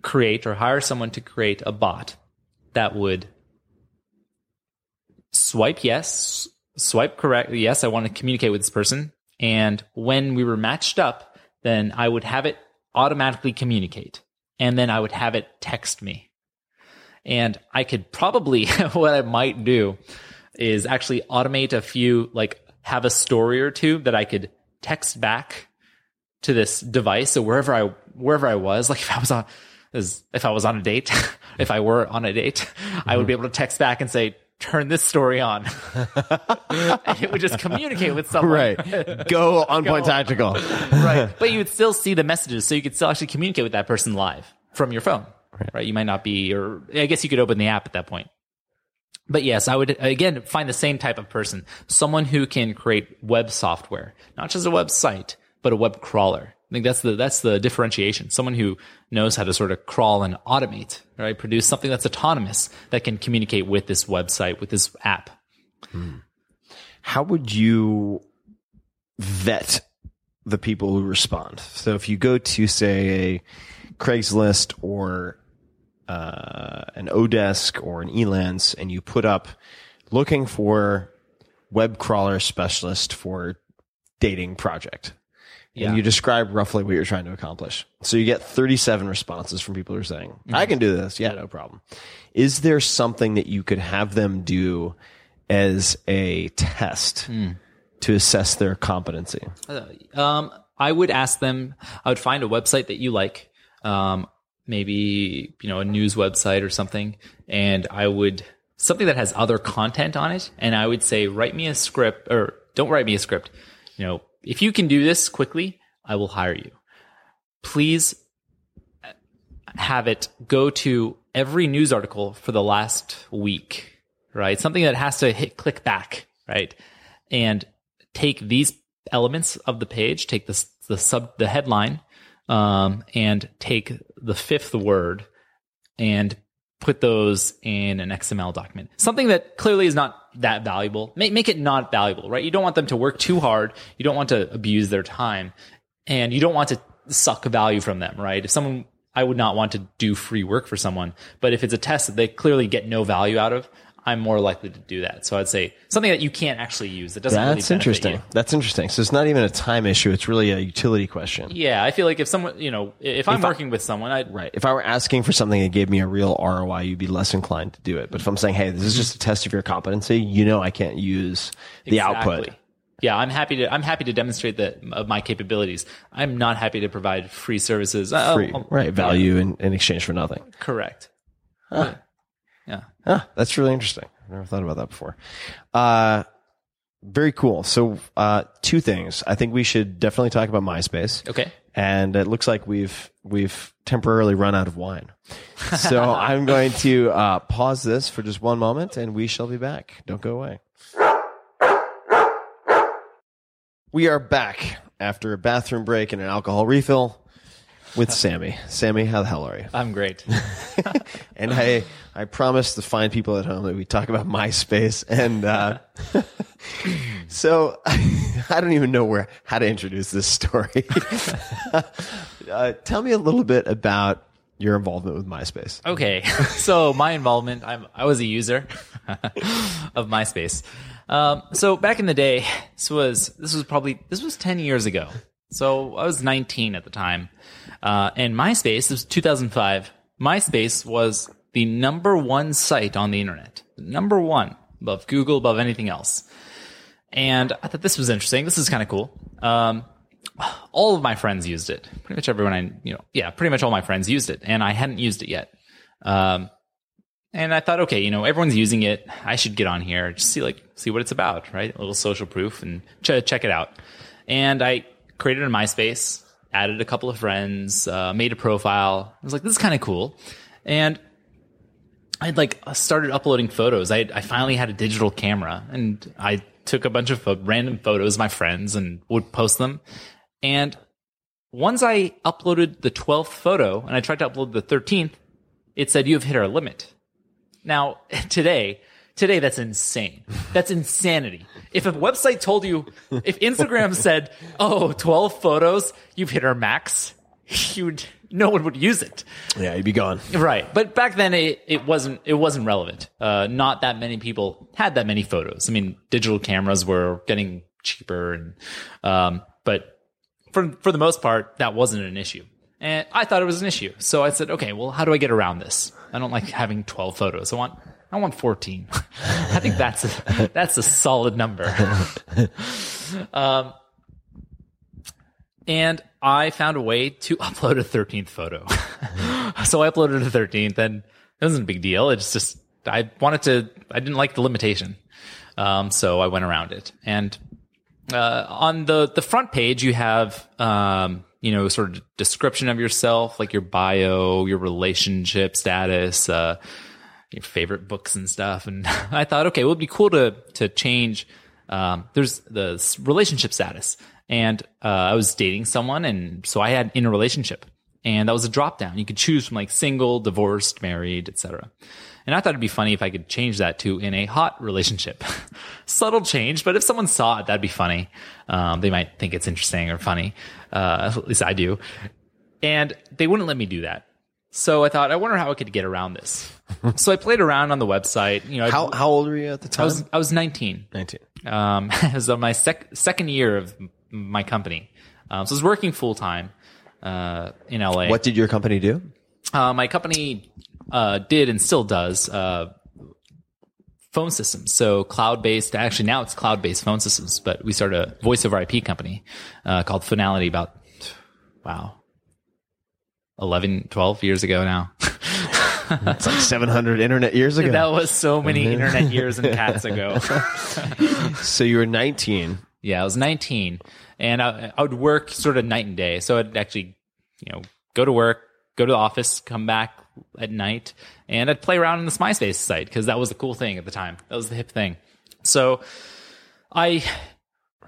create or hire someone to create a bot that would swipe yes, swipe correct. Yes, I want to communicate with this person. And when we were matched up, then I would have it automatically communicate. And then I would have it text me. And I could probably, what I might do is actually automate a few, like have a story or two that I could text back to this device. So wherever I, wherever I was, like if I was on, As if I was on a date, if I were on a date, I would be able to text back and say, turn this story on. And it would just communicate with someone. Right. Go on Go. Point Tactical. Right. But you would still see the messages, so you could still actually communicate with that person live from your phone. Right. Right? You might not be, or I guess you could open the app at that point. But yes, I would, again, find the same type of person. Someone who can create web software. Not just a website, but a web crawler. I think that's the that's the differentiation. Someone who knows how to sort of crawl and automate, right? Produce something that's autonomous that can communicate with this website, with this app. Hmm. How would you vet the people who respond? So if you go to, say, a Craigslist or uh, an Odesk or an Elance, and you put up looking for web crawler specialist for dating project. Yeah. And you describe roughly what you're trying to accomplish. So you get thirty-seven responses from people who are saying, mm-hmm. I can do this. Yeah, no problem. Is there something that you could have them do as a test mm. to assess their competency? Um, I would ask them, I would find a website that you like, um, maybe, you know, a news website or something. And I would, something that has other content on it. And I would say, write me a script, or don't write me a script, you know, if you can do this quickly, I will hire you. Please have it go to every news article for the last week, right? Something that has to hit click back, right? And take these elements of the page, take this the sub, the headline, um, and take the fifth word and put those in an X M L document. Something that clearly is not that valuable. Make, make it not valuable, right? You don't want them to work too hard. You don't want to abuse their time, and you don't want to suck value from them, right? If someone, I would not want to do free work for someone, but if it's a test that they clearly get no value out of, I'm more likely to do that. So I'd say something that you can't actually use. That doesn't. That's really interesting. You. That's interesting. So it's not even a time issue. It's really a utility question. Yeah, I feel like if someone, you know, if, if I'm I, working with someone, I'd right. If I were asking for something that gave me a real R O I, you'd be less inclined to do it. But if I'm saying, hey, this is just a test of your competency, you know, I can't use the exactly. output. Yeah, I'm happy to. I'm happy to demonstrate that of my capabilities. I'm not happy to provide free services. Free, uh, right? Value yeah. in, in exchange for nothing. Correct. Huh. Yeah. Huh, that's really interesting. I've never thought about that before. Uh, very cool. So, uh, two things. I think we should definitely talk about MySpace. Okay. And it looks like we've we've temporarily run out of wine. So I'm going to uh, pause this for just one moment, and we shall be back. Don't go away. We are back after a bathroom break and an alcohol refill with Sammy. Sammy, how the hell are you? I'm great. And I I promise the fine people at home that we talk about MySpace. And uh, so I don't even know where how to introduce this story. uh, tell me a little bit about your involvement with MySpace. Okay. So my involvement, I'm, I was a user of MySpace. Um, so back in the day, this was, this was probably, this was ten years ago. So I was nineteen at the time. Uh, and MySpace, it was two thousand five. MySpace was the number one site on the internet. Number one, above Google, above anything else. And I thought this was interesting. This is kind of cool. Um, all of my friends used it. Pretty much everyone I, you know, yeah, pretty much all my friends used it. And I hadn't used it yet. Um, And I thought, okay, you know, everyone's using it. I should get on here, just see like see what it's about, right? A little social proof, and ch- check it out. And I created a MySpace, added a couple of friends, uh, made a profile. I was like, this is kind of cool. And I'd like started uploading photos. I I finally had a digital camera, and I took a bunch of fo- random photos of my friends and would post them. And once I uploaded the twelfth photo, and I tried to upload the thirteenth, it said you have hit our limit. Now, today, today that's insane. That's insanity. If a website told you, if Instagram said, oh, twelve photos, you've hit our max, you'd no one would use it. Yeah, you'd be gone. Right. But back then, it, it wasn't it wasn't relevant. Uh, not that many people had that many photos. I mean, digital cameras were getting cheaper, and um, but for for the most part, that wasn't an issue. And I thought it was an issue. So I said, okay, well, how do I get around this? I don't like having twelve photos. I want, I want fourteen. I think that's, a, that's a solid number. um, and I found a way to upload a thirteenth photo. So I uploaded a thirteenth, and it wasn't a big deal. It's just, I wanted to, I didn't like the limitation. Um, so I went around it. And, uh, on the, the front page, you have, um, you know, sort of description of yourself, like your bio, your relationship status, uh, your favorite books and stuff. And I thought, okay, well, it'd be cool to, to change. Um, there's the relationship status, and, uh, I was dating someone. And so I had in a relationship, and that was a drop down. You could choose from like single, divorced, married, et cetera. And I thought it'd be funny if I could change that to in a hot relationship. Subtle change, but if someone saw it, that'd be funny. Um, they might think it's interesting or funny. Uh, at least I do. And they wouldn't let me do that. So I thought, I wonder how I could get around this. So I played around on the website. You know, how, how old were you at the time? I was, I was nineteen. nineteen. Um, it was on my sec- second year of my company. Um, so I was working full time uh, in L A. What did your company do? Uh, my company uh, did and still does uh, phone systems. So cloud-based, actually now it's cloud-based phone systems, but we started a voice over I P company uh, called Finality about, wow, eleven, twelve years ago now. It's like seven hundred internet years ago. That was so many internet years and cats ago. So you were nineteen. Yeah, I was nineteen. And I, I would work sort of night and day. So I'd actually, you know, go to work, go to the office, come back at night, and I'd play around in this MySpace site because that was the cool thing at the time. That was the hip thing. So I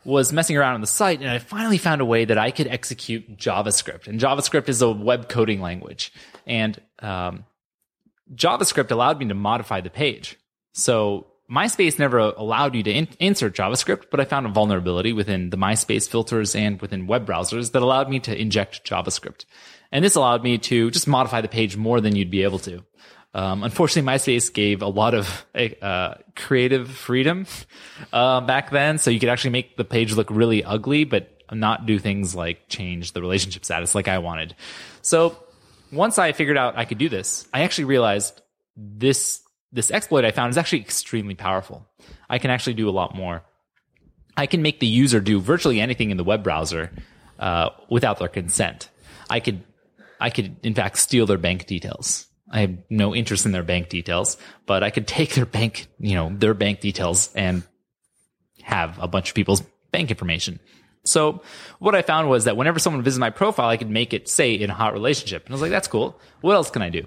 was messing around on the site, and I finally found a way that I could execute JavaScript. And JavaScript is a web coding language. And um, JavaScript allowed me to modify the page. So MySpace never allowed you to in- insert JavaScript, but I found a vulnerability within the MySpace filters and within web browsers that allowed me to inject JavaScript. And this allowed me to just modify the page more than you'd be able to. Um, unfortunately, MySpace gave a lot of uh, creative freedom uh, back then, so you could actually make the page look really ugly, but not do things like change the relationship status like I wanted. So once I figured out I could do this, I actually realized this this exploit I found is actually extremely powerful. I can actually do a lot more. I can make the user do virtually anything in the web browser uh, without their consent. I could, I could in fact steal their bank details. I have no interest in their bank details, but I could take their bank, you know, their bank details and have a bunch of people's bank information. So what I found was that whenever someone visited my profile, I could make it say in a hot relationship. And I was like, that's cool. What else can I do?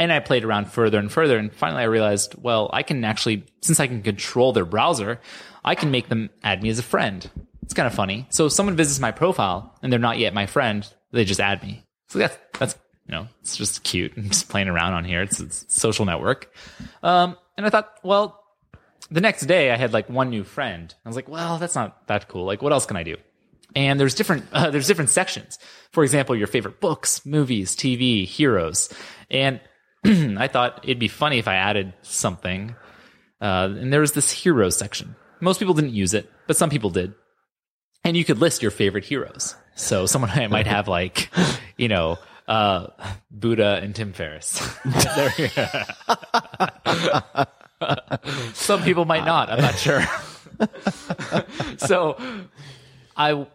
And I played around further and further. And finally I realized, well, I can actually, since I can control their browser, I can make them add me as a friend. It's kind of funny. So if someone visits my profile and they're not yet my friend, they just add me. So that's, that's, you know, it's just cute. I'm just playing around on here. It's a social network. Um, and I thought, well, the next day I had like one new friend. I was like, well, that's not that cool. Like, what else can I do? And there's different, uh, there's different sections. For example, your favorite books, movies, T V, heroes. And I thought it'd be funny if I added something. Uh, and there was this hero section. Most people didn't use it, but some people did. And you could list your favorite heroes. So someone might have like, you know, Uh, Buddha and Tim Ferriss. Some people might not. I'm not sure. So I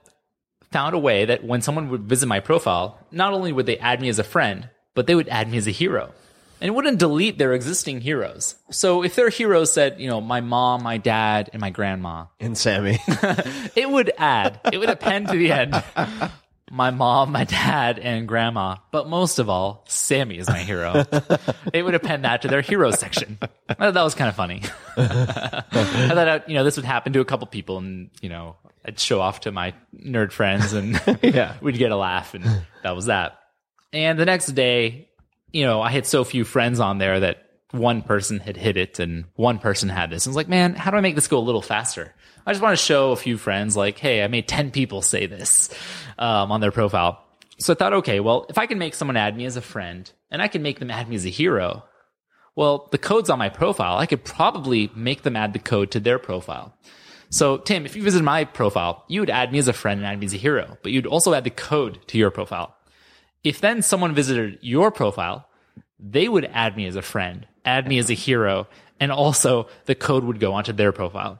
found a way that when someone would visit my profile, not only would they add me as a friend, but they would add me as a hero. And it wouldn't delete their existing heroes. So if their heroes said, you know, my mom, my dad, and my grandma. And Sammy. It would add. It would append to the end. My mom, my dad, and grandma. But most of all, Sammy is my hero. They would append that to their hero section. I thought that was kind of funny. I thought, you know, this would happen to a couple people, and, you know, I'd show off to my nerd friends, and yeah, we'd get a laugh, and that was that. And the next day, you know, I had so few friends on there that one person had hit it, and one person had this. I was like, man, how do I make this go a little faster? I just want to show a few friends, like, hey, I made ten people say this um, on their profile. So I thought, okay, well, if I can make someone add me as a friend, and I can make them add me as a hero, well, the code's on my profile. I could probably make them add the code to their profile. So, Tim, if you visit my profile, you would add me as a friend and add me as a hero, but you'd also add the code to your profile. If then someone visited your profile, they would add me as a friend, add me as a hero, and also the code would go onto their profile.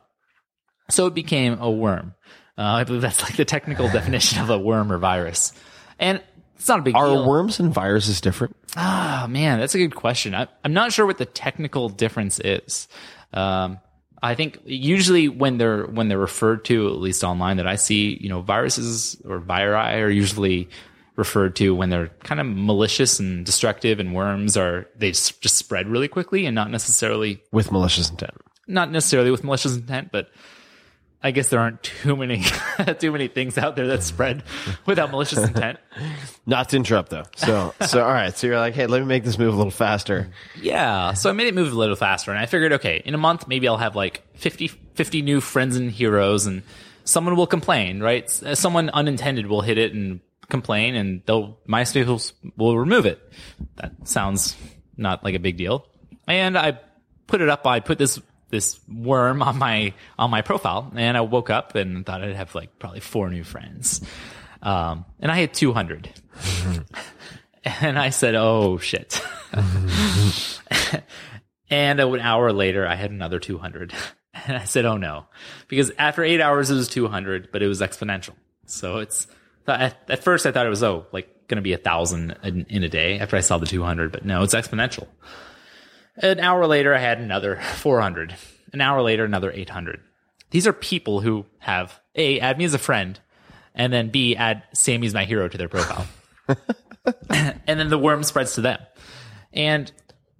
So it became a worm. Uh, I believe that's like the technical definition of a worm or virus. And it's not a big Are deal. Are worms and viruses different? Ah, man, that's a good question. I, I'm not sure what the technical difference is. Um, I think usually when they're when they're referred to, at least online, that I see, you know, viruses or viri are usually referred to when they're kind of malicious and destructive, and worms are, they just spread really quickly and not necessarily... With malicious intent. Not necessarily with malicious intent, but... I guess there aren't too many too many things out there that spread without malicious intent. Not to interrupt, though. So, so all right. So you're like, hey, let me make this move a little faster. Yeah. So I made it move a little faster, and I figured, okay, in a month, maybe I'll have like fifty new friends and heroes, and someone will complain, right? Someone unintended will hit it and complain, and they'll MySpace will remove it. That sounds not like a big deal. And I put it up. I put this... this worm on my on my profile, and I woke up and thought I'd have like probably four new friends, um, and I had two hundred, and I said, "Oh shit!" And an hour later, I had another two hundred, and I said, "Oh no," because after eight hours, it was two hundred, but it was exponential. So it's at, at first I thought it was oh like going to be a thousand in, in a day after I saw the two hundred, but no, it's exponential. An hour later, I had another four hundred. An hour later, another eight hundred. These are people who have, A, add me as a friend, and then B, add Sammy's my hero to their profile. And then the worm spreads to them. And,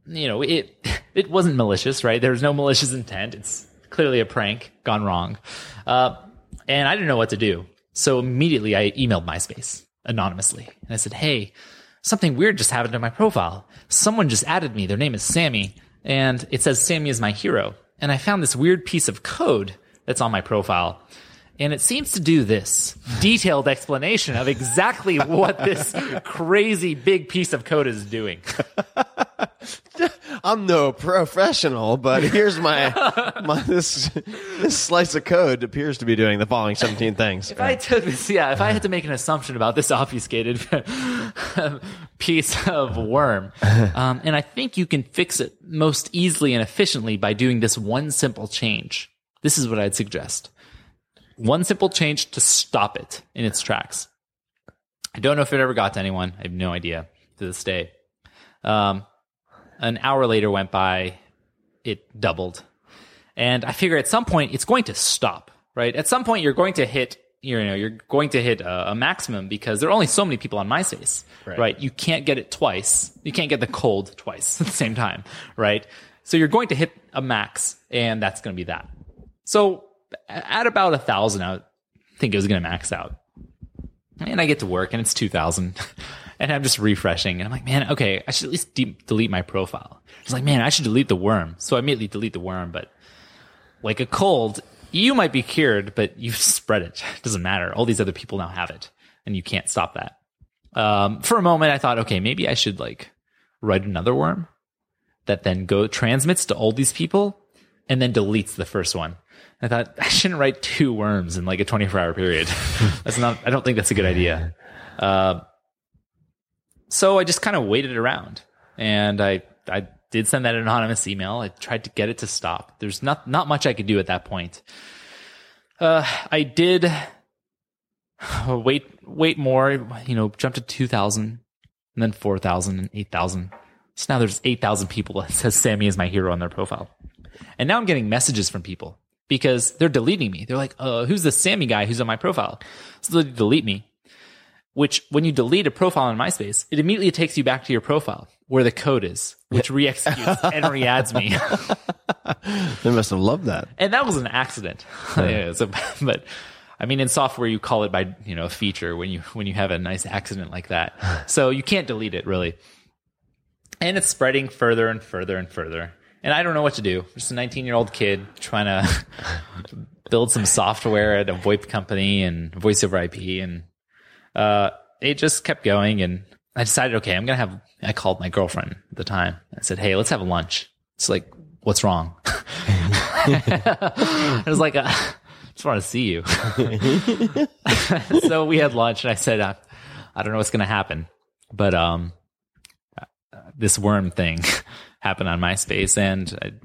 you know, it it wasn't malicious, right? There was no malicious intent. It's clearly a prank gone wrong. Uh, And I didn't know what to do. So immediately I emailed MySpace anonymously. And I said, hey, something weird just happened to my profile. Someone just added me. Their name is Sammy. And it says Sammy is my hero. And I found this weird piece of code that's on my profile. And it seems to do this detailed explanation of exactly what this crazy big piece of code is doing. I'm no professional, but here's my, my this this slice of code appears to be doing the following seventeen things. If I took this, yeah, if I had to make an assumption about this obfuscated piece of worm, um, and I think you can fix it most easily and efficiently by doing this one simple change. This is what I'd suggest. One simple change to stop it in its tracks. I don't know if it ever got to anyone. I have no idea to this day. Um, an hour later went by. It doubled. And I figure at some point it's going to stop, right? At some point you're going to hit, you know, you're going to hit a, a maximum because there are only so many people on MySpace, right. right? You can't get it twice. You can't get the cold twice at the same time, right? So you're going to hit a max, and that's going to be that. So at about a thousand, I think it was going to max out. And I get to work, and it's two thousand, and I'm just refreshing, and I'm like, man, okay, I should at least de- delete my profile. I was like, man, I should delete the worm. So I immediately delete the worm, but like a cold, you might be cured, but you've spread it. It doesn't matter. All these other people now have it, and you can't stop that. Um, for a moment, I thought, okay, maybe I should like write another worm that then go transmits to all these people, and then deletes the first one. I thought, I shouldn't write two worms in like a twenty-four hour period. That's not, I don't think that's a good idea. Uh, so I just kind of waited around, and I, I did send that anonymous email. I tried to get it to stop. There's not, not much I could do at that point. Uh, I did wait, wait more, you know, jumped to two thousand and then four thousand and eight thousand. So now there's eight thousand people that says Sammy is my hero on their profile. And now I'm getting messages from people, because they're deleting me. They're like, uh, who's the Sammy guy who's on my profile? So they delete me, which when you delete a profile on MySpace, it immediately takes you back to your profile where the code is, which re-executes and re-adds me. They must have loved that. And that was an accident. Yeah. Yeah, so, but I mean, in software, you call it by, you know, a feature when you, when you have a nice accident like that. So you can't delete it really. And it's spreading further and further and further. And I don't know what to do. I'm just a nineteen-year-old kid trying to build some software at a VoIP company and voice over I P. And uh, it just kept going. And I decided, okay, I'm going to have... I called my girlfriend at the time. I said, hey, let's have a lunch. It's like, what's wrong? I was like, I just want to see you. So we had lunch, and I said, I, I don't know what's going to happen. But um, this worm thing... happened on MySpace, and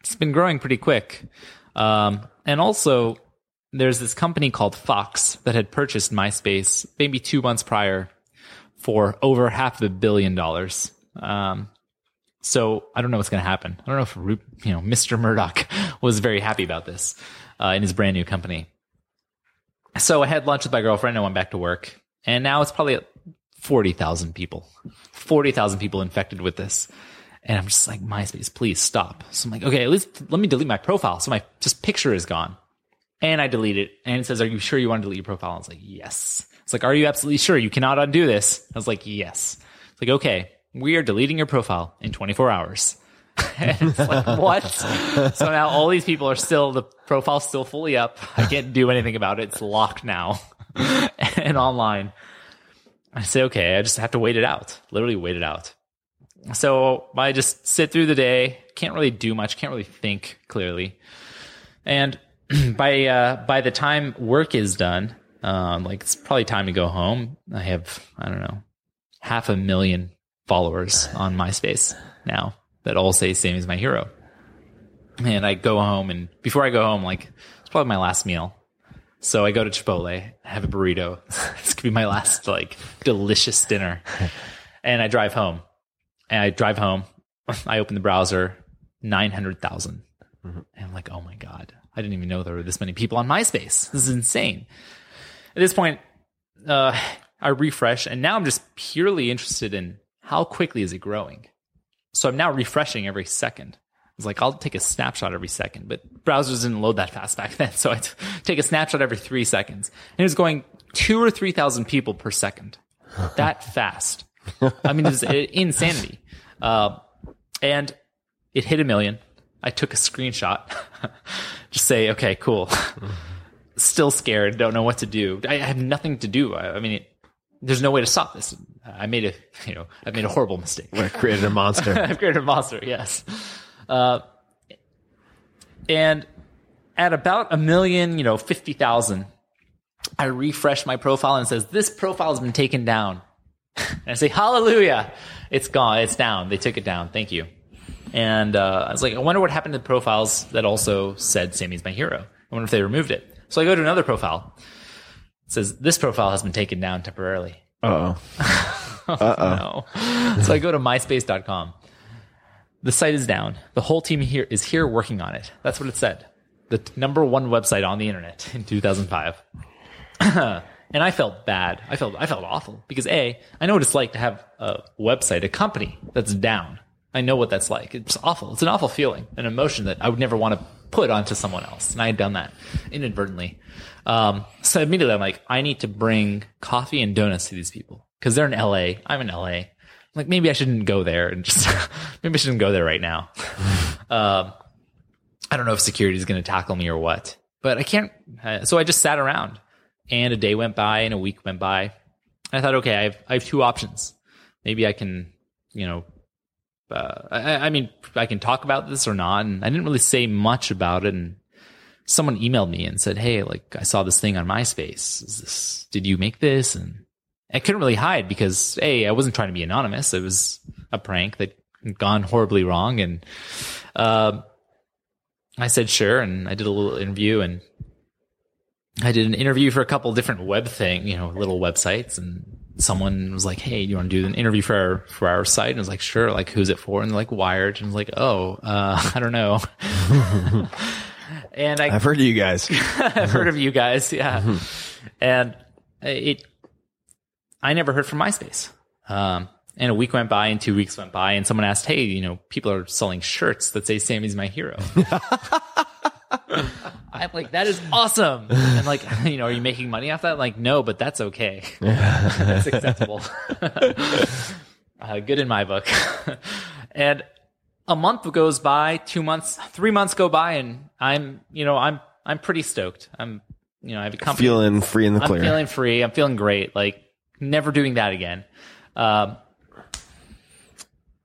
it's been growing pretty quick. Um, and also, there's this company called Fox that had purchased MySpace maybe two months prior for over half a billion dollars. Um, so I don't know what's going to happen. I don't know if you know Mister Murdoch was very happy about this uh, in his brand new company. So I had lunch with my girlfriend. I went back to work, and now it's probably forty thousand people. forty thousand people infected with this. And I'm just like, MySpace, please stop. So I'm like, okay, at least let me delete my profile. So my just picture is gone. And I delete it. And it says, are you sure you want to delete your profile? I was like, yes. It's like, are you absolutely sure you cannot undo this? I was like, yes. It's like, okay, we are deleting your profile in twenty-four hours. And it's like, what? So now all these people are still, the profile's still fully up. I can't do anything about it. It's locked now and online. I say, okay, I just have to wait it out. Literally wait it out. So I just sit through the day, can't really do much, can't really think clearly. And by uh, by the time work is done, um, like it's probably time to go home. I have, I don't know, half a million followers on MySpace now that all say Sammy's my hero. And I go home, and before I go home, like it's probably my last meal. So I go to Chipotle, I have a burrito. This could be my last like delicious dinner. And I drive home. And I drive home, I open the browser, nine hundred thousand. Mm-hmm. And I'm like, oh my God, I didn't even know there were this many people on MySpace. This is insane. At this point, uh, I refresh, and now I'm just purely interested in how quickly is it growing. So I'm now refreshing every second. was like, I'll take a snapshot every second. But browsers didn't load that fast back then. So I'd take a snapshot every three seconds. And it was going two or three thousand people per second. That fast. I mean, it was insanity. Uh, and it hit a million. I took a screenshot. Just say, okay, cool. Still scared. Don't know what to do. I have nothing to do. I, I mean, it, there's no way to stop this. I made a, you know, I made a horrible mistake. I created a monster. I've created a monster. Yes. Uh, and at about a million, you know, fifty thousand, I refresh my profile and it says, this profile has been taken down. And I say, hallelujah. It's gone. It's down. They took it down. Thank you. And uh, I was like, I wonder what happened to the profiles that also said Sammy's my hero. I wonder if they removed it. So I go to another profile. It says, this profile has been taken down temporarily. Uh-oh. Uh-oh. No. So I go to my space dot com. The site is down. The whole team here is here working on it. That's what it said. The t- number one website on the internet in two thousand five. And I felt bad. I felt I felt awful because A, I know what it's like to have a website, a company that's down. I know what that's like. It's awful. It's an awful feeling, an emotion that I would never want to put onto someone else. And I had done that inadvertently. Um, so immediately I'm like, I need to bring coffee and donuts to these people because they're in L A. I'm in L A. I'm like, maybe I shouldn't go there and just, maybe I shouldn't go there right now. um, I don't know if security is going to tackle me or what, but I can't. Uh, so I just sat around and a day went by and a week went by. And I thought, okay, I have, I have two options. Maybe I can, you know, Uh, I, I mean, I can talk about this or not. And I didn't really say much about it. And someone emailed me and said, hey, like, I saw this thing on MySpace. Is this, did you make this? And I couldn't really hide because, A, I wasn't trying to be anonymous. It was a prank that had gone horribly wrong. And uh, I said, sure. And I did a little interview. And I did an interview for a couple different web thing, you know, little websites. And someone was like, hey, you want to do an interview for our, for our site? And I was like, sure. Like, who's it for? And they're like, Wired. And I was like, oh, uh, I don't know. And I, I've heard of you guys. I've heard of you guys. Yeah. And it, I never heard from MySpace. Um, and a week went by and two weeks went by and someone asked, hey, you know, people are selling shirts that say Sammy's my hero. I'm like, that is awesome. And like, you know, are you making money off that? I'm like, no, but that's okay. That's acceptable. uh, good in my book. And a month goes by, two months, three months go by, and I'm, you know, I'm, I'm pretty stoked. I'm, you know, I have a company. Feeling free in the clear. I'm feeling free. I'm feeling great. Like, never doing that again. Um,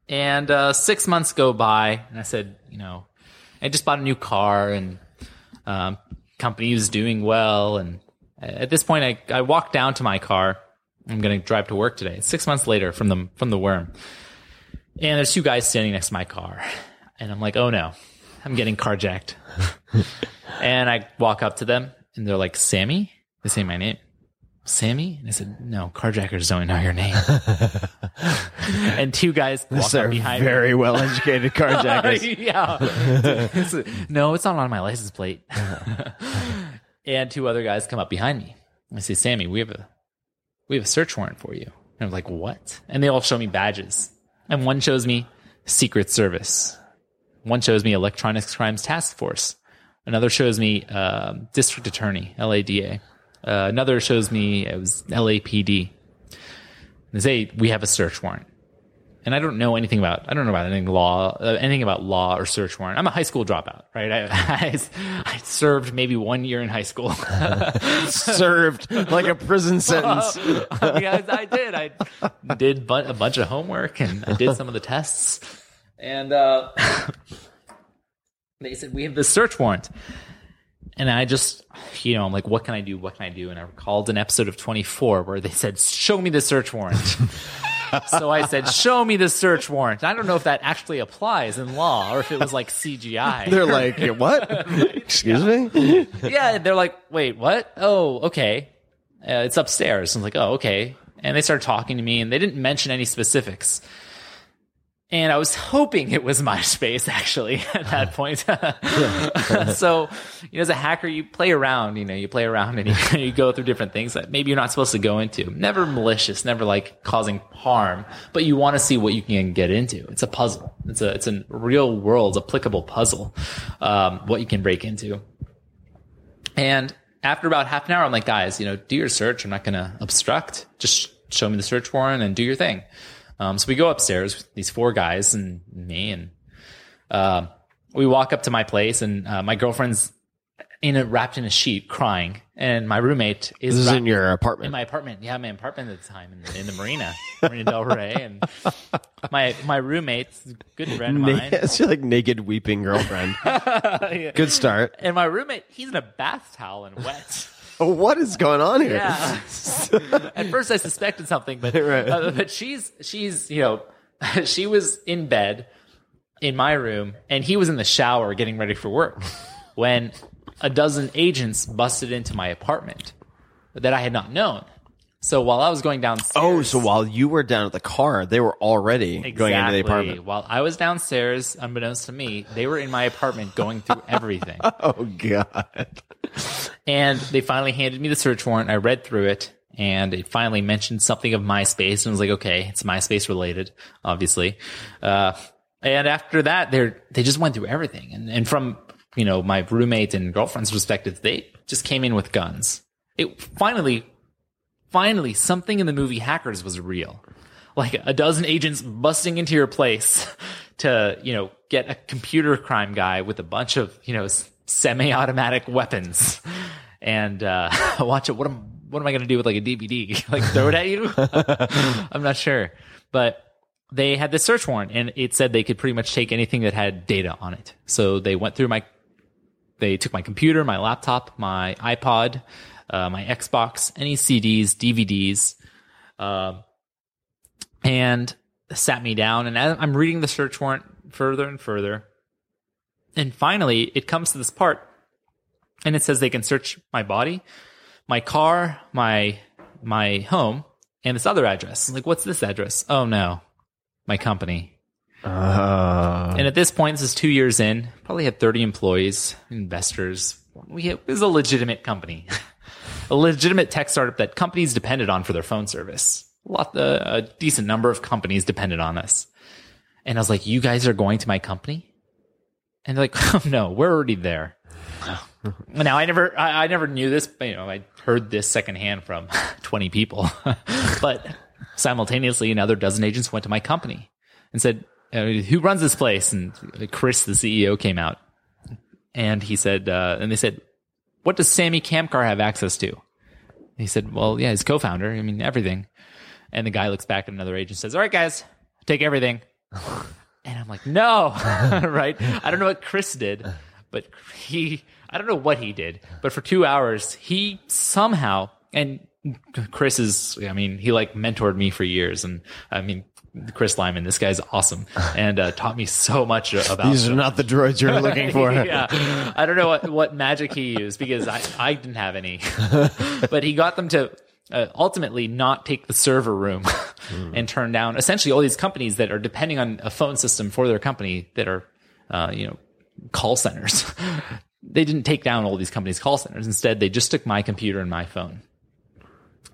and uh, six months go by, and I said, you know, I just bought a new car and um, company was doing well. And at this point, I, I walked down to my car. I'm going to drive to work today. It's six months later from the, from the worm. And there's two guys standing next to my car. And I'm like, oh no, I'm getting carjacked. And I walk up to them and they're like, Sammy? They say my name. Sammy? And I said, no, carjackers don't know your name. And two guys walked up behind me. Very well-educated carjackers. Yeah. No, it's not on my license plate. And two other guys come up behind me. I say, Sammy, we have a we have a search warrant for you. And I'm like, what? And they all show me badges. And one shows me Secret Service. One shows me Electronic Crimes Task Force. Another shows me uh, District Attorney, L A D A. Uh, another shows me it was L A P D. They say we have a search warrant, and I don't know anything about I don't know about anything law, uh, anything about law or search warrant. I'm a high school dropout, right? I I, I served maybe one year in high school. Served like a prison sentence. Well, I, mean, I, I did. I did bu- a bunch of homework and I did some of the tests, and uh, they said we have this search warrant. And I just, you know, I'm like, what can I do? What can I do? And I recalled an episode of twenty-four where they said, show me the search warrant. So I said, show me the search warrant. And I don't know if that actually applies in law or if it was like C G I. They're like, what? Excuse yeah. me? Yeah. They're like, wait, what? Oh, okay. Uh, it's upstairs. I'm like, oh, okay. And they started talking to me and they didn't mention any specifics. And I was hoping it was MySpace, actually, at that point. So, you know, as a hacker, you play around, you know, you play around and you, you go through different things that maybe you're not supposed to go into. Never malicious, never like causing harm, but you want to see what you can get into. It's a puzzle. It's a, it's a real world applicable puzzle, um, what you can break into. And after about half an hour, I'm like, guys, you know, do your search. I'm not going to obstruct. Just show me the search warrant and do your thing. Um, so we go upstairs with these four guys and me, and uh, we walk up to my place, and uh, my girlfriend's in a, wrapped in a sheet crying, and my roommate is this is in your apartment, in my apartment, yeah, my apartment at the time in the, in the Marina, Marina Del Rey, and my my roommate's good friend of mine. It's like naked weeping girlfriend. Yeah. Good start. And my roommate, he's in a bath towel and wet. What is going on here? Yeah. At first I suspected something, but right. uh, but she's she's you know she was in bed in my room and he was in the shower getting ready for work when a dozen agents busted into my apartment that I had not known. So while I was going downstairs, oh, so while you were down at the car, they were already exactly. going into the apartment. While I was downstairs, unbeknownst to me, they were in my apartment going through everything. Oh God. And they finally handed me the search warrant. I read through it, and it finally mentioned something of MySpace, and I was like, okay, it's MySpace related, obviously. Uh, and after that, they they just went through everything. And, and from, you know, my roommate and girlfriend's perspective, they just came in with guns. It finally, finally, something in the movie Hackers was real. Like a dozen agents busting into your place to, you know, get a computer crime guy with a bunch of, you know, semi-automatic weapons. And uh watch it. What am what am I going to do with like a D V D? Like throw it at you? I'm not sure. But they had this search warrant, and it said they could pretty much take anything that had data on it. So they went through my, they took my computer, my laptop, my iPod, uh, my Xbox, any C Ds, D V Ds, uh, and sat me down. And I'm reading the search warrant further and further. And finally, it comes to this part. And it says they can search my body, my car, my my home, and this other address. I'm like, what's this address? Oh, no. My company. Uh. And at this point, this is two years in. Probably had thirty employees, investors. We had, it was a legitimate company. A legitimate tech startup that companies depended on for their phone service. A, lot, uh, a decent number of companies depended on us. And I was like, you guys are going to my company? And they're like, oh, no, we're already there. Now, I never, I, I never knew this, but, you know, I heard this secondhand from twenty people, but simultaneously another dozen agents went to my company and said, who runs this place? And Chris, the C E O, came out, and he said, uh, and they said, what does Sammy Kamkar have access to? And he said, well, yeah, his co-founder, I mean, everything. And the guy looks back at another agent and says, all right, guys, take everything. And I'm like, no, right? I don't know what Chris did, but he... I don't know what he did, but for two hours, he somehow, and Chris is, I mean, he like mentored me for years. And I mean, Chris Lyman, this guy's awesome, and uh, taught me so much about. These are not the droids you're looking for. Yeah. I don't know what, what magic he used, because I, I didn't have any, but he got them to uh, ultimately not take the server room mm. and turn down essentially all these companies that are depending on a phone system for their company that are, uh, you know, call centers. They didn't take down all these companies' call centers. Instead, they just took my computer and my phone,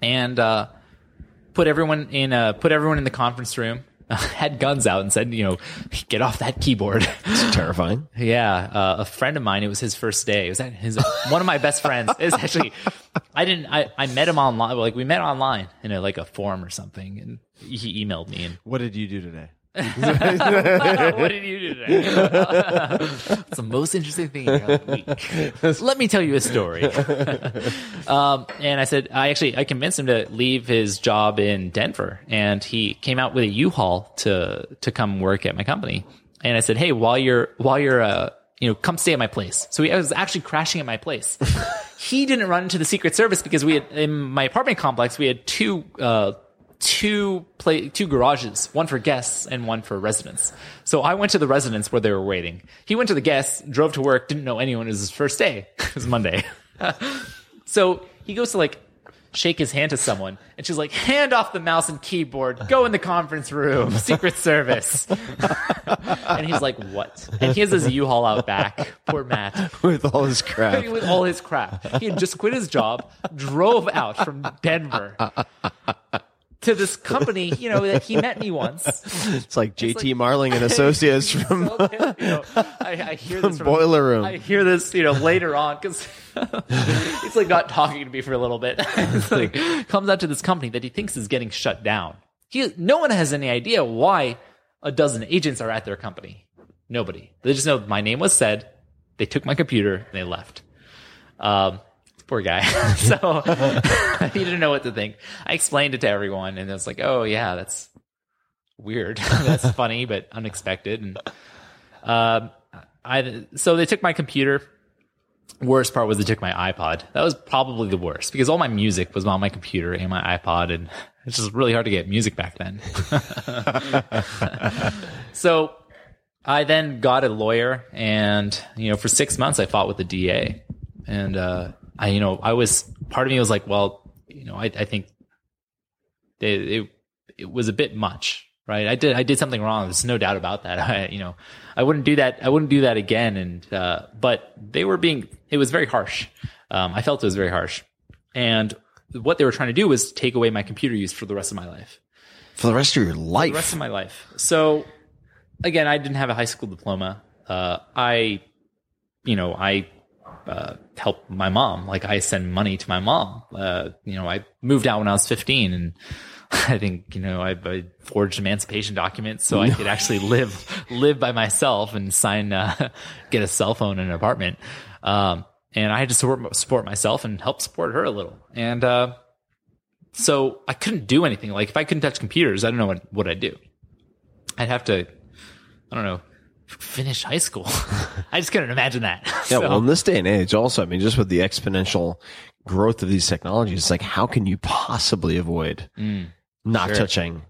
and uh, put everyone in a, put everyone in the conference room. Had guns out and said, you know, get off that keyboard. It's terrifying. Yeah, uh, a friend of mine. It was his first day. It was that his one of my best friends. It's actually, I didn't. I, I met him online. Like we met online in a, like a forum or something, and he emailed me. And what did you do today? What did you do today? It's the most interesting thing in your week. Let me tell you a story. um, and I said, I actually, I convinced him to leave his job in Denver, and he came out with a U-Haul to to come work at my company. And I said, hey, while you're while you're uh, you know, come stay at my place. So he, I was actually crashing at my place. He didn't run into the Secret Service because we had in my apartment complex we had two. Uh, two play two garages, one for guests and one for residents. So I went to the residents where they were waiting. He went to the guests, drove to work, didn't know anyone. It was his first day. It was Monday. So he goes to like shake his hand to someone, and she's like, hand off the mouse and keyboard, go in the conference room, Secret Service. And he's like, what? And he has his U-Haul out back, poor Matt. With all his crap. With all his crap. He had just quit his job, drove out from Denver to this company, you know, that he met me once. It's like J T like, Marling and Associates from, so, you know, I, I hear from this from, Boiler Room. I hear this, you know, later on because he's like not talking to me for a little bit. It's like comes out to this company that he thinks is getting shut down. He, no one has any idea why a dozen agents are at their company. Nobody. They just know my name was said. They took my computer and they left. Um, Poor guy. So he didn't know what to think. I explained it to everyone, and it was like, "Oh yeah, that's weird. That's funny, but unexpected." And um, I so they took my computer. Worst part was they took my iPod. That was probably the worst because all my music was on my computer and my iPod, and it's just really hard to get music back then. So I then got a lawyer, and you know, for six months I fought with the D A, and. uh I, you know, I was, part of me was like, well, you know, I, I think they, it, it was a bit much, right? I did, I did something wrong. There's no doubt about that. I, you know, I wouldn't do that. I wouldn't do that again. And, uh, but they were being, it was very harsh. Um, I felt it was very harsh. And what they were trying to do was take away my computer use for the rest of my life. For the rest of your life? For the rest of my life. So again, I didn't have a high school diploma. Uh, I, you know, I, Uh, help my mom. Like I send money to my mom. Uh, you know, I moved out when I was fifteen, and I think you know I, I forged emancipation documents so no. I could actually live live by myself and sign uh, get a cell phone and an apartment. Um, and I had to support, support myself and help support her a little. And uh, so I couldn't do anything. Like if I couldn't touch computers, I don't know what what I'd do. I'd have to, I don't know. Finish high school. I just couldn't imagine that. Yeah, so. Well, in this day and age, also, I mean, just with the exponential growth of these technologies, it's like, how can you possibly avoid mm, not sure. touching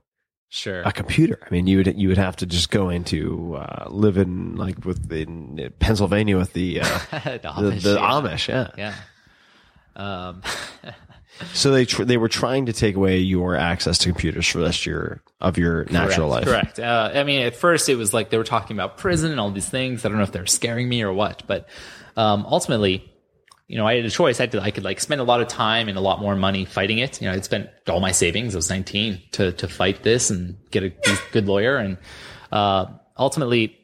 sure. a computer? I mean, you would you would have to just go into uh, live in like with in Pennsylvania with the uh, the, Amish, the, the yeah. Amish, yeah, yeah. Um, so they tr- they were trying to take away your access to computers for the rest of your of your correct, natural life. Correct. Uh, I mean, at first it was like they were talking about prison and all these things. I don't know if they were scaring me or what, but um, ultimately, you know, I had a choice. I had to, I could like spend a lot of time and a lot more money fighting it. You know, I'd spent all my savings. I was nineteen to to fight this and get a good lawyer. And uh, ultimately,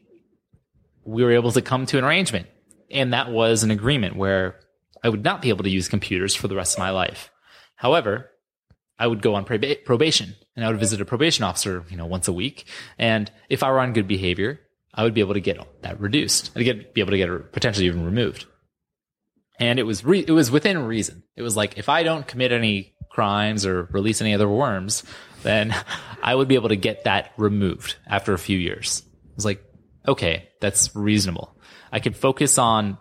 we were able to come to an arrangement, and that was an agreement where I would not be able to use computers for the rest of my life. However, I would go on prob- probation, and I would visit a probation officer, you know, once a week. And if I were on good behavior, I would be able to get that reduced. I'd get, be able to get it potentially even removed. And it was re- it was within reason. It was like if I don't commit any crimes or release any other worms, then I would be able to get that removed after a few years. I was like, okay, that's reasonable. I could focus on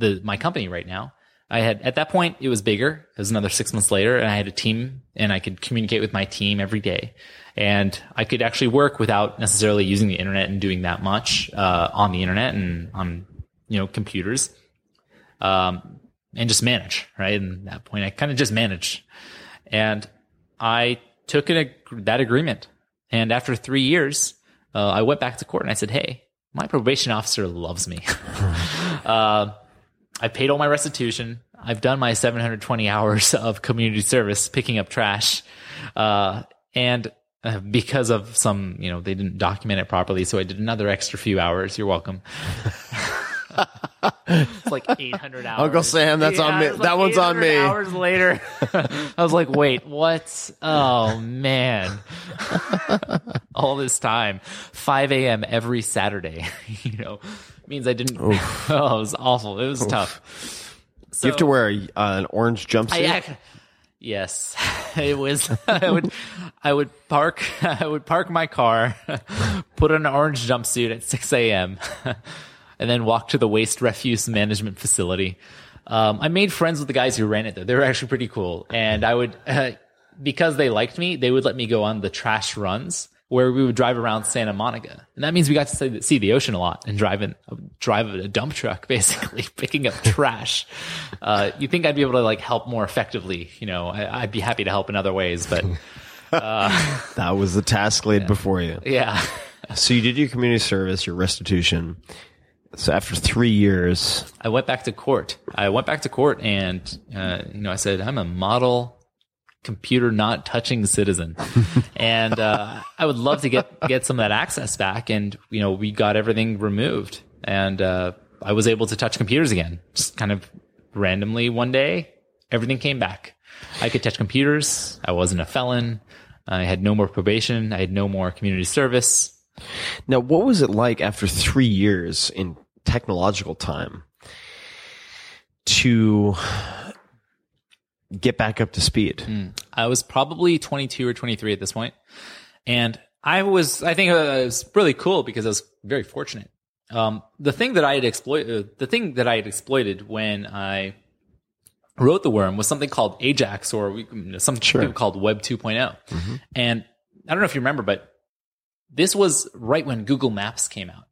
the my company right now. I had, at that point, it was bigger. It was another six months later, and I had a team, and I could communicate with my team every day. And I could actually work without necessarily using the internet and doing that much uh, on the internet and on, you know, computers, um, and just manage, right? And at that point, I kind of just managed. And I took an ag- that agreement. And after three years, uh, I went back to court, and I said, hey, my probation officer loves me. uh, I paid all my restitution. I've done my seven hundred twenty hours of community service, picking up trash. Uh, and uh, because of some, you know, they didn't document it properly. So I did another extra few hours. You're welcome. It's like eight hundred hours. Uncle Sam, that's yeah, on me. Like that one's on me. Hours later, I was like, wait, what? Oh, man. All this time, five a.m. every Saturday, you know. Means I didn't. Oh, it was awful. It was Oof. tough. So, you have to wear a, uh, an orange jumpsuit. I, I, yes, it was. I would, I would park. I would park my car, put on an orange jumpsuit at six a.m., and then walk to the waste refuse management facility. Um, I made friends with the guys who ran it though. They were actually pretty cool, and I would uh, because they liked me, they would let me go on the trash runs. where we would drive around Santa Monica. And that means we got to see the ocean a lot and drive, in, drive a dump truck, basically, picking up trash. Uh, you think I'd be able to like help more effectively. You know, I, I'd be happy to help in other ways, but... Uh, that was the task laid yeah. before you. Yeah. So you did your community service, your restitution. So after three years... I went back to court. I went back to court and uh, you know, I said, I'm a model... computer not touching citizen. And uh, I would love to get, get some of that access back. And, you know, we got everything removed and uh, I was able to touch computers again. Just kind of randomly one day, everything came back. I could touch computers. I wasn't a felon. I had no more probation. I had no more community service. Now, what was it like after three years in technological time to... get back up to speed? Mm. I was probably twenty-two or twenty-three at this point. And I was, I think it was really cool because I was very fortunate. Um, the thing that I had exploited, uh, the thing that I had exploited when I wrote The Worm was something called Ajax, or we, some sure. people called Web two point oh. Mm-hmm. And I don't know if you remember, but this was right when Google Maps came out.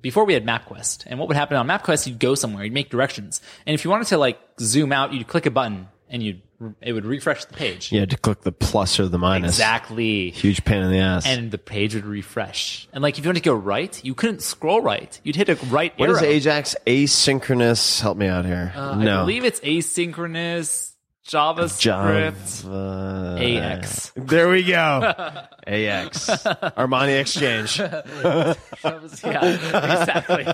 Before we had MapQuest. And what would happen on MapQuest, you'd go somewhere, you'd make directions. And if you wanted to like zoom out, you'd click a button. And you, it would refresh the page. You had to click the plus or the minus. Exactly. Huge pain in the ass. And the page would refresh. And like if you wanted to go right, you couldn't scroll right. You'd hit a right arrow. What is Ajax? Asynchronous. Help me out here. Uh, no. I believe it's asynchronous JavaScript Java. A X. There we go. A X. Armani Exchange. Yeah, exactly.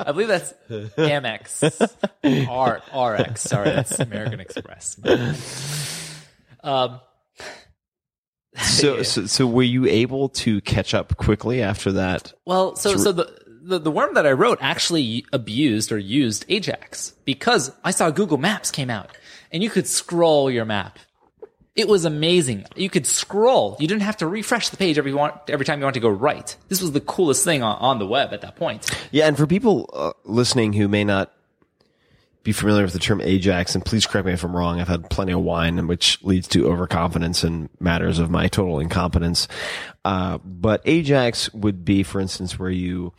I believe that's Amex. R, RX. Sorry, that's American Express. Um, so, yeah. so, so were you able to catch up quickly after that? Well, so, so the... The, the worm that I wrote actually abused or used Ajax because I saw Google Maps came out and you could scroll your map. It was amazing. You could scroll. You didn't have to refresh the page every want, every time you want to go right. This was the coolest thing on, on the web at that point. Yeah, and for people uh, listening who may not be familiar with the term Ajax, and please correct me if I'm wrong. I've had plenty of wine, which leads to overconfidence in matters of my total incompetence. Uh, but Ajax would be, for instance, where you...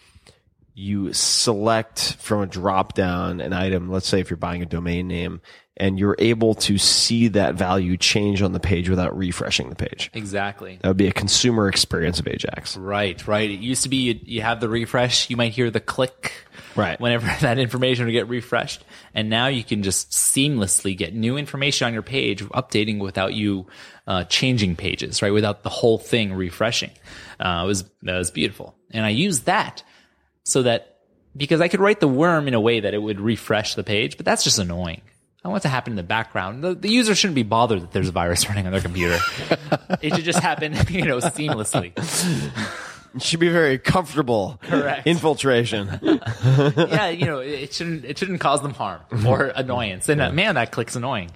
you select from a drop-down an item, let's say if you're buying a domain name, and you're able to see that value change on the page without refreshing the page. Exactly. That would be a consumer experience of Ajax. Right, right. It used to be you, you have the refresh, you might hear the click right. whenever that information would get refreshed, and now you can just seamlessly get new information on your page, updating without you uh, changing pages, right? Without the whole thing refreshing. Uh, it was, that was beautiful. And I used that so that, because I could write The Worm in a way that it would refresh the page, but that's just annoying. I want it to happen in the background. The, the user shouldn't be bothered that there's a virus running on their computer. It should just happen, you know, seamlessly. It should be very comfortable. Correct. Infiltration. Yeah, you know, it shouldn't it shouldn't cause them harm or annoyance. And yeah. uh, man, that click's annoying.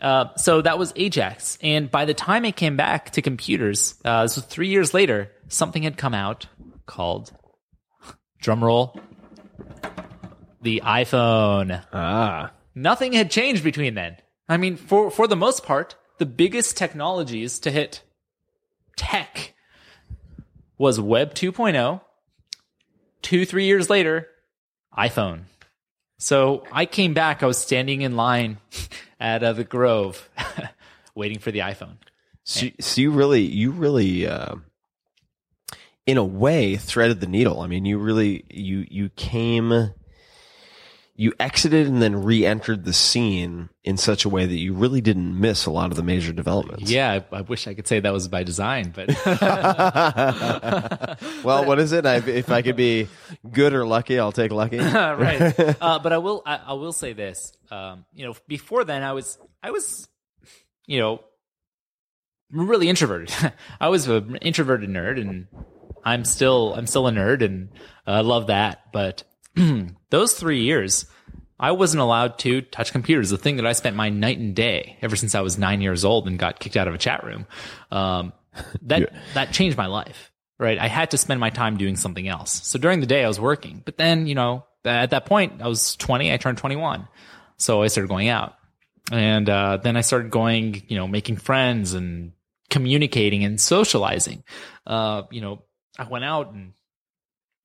Uh, so that was Ajax. And by the time it came back to computers, uh, this was three years later, something had come out called... drumroll, the iPhone. Ah. Nothing had changed between then. I mean, for, for the most part, the biggest technologies to hit tech was Web two point oh. Two, three years later, iPhone. So I came back. I was standing in line at uh, the Grove waiting for the iPhone. So, so you really, you really... Uh... in a way, threaded the needle. I mean, you really, you you came, you exited and then re-entered the scene in such a way that you really didn't miss a lot of the major developments. Yeah, I, I wish I could say that was by design, but... Well, what is it? I, if I could be good or lucky, I'll take lucky. Right. Uh, but I will I, I will say this. Um, you know, before then, I was I was, you know, really introverted. I was an introverted nerd, and... I'm still I'm still a nerd, and I uh, love that. But those three years, I wasn't allowed to touch computers, the thing that I spent my night and day ever since I was nine years old and got kicked out of a chat room. Um, that yeah. that changed my life, right? I had to spend my time doing something else. So during the day, I was working. But then, you know, at that point, I was twenty. I turned twenty-one. So I started going out. And uh, then I started going, you know, making friends and communicating and socializing. Uh, you know, I went out and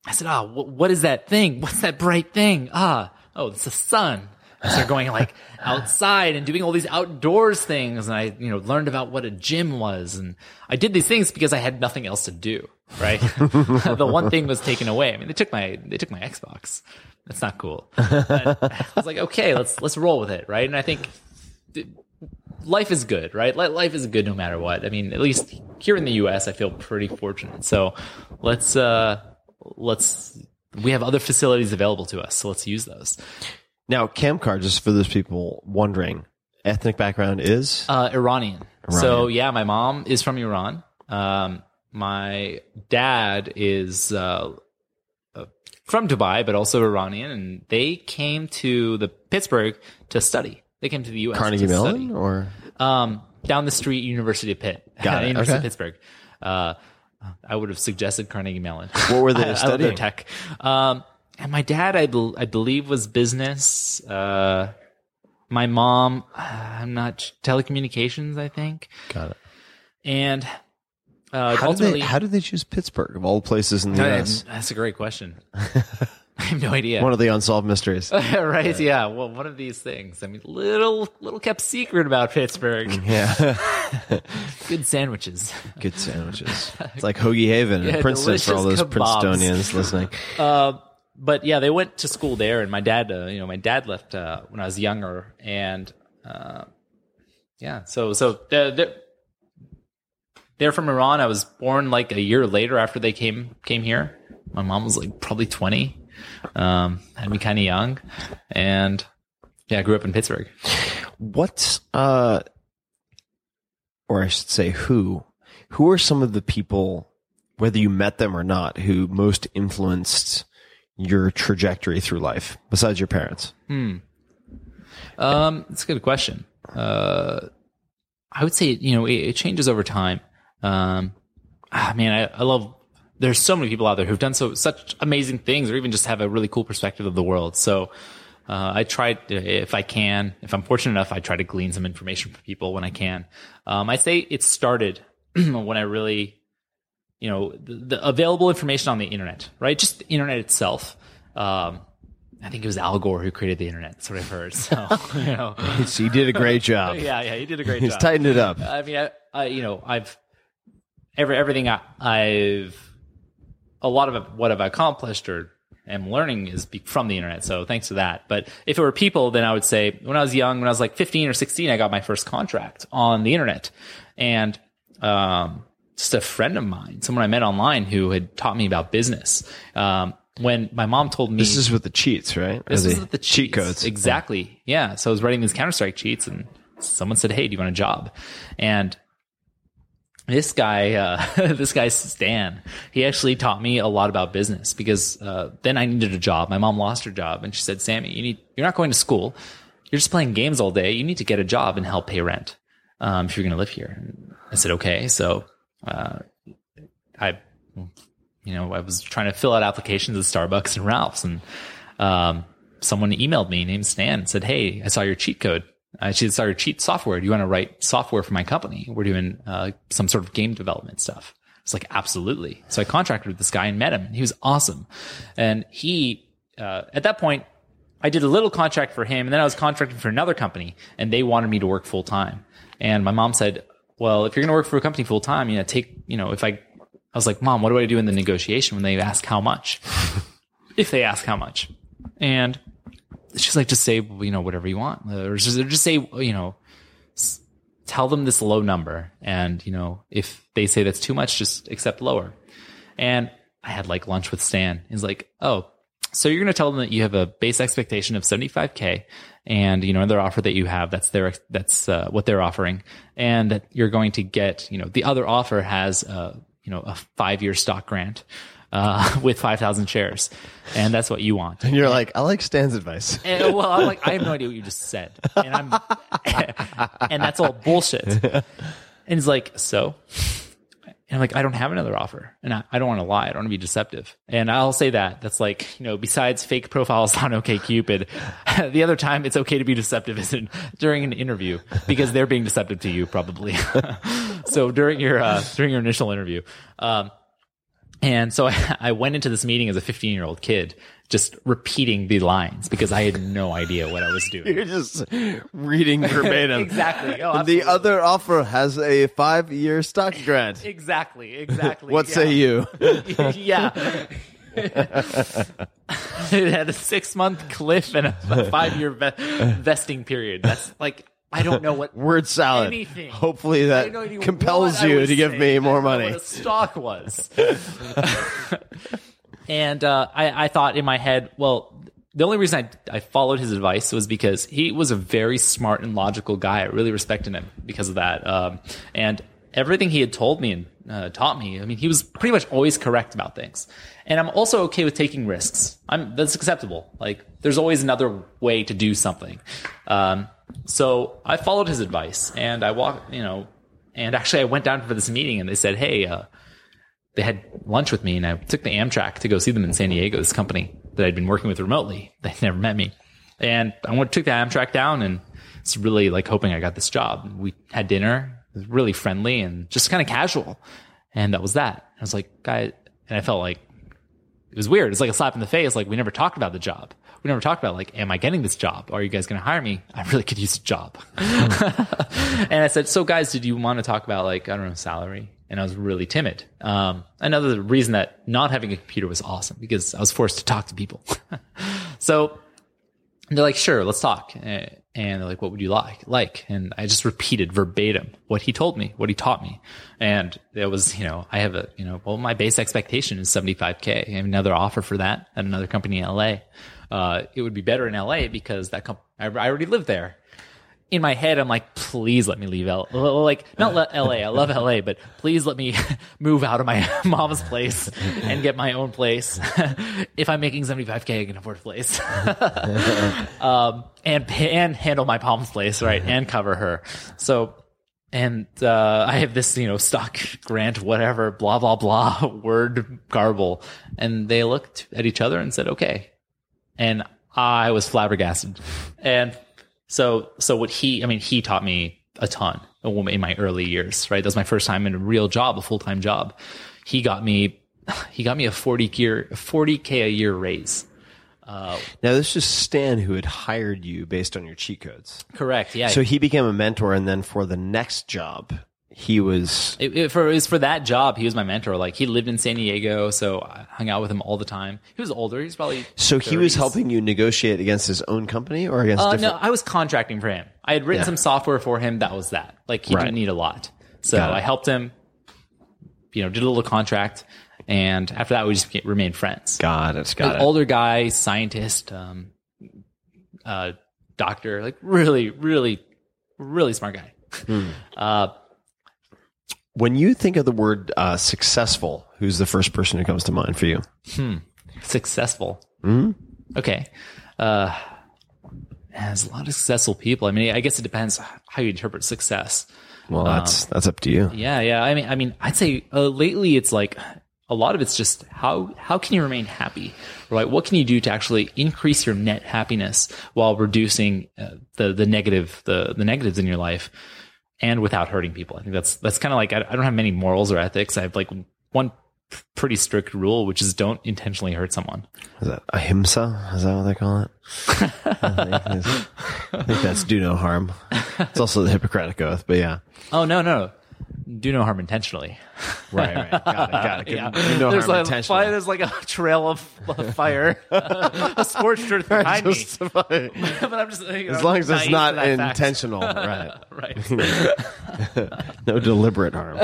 I said, "Ah, oh, wh- what is that thing? What's that bright thing? Ah, oh, it's the sun." And started going like outside and doing all these outdoors things, and I, you know, learned about what a gym was, and I did these things because I had nothing else to do. Right, the one thing was taken away. I mean, they took my they took my Xbox. That's not cool. But I was like, okay, let's let's roll with it, right? And I think life is good, right? Life is good no matter what. I mean, at least here in the U S, I feel pretty fortunate. So let's uh, let's we have other facilities available to us, so let's use those. Now, Kamkar, just for those people wondering, ethnic background is uh, Iranian. Iranian. So yeah, my mom is from Iran. Um, My dad is uh, from Dubai, but also Iranian, and they came to the Pittsburgh to study. They came to the U S Carnegie to Mellon study. or um, down the street, University of Pitt, Got it. University okay. of Pittsburgh. Uh, I would have suggested Carnegie Mellon. What were they I, studying? I love their tech. Um, and my dad, I, be- I believe, was business. Uh, my mom, I'm not telecommunications. I think. Got it. And. Uh, how, did they, how did they choose Pittsburgh of all places in the U S? That's a great question. I have no idea. One of the unsolved mysteries. Right, yeah. Well, one of these things. I mean, little little kept secret about Pittsburgh. Yeah. Good sandwiches. Good sandwiches. It's like Hoagie Haven yeah, in Princeton for all those kebabs. Princetonians listening. Uh, but yeah, they went to school there, and my dad, uh, you know, my dad left uh, when I was younger, and uh, yeah, so so uh, there. They're from Iran. I was born like a year later after they came came here. My mom was like probably twenty. Um, had me kind of young, and yeah, I grew up in Pittsburgh. What, uh, or I should say, who, who are some of the people, whether you met them or not, who most influenced your trajectory through life besides your parents? Hmm. Um, that's a good question. Uh, I would say you know it, it changes over time. Um, I mean, I, I love, there's so many people out there who've done so such amazing things, or even just have a really cool perspective of the world. So, uh, I try to, if I can, if I'm fortunate enough, I try to glean some information from people when I can. Um, I say it started when I really, you know, the, the available information on the internet, right? Just the internet itself. Um, I think it was Al Gore who created the internet. That's what I've heard. So, you know, so he did a great job. yeah. Yeah. He did a great He's job. He's tightened it up. I mean, I, I you know, I've, Every, everything I, I've, a lot of what I've accomplished or am learning is from the internet. So thanks to that. But if it were people, then I would say when I was young, when I was like fifteen or sixteen, I got my first contract on the internet. And um, just a friend of mine, someone I met online who had taught me about business. Um, when my mom told me. This is with the cheats, right? This is with the cheats. Cheat codes. Exactly. Yeah. So I was writing these Counter-Strike cheats, and someone said, "Hey, do you want a job?" And This guy, uh, this guy, Stan, he actually taught me a lot about business, because uh, then I needed a job. My mom lost her job, and she said, "Sammy, you need, you're not going to school. You're just playing games all day. You need to get a job and help pay rent um, if you're going to live here." And I said, "Okay." So uh, I, you know, I was trying to fill out applications at Starbucks and Ralph's, and um, someone emailed me named Stan and said, "Hey, I saw your cheat code. Uh, she started cheat software. Do you want to write software for my company? We're doing uh, some sort of game development stuff." It's like, absolutely. So I contracted with this guy and met him. He was awesome. And he, uh, at that point, I did a little contract for him, and then I was contracting for another company, and they wanted me to work full time. And my mom said, "Well, if you're going to work for a company full time, you know, take, you know, if I, I was like, "Mom, what do I do in the negotiation when they ask how much?" If they ask how much. And she's like, "Just say, you know, whatever you want," or just, or just say, you know, s- tell them this low number, and you know, if they say that's too much, just accept lower. And I had like lunch with Stan. He's like, "Oh, so you're going to tell them that you have a base expectation of seventy-five K, and you know, their offer that you have, that's their, that's uh, what they're offering, and that you're going to get, you know, the other offer has uh, you know, a five-year stock grant." Uh, with five thousand shares, and that's what you want. And you're and, like, I like Stan's advice. And, well, I'm like, I have no idea what you just said. And I'm, and that's all bullshit. And he's like, "So?" And I'm like, I don't have another offer. And I, I don't want to lie. I don't want to be deceptive. And I'll say that. That's like, you know, besides fake profiles on OkCupid, the other time it's okay to be deceptive is in, during an interview, because they're being deceptive to you probably. So during your uh, during your initial interview. Um, and so I, I went into this meeting as a fifteen-year-old kid, just repeating the lines because I had no idea what I was doing. You're just reading verbatim. Exactly. Oh, the other offer has a five-year stock grant. Exactly. Exactly. What yeah. say you? Yeah. It had a six-month cliff and a five-year ve- vesting period. That's like, I don't know what word salad. Anything. Hopefully that compels you to give me more money. I don't know what a stock was. And uh, I, I thought in my head, well, the only reason I, I followed his advice was because he was a very smart and logical guy. I really respected him because of that. Um, and everything he had told me and uh, taught me, I mean, he was pretty much always correct about things. And I'm also okay with taking risks. I'm that's acceptable. Like, there's always another way to do something. Um, so I followed his advice, and I walked, you know, and actually I went down for this meeting, and they said, hey, uh, they had lunch with me, and I took the Amtrak to go see them in San Diego, this company that I'd been working with remotely. They never met me. And I went, took the Amtrak down, and it's really like hoping I got this job. We had dinner. It was really friendly and just kind of casual. And that was that. I was like, guy, and I felt like it was weird. It's like a slap in the face. Like, we never talked about the job. We never talked about, like, am I getting this job? Are you guys going to hire me? I really could use a job. And I said, so guys, did you want to talk about, like, I don't know, salary? And I was really timid. Um, another reason that not having a computer was awesome, because I was forced to talk to people. So they're like, sure, let's talk. And they're like, what would you like? Like, and I just repeated verbatim what he told me, what he taught me. And it was, you know, I have a, you know, well, my base expectation is seventy-five K. I have another offer for that at another company in L A. Uh, it would be better in L A because that comp- I, I already live there. In my head, I'm like, please let me leave L A. Like, not let L A. I love L A, but please let me move out of my mom's place and get my own place. If I'm making seventy-five K, I can afford a place. um, and, and handle my mom's place, right? And cover her. So, and uh, I have this, you know, stock grant, whatever, blah, blah, blah, word garble. And they looked at each other and said, okay. And I was flabbergasted. And So, so what he, I mean, he taught me a ton in my early years, right? That was my first time in a real job, a full-time job. He got me, he got me a forty K a year raise. Uh, now this is Stan, who had hired you based on your cheat codes. Correct. Yeah. So he became a mentor, and then for the next job, he was it, it, for it was for that job. He was my mentor. Like, he lived in San Diego, so I hung out with him all the time. He was older. He's probably so thirties. He was helping you negotiate against his own company or against. Uh, different... No, I was contracting for him. I had written yeah. some software for him. That was that. Like, he right. didn't need a lot, so I helped him. You know, did a little contract, and after that, we just became, remained friends. Got it. Got like, it. Older guy, scientist, um, uh, doctor. Like, really, really, really smart guy. Hmm. Uh. When you think of the word uh, successful, who's the first person who comes to mind for you? Hmm. Successful. Mm-hmm. Okay. Uh, there's a lot of successful people. I mean, I guess it depends how you interpret success. Well, that's um, that's up to you. Yeah, yeah. I mean, I mean, I'd say uh, lately it's like a lot of it's just how how can you remain happy, right? What can you do to actually increase your net happiness while reducing uh, the the negative the the negatives in your life? And without hurting people. I think that's that's kind of like, I, I don't have many morals or ethics. I have like one p- pretty strict rule, which is don't intentionally hurt someone. Is that ahimsa? Is that what they call it? I, think I think that's do no harm. It's also the Hippocratic Oath, but yeah. Oh, no, no. Do no harm intentionally. Right, right. Got it, got it. Good, yeah. Do no there's harm like, intentionally. There's like a trail of, of fire, a scorched earth behind me. But I'm just, you know, as long as it's not intentional. Right. Right. No deliberate harm.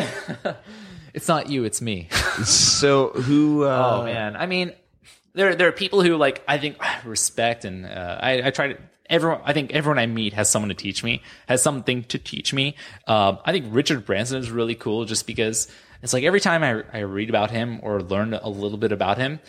It's not you, it's me. So who... Uh... Oh, man. I mean, there, there are people who, like, I think respect, and uh, I, I try to... Everyone, I think everyone I meet has someone to teach me, has something to teach me. Um, I think Richard Branson is really cool just because it's like every time I, I read about him or learn a little bit about him,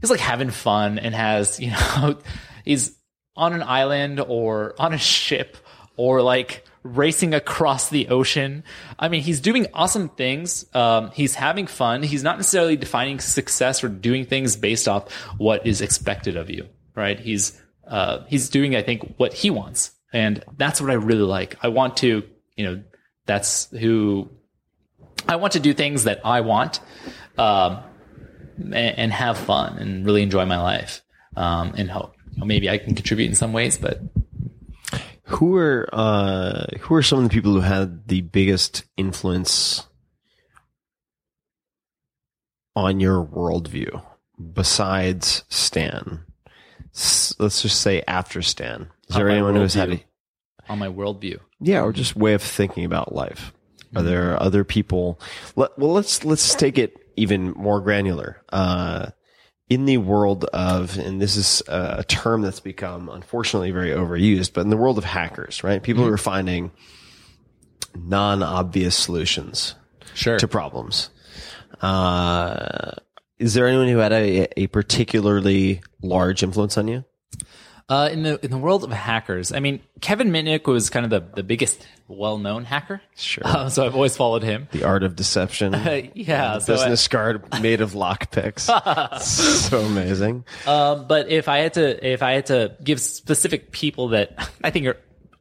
he's like having fun and has, you know, he's on an island or on a ship or like racing across the ocean. I mean, he's doing awesome things. Um, he's having fun. He's not necessarily defining success or doing things based off what is expected of you, right? He's uh, he's doing, I think, what he wants. And that's what I really like. I want to, you know, that's who I want to do things that I want um, and, and have fun and really enjoy my life um, and hope. You know, maybe I can contribute in some ways, but... Who are uh, who are some of the people who had the biggest influence on your worldview besides Stan? S- let's just say after Stan. Is there anyone who's had a... on my worldview? Yeah, or just way of thinking about life. Mm-hmm. Are there other people? Let, well, let's let's take it even more granular. Uh, In the world of, and this is a term that's become, unfortunately, very overused, but in the world of hackers, right? People mm-hmm. who are finding non-obvious solutions sure. to problems. Uh, is there anyone who had a, a particularly large influence on you? Uh, in the in the world of hackers, I mean, Kevin Mitnick was kind of the, the biggest well-known hacker. Sure. Uh, so I've always followed him. The Art of Deception. Uh, yeah. So business I, card made of lockpicks. So amazing. Uh, but if I had to, if I had to give specific people that I think are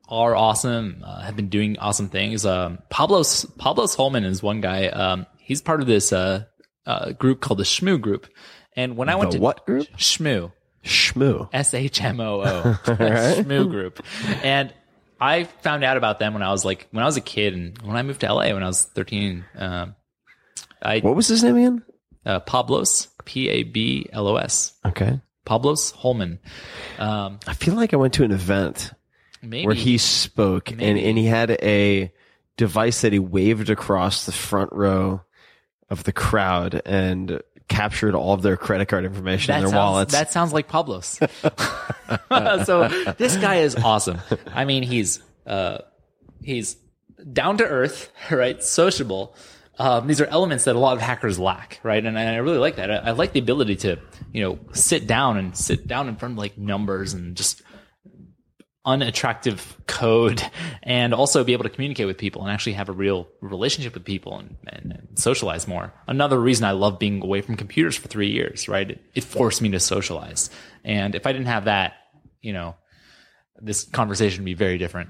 are awesome, uh, have been doing awesome things. Um, Pablo Pablo Holman is one guy. Um, he's part of this uh, uh group called the Shmoo Group. And when I went the to what group? Shmoo. Shmoo. S H M O O. Right. Shmoo Group. And I found out about them when I was like, when I was a kid and when I moved to L A when I was thirteen. Um, I What was his name again? Uh, Pablos. P A B L O S. Okay. Pablos Holman. Um, I feel like I went to an event maybe, where he spoke and, and he had a device that he waved across the front row of the crowd and captured all of their credit card information that in their sounds, wallets. That sounds like Pablo's. So this guy is awesome. I mean, he's uh, he's down to earth, right? Sociable. Um, these are elements that a lot of hackers lack, right? And I really like that. I, I like the ability to, you know, sit down and sit down in front of like numbers and just unattractive code, and also be able to communicate with people and actually have a real relationship with people and, and, and socialize more. Another reason I love being away from computers for three years, right? It, it forced me to socialize. And if I didn't have that, you know, this conversation would be very different.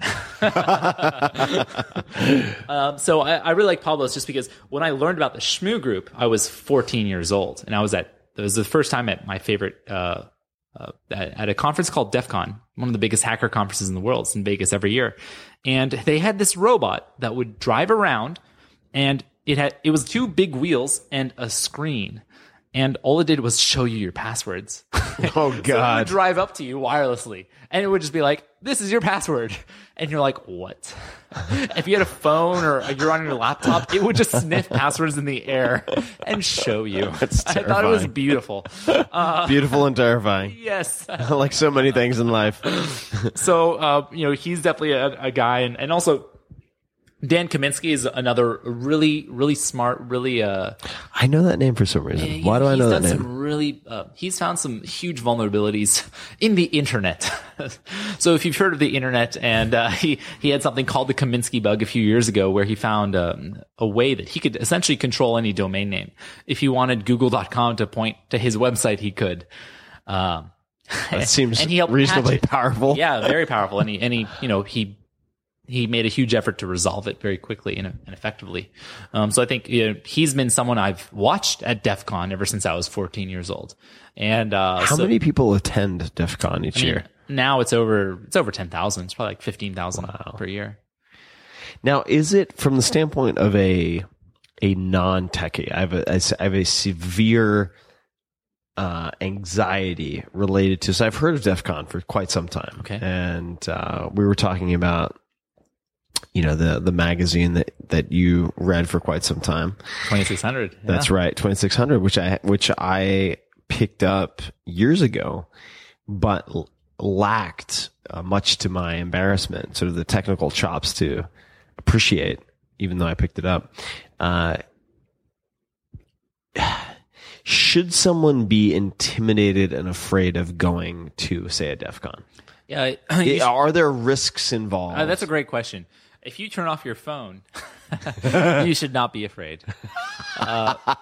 um, so I, I really like Pablo's just because when I learned about the Shmoo Group, I was fourteen years old, and I was at, it was the first time at my favorite, uh, Uh, at a conference called DEF CON, one of the biggest hacker conferences in the world. It's in Vegas every year. And they had this robot that would drive around, and it had it was two big wheels and a screen. And all it did was show you your passwords. Oh, God. So it would drive up to you wirelessly, and it would just be like, this is your password. And you're like, what? If you had a phone or you're on your laptop, it would just sniff passwords in the air and show you. That's terrifying. I thought it was beautiful. Uh, beautiful and terrifying. Yes. Like so many things in life. So, uh, you know, he's definitely a, a guy. And, and also... Dan Kaminsky is another really, really smart, really... Uh, I know that name for some reason. He, Why do I know that name? Some really, uh, he's found some huge vulnerabilities in the internet. So if you've heard of the internet, and uh, he, he had something called the Kaminsky bug a few years ago where he found um, a way that he could essentially control any domain name. If he wanted google dot com to point to his website, he could. Um, that seems and he helped reasonably powerful. Yeah, very powerful. And he, and he you know, he... He made a huge effort to resolve it very quickly and, and effectively. Um, so I think you know, he's been someone I've watched at DEF CON ever since I was fourteen years old. And uh, how so, many people attend DEF CON each I mean, year? Now it's over. It's over ten thousand. It's probably like fifteen thousand wow. per year. Now, is it from the standpoint of a a non techie? I have a I have a severe uh, anxiety related to. So I've heard of DEF CON for quite some time. Okay, and uh, we were talking about. You know, the the magazine that, that you read for quite some time. twenty-six hundred. Yeah. That's right, twenty-six hundred, which I which I picked up years ago, but lacked, uh, much to my embarrassment, sort of the technical chops to appreciate, even though I picked it up. Uh, should someone be intimidated and afraid of going to, say, a DEF CON? Yeah, are there risks involved? Uh, that's a great question. If you turn off your phone, you should not be afraid. Uh,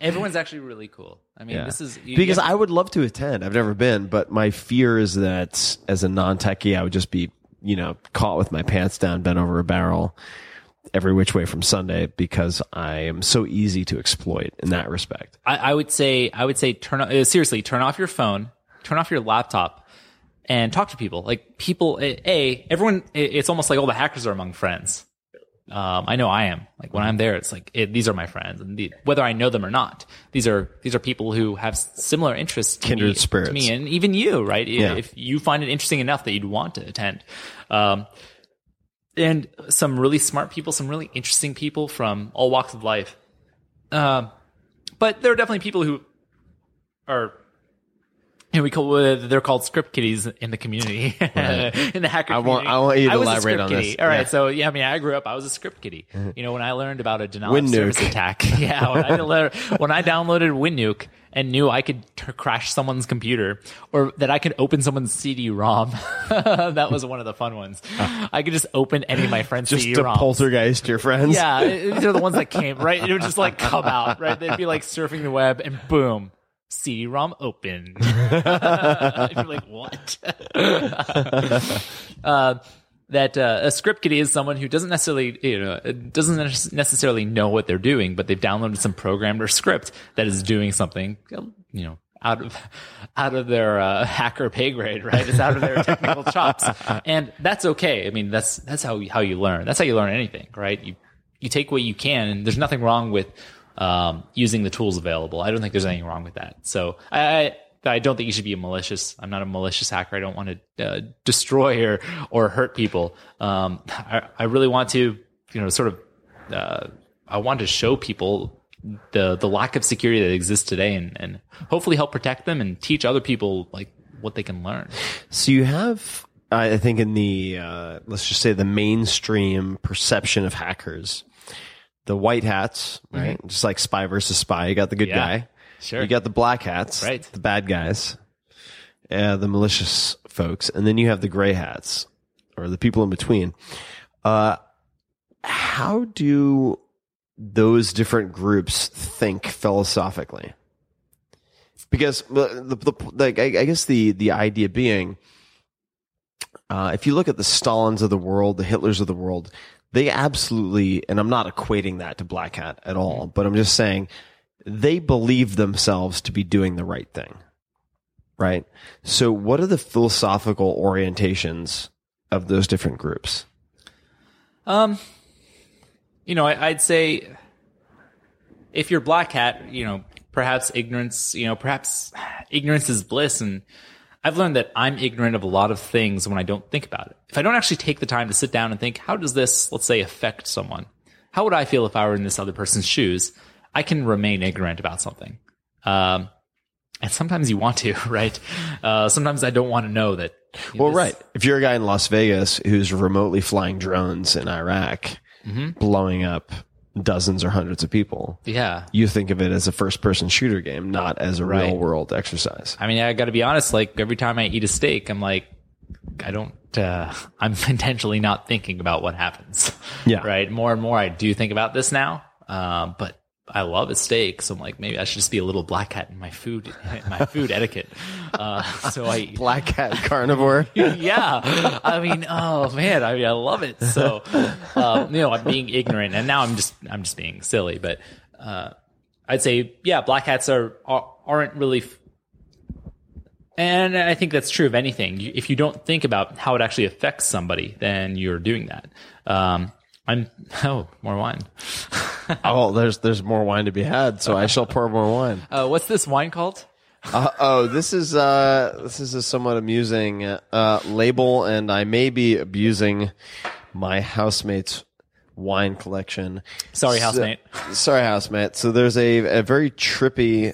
everyone's actually really cool. I mean, yeah. this is... You, because you have, I would love to attend. I've never been, but my fear is that as a non-techie, I would just be, you know, caught with my pants down, bent over a barrel, every which way from Sunday, because I am so easy to exploit in that respect. I, I would say, I would say, turn uh, seriously, turn off your phone, turn off your laptop, and talk to people. Like, people, A, everyone, it's almost like all the hackers are among friends. Um, I know I am. Like, when I'm there, it's like, it, these are my friends. And the, whether I know them or not, these are these are people who have similar interests to, Kindred me, spirits. to me, and even you, right? Yeah. If you find it interesting enough that you'd want to attend. Um, and some really smart people, some really interesting people from all walks of life. Uh, but there are definitely people who are... And we call uh, they're called script kiddies in the community, right. in the hacker. I want I want you to elaborate on this. All right, yeah. so yeah, I mean, I grew up. I was a script kiddie. You know, when I learned about a denial of service attack, yeah, when I, when I downloaded WinNuke and knew I could t- crash someone's computer, or that I could open someone's C D ROM. That was one of the fun ones. I could just open any of my friends' just C D ROMs. Just to poltergeist your friends. Yeah, these are the ones that came right. It would just like come out right. They'd be like surfing the web, and boom. C D ROM open. You're like, what? uh, that uh, a script kiddie is someone who doesn't necessarily, you know, doesn't necessarily know what they're doing, but they've downloaded some program or script that is doing something, you know, out of out of their uh, hacker pay grade, right? It's out of their technical chops, and that's okay. I mean, that's that's how how you learn. That's how you learn anything, right? You you take what you can, and there's nothing wrong with. Um, using the tools available. I don't think there's anything wrong with that. So I, I, I don't think you should be a malicious. I'm not a malicious hacker. I don't want to uh, destroy or, or hurt people. Um, I, I really want to, you know, sort of, uh, I want to show people the, the lack of security that exists today and, and hopefully help protect them and teach other people like what they can learn. So you have, I think in the, uh, let's just say the mainstream perception of hackers, the white hats, right? Mm-hmm. Just like spy versus spy. You got the good yeah, guy. Sure. You got the black hats, right. The bad guys, uh, the malicious folks. And then you have the gray hats or the people in between. Uh, how do those different groups think philosophically? Because the, the, like, I, I guess the, the idea being, uh, if you look at the Stalins of the world, the Hitlers of the world, they absolutely, and I'm not equating that to black hat at all, but I'm just saying they believe themselves to be doing the right thing, right? So what are the philosophical orientations of those different groups? Um, you know, I, I'd say if you're black hat, you know, perhaps ignorance, you know, perhaps ignorance is bliss, and I've learned that I'm ignorant of a lot of things when I don't think about it. If I don't actually take the time to sit down and think, how does this, let's say, affect someone? How would I feel if I were in this other person's shoes? I can remain ignorant about something. Um, and sometimes you want to, right? Uh, sometimes I don't want to know that. Well, this... right. If you're a guy in Las Vegas who's remotely flying drones in Iraq, mm-hmm. blowing up dozens or hundreds of people. Yeah. You think of it as a first person shooter game, not as a right. real world exercise. I mean, I got to be honest, like every time I eat a steak, I'm like, I don't, uh, I'm intentionally not thinking about what happens. Yeah. Right. More and more I do think about this now. Um, but I love a steak. So I'm like, maybe I should just be a little black hat in my food, my food etiquette. Uh, so I eat. Black hat carnivore. Yeah. I mean, oh man, I mean, I love it. So, uh, you know, I'm being ignorant and now I'm just, I'm just being silly, but, uh, I'd say, yeah, black hats are, are aren't really, f- and I think that's true of anything. You, if you don't think about how it actually affects somebody, then you're doing that. Um, I'm, oh, more wine. Oh, there's there's more wine to be had, so I shall pour more wine. Uh, what's this wine called? uh, oh, this is uh, this is a somewhat amusing uh, label, and I may be abusing my housemate's wine collection. Sorry, housemate. So, sorry, housemate. So there's a, a very trippy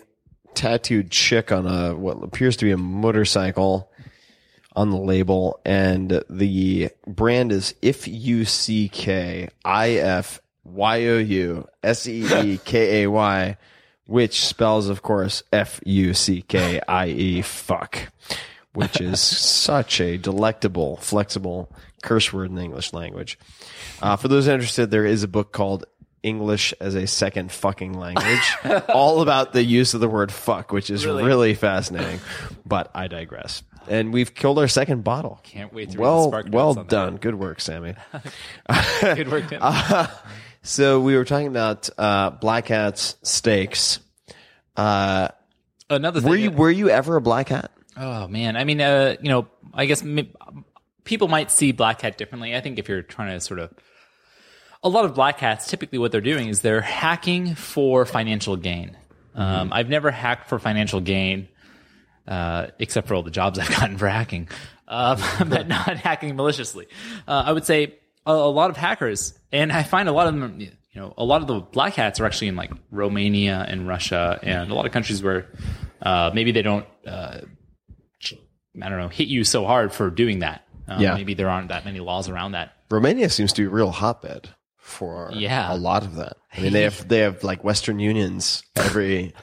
tattooed chick on a what appears to be a motorcycle on the label, and the brand is F U C K I F Y O U S E E K A Y, which spells, of course, F U C K I E, fuck, which is such a delectable, flexible curse word in the English language. Uh, for those interested, there is a book called English as a Second Fucking Language, all about the use of the word fuck, which is really, really fascinating. But I digress. And we've killed our second bottle. Can't wait to read the spark notes on that. Well done. Good work, Sammy. Good work, Tim. Uh, so we were talking about uh, black hats, steaks. Uh, Another thing. Were you, were you ever a black hat? Oh, man. I mean, uh, you know, I guess m- people might see black hat differently. I think if you're trying to sort of... A lot of black hats, typically what they're doing is they're hacking for financial gain. Um, mm-hmm. I've never hacked for financial gain, uh, except for all the jobs I've gotten for hacking, uh, but not hacking maliciously. Uh, I would say a, a lot of hackers, and I find a lot of them... You know, a lot of the black hats are actually in like Romania and Russia and a lot of countries where uh, maybe they don't, uh, I don't know, hit you so hard for doing that. Um, yeah. Maybe there aren't that many laws around that. Romania seems to be a real hotbed for yeah. a lot of that. I mean, they have they have like Western unions every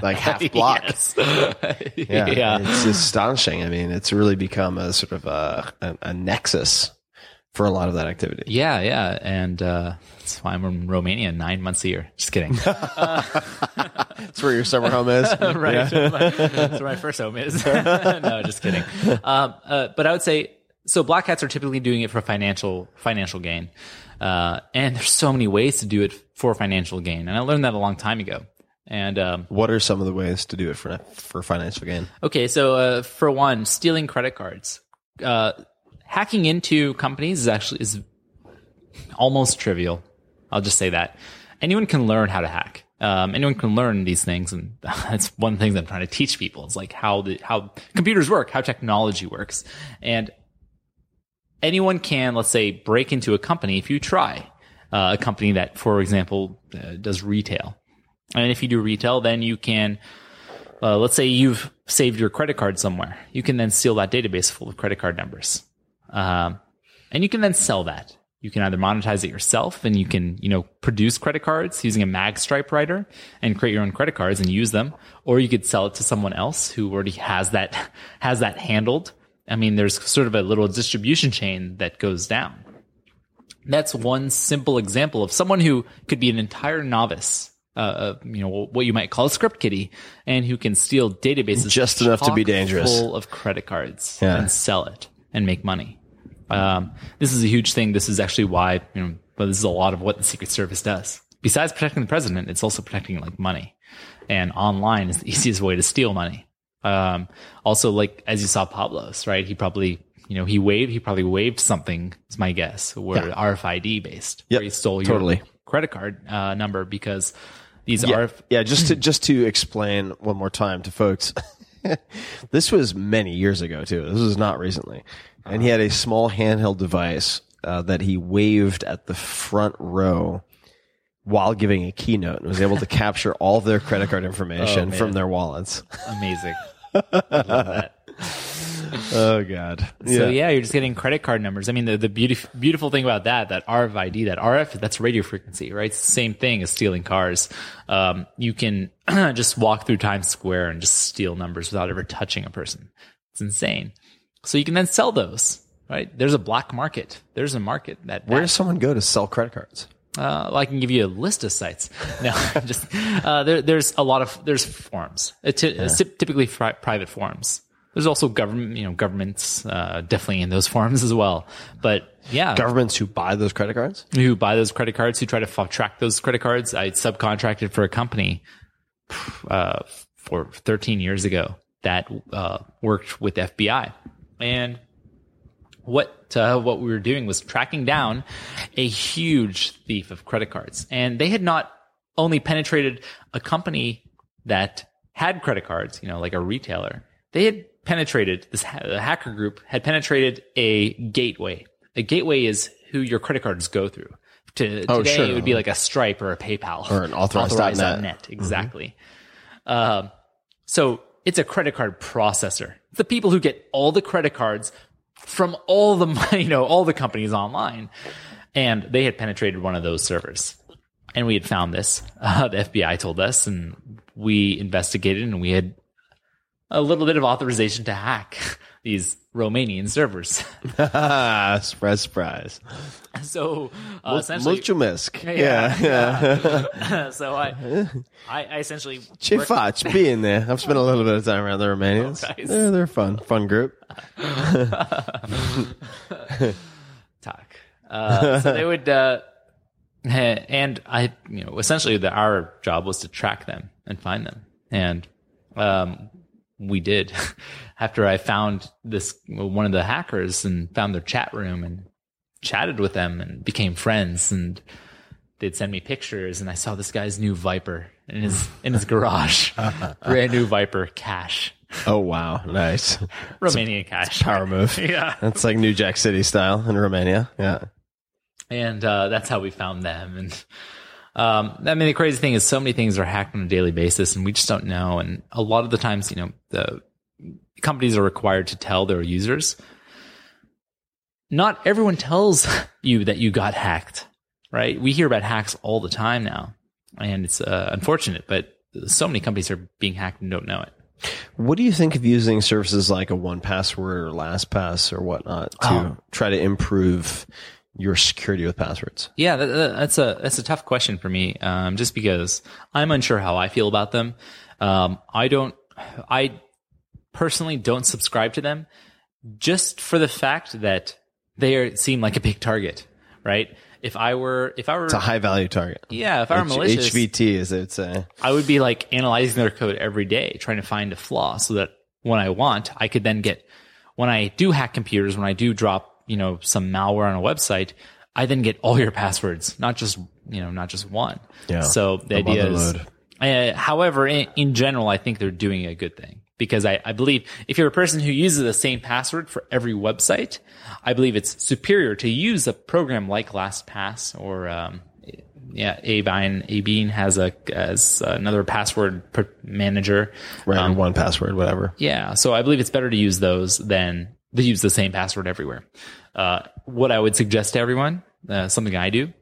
like half block. Yes. yeah. yeah, it's astonishing. I mean, it's really become a sort of a, a, a nexus for a lot of that activity. Yeah, yeah. And uh, that's why I'm in Romania nine months a year. Just kidding. Uh, that's where your summer home is. Right. Yeah. That's where my first home is. No, just kidding. Um, uh, but I would say, so black hats are typically doing it for financial financial gain. Uh, and there's so many ways to do it for financial gain. And I learned that a long time ago. And um, what are some of the ways to do it for, for financial gain? Okay, so uh, for one, stealing credit cards. Uh Hacking into companies is actually is almost trivial. I'll just say that. Anyone can learn how to hack. Um, anyone can learn these things, and that's one of the things I'm trying to teach people. It's like how the how computers work, how technology works. And anyone can, let's say, break into a company if you try. Uh, a company that, for example, uh, does retail. And if you do retail, then you can... Uh, let's say you've saved your credit card somewhere. You can then steal that database full of credit card numbers. Um, and you can then sell that. You can either monetize it yourself, and you can, you know, produce credit cards using a magstripe writer and create your own credit cards and use them, or you could sell it to someone else who already has that has that handled. I mean, there's sort of a little distribution chain that goes down. That's one simple example of someone who could be an entire novice. Uh, you know, what you might call a script kiddie, and who can steal databases just enough to be dangerous, full of credit cards, yeah. and sell it. And make money. Um, this is a huge thing. This is actually why, you know, but this is a lot of what the Secret Service does. Besides protecting the president, it's also protecting like money. And online is the easiest way to steal money. Um, also, like as you saw, Pablo's right. He probably, you know, he waived. He probably waived something. Is my guess. Where yeah. R F I D based. Yeah. He stole your totally. credit card uh, number because these yeah. are. R F- yeah. Just to just to explain one more time to folks. This was many years ago, too. This was not recently. And he had a small handheld device uh, that he waved at the front row while giving a keynote and was able to capture all of their credit card information oh, from their wallets. Amazing. I love that. Oh, God. Yeah. So, yeah, you're just getting credit card numbers. I mean, the, the beautif- beautiful thing about that, that R F I D, that R F, that's radio frequency, right? It's the same thing as stealing cars. Um, you can just walk through Times Square and just steal numbers without ever touching a person. It's insane. So you can then sell those, right? There's a black market. There's a market. that. that Where does someone go to sell credit cards? Uh, well, I can give you a list of sites. No, just uh, there, there's a lot of, there's forums, it's yeah. typically fri- private forums. There's also government, you know, governments uh, definitely in those forums as well. But yeah, governments who buy those credit cards, who buy those credit cards, who try to f- track those credit cards. I subcontracted for a company uh, for thirteen years ago that uh, worked with F B I, and what uh, what we were doing was tracking down a huge thief of credit cards, and they had not only penetrated a company that had credit cards, you know, like a retailer. They had penetrated this the hacker group had penetrated a gateway. A gateway is who your credit cards go through. To oh, today, sure. it would be like a Stripe or a PayPal or an authorized dot net. Exactly. Mm-hmm. Um, so it's a credit card processor. It's the people who get all the credit cards from all the money, you know, all the companies online, and they had penetrated one of those servers. And we had found this. Uh, the F B I told us, and we investigated, and we had a little bit of authorization to hack these Romanian servers. Surprise, surprise. So uh, essentially, mulțumesc. Yeah. yeah. yeah. yeah. So I, I, I essentially ce faci? Being there, I've spent a little bit of time around the Romanians. Oh, nice. Yeah, they're fun, fun group. Talk. Uh, so they would, uh, and I, you know, essentially the, our job was to track them and find them, and um, we did. After I found this one of the hackers and found their chat room and chatted with them and became friends, and they'd send me pictures, and I saw this guy's new Viper in his in his garage, brand new Viper, cash. Oh wow, nice. Romanian cash. Power move. Yeah. That's like New Jack City style in Romania. Yeah. And uh, that's how we found them. And um, I mean, the crazy thing is so many things are hacked on a daily basis and we just don't know. And a lot of the times, you know, the companies are required to tell their users. Not everyone tells you that you got hacked, right? We hear about hacks all the time now. And it's uh, unfortunate, but so many companies are being hacked and don't know it. What do you think of using services like a one password or LastPass or whatnot to um, try to improve your security with passwords? Yeah, that, that's a that's a tough question for me, um, just because I'm unsure how I feel about them. Um, I don't, I personally don't subscribe to them, just for the fact that they are, seem like a big target, right? If I were, if I were, it's a high value target. Yeah, if I were H- malicious, H V T as it's a, I would be like analyzing their code every day, trying to find a flaw, so that when I want, I could then get. When I do hack computers, when I do drop, you know, some malware on a website, I then get all your passwords, not just you know, not just one. Yeah. So the idea is, uh, however, in, in general, I think they're doing a good thing, because I, I believe if you're a person who uses the same password for every website, I believe it's superior to use a program like LastPass or, um, yeah, Avine, Avine has a, as another password manager. Right. Um, one password, whatever. Yeah. So I believe it's better to use those than to use the same password everywhere. Uh, what I would suggest to everyone, uh, something I do,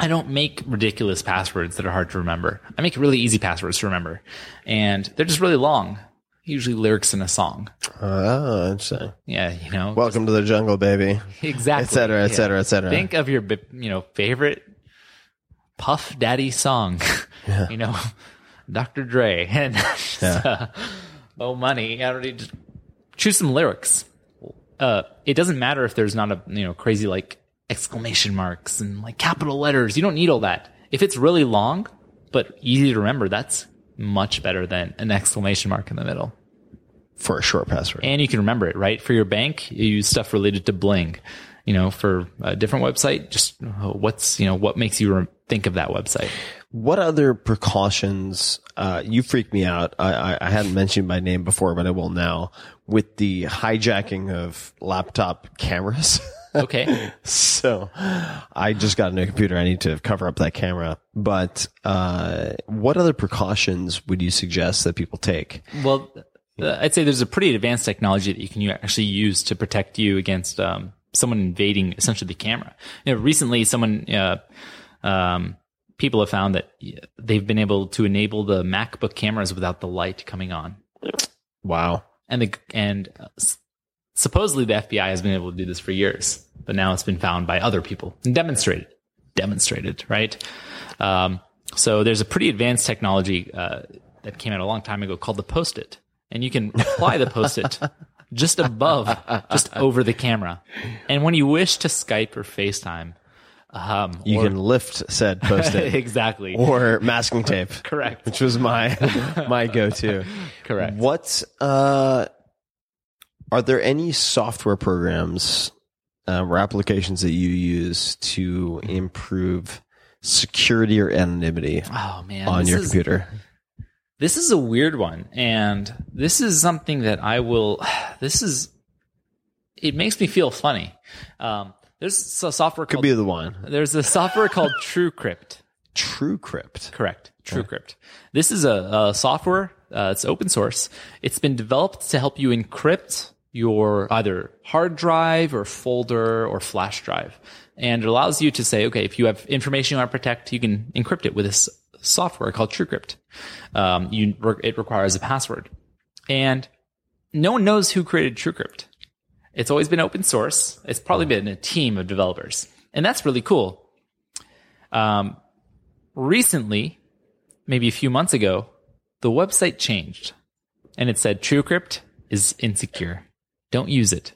I don't make ridiculous passwords that are hard to remember. I make really easy passwords to remember, and they're just really long. Usually lyrics in a song. Oh, interesting. Yeah, you know. Welcome just, to the jungle, baby. Exactly. Et cetera, et cetera, et cetera. Think of your, you know, favorite Puff Daddy song. Yeah. You know, Doctor Dre and yeah. uh, Oh Money. I don't need to choose some lyrics. Uh, it doesn't matter if there's not a you know crazy like. Exclamation marks and like capital letters. You don't need all that. If it's really long, but easy to remember, that's much better than an exclamation mark in the middle. For a short password. And you can remember it, right? For your bank, you use stuff related to bling. You know, for a different website, just what's, you know, what makes you re- think of that website? What other precautions, uh, you freaked me out. I, I, I hadn't mentioned my name before, but I will now, with the hijacking of laptop cameras. Okay. So I just got a new computer. I need to cover up that camera. But uh, what other precautions would you suggest that people take? Well, I'd say there's a pretty advanced technology that you can actually use to protect you against um, someone invading essentially the camera. You know, recently, someone uh, um, people have found that they've been able to enable the MacBook cameras without the light coming on. Wow. And the and. Uh, Supposedly, the F B I has been able to do this for years, but now it's been found by other people and demonstrated, demonstrated, right? Um, so there's a pretty advanced technology uh, that came out a long time ago called the Post-it, and you can apply the Post-it just above, just over the camera. And when you wish to Skype or FaceTime, Um, you or, can lift said Post-it. Exactly. Or masking tape. Correct. Which was my my go-to. Correct. What... Uh, Are there any software programs uh, or applications that you use to improve security or anonymity oh, man. on this your is, computer? This is a weird one. And this is something that I will, this is, it makes me feel funny. Um, there's a software Could called, be the one. There's a software called TrueCrypt. TrueCrypt. Correct. TrueCrypt. This is a, a software, uh, it's open source. It's been developed to help you encrypt your either hard drive or folder or flash drive. And it allows you to say, okay, if you have information you want to protect, you can encrypt it with this software called TrueCrypt. Um, you, it requires a password. And no one knows who created TrueCrypt. It's always been open source. It's probably been a team of developers. And that's really cool. Um, recently, maybe a few months ago, the website changed. And it said, TrueCrypt is insecure. Don't use it.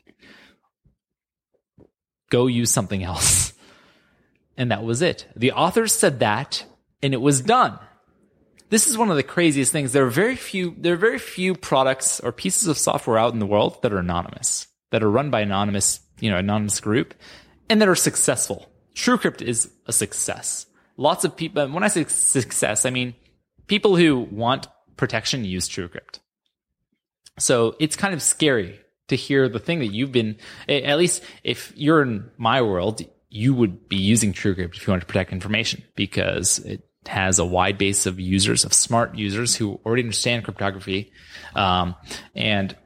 Go use something else. And that was it. The authors said that, and it was done. This is one of the craziest things. There are very few, there are very few products or pieces of software out in the world that are anonymous, that are run by anonymous, you know, anonymous group, and that are successful. TrueCrypt is a success. Lots of people, when I say success, I mean people who want protection use TrueCrypt. So it's kind of scary to hear the thing that you've been, at least if you're in my world, you would be using TrueCrypt if you want to protect information, because it has a wide base of users, of smart users who already understand cryptography, um, and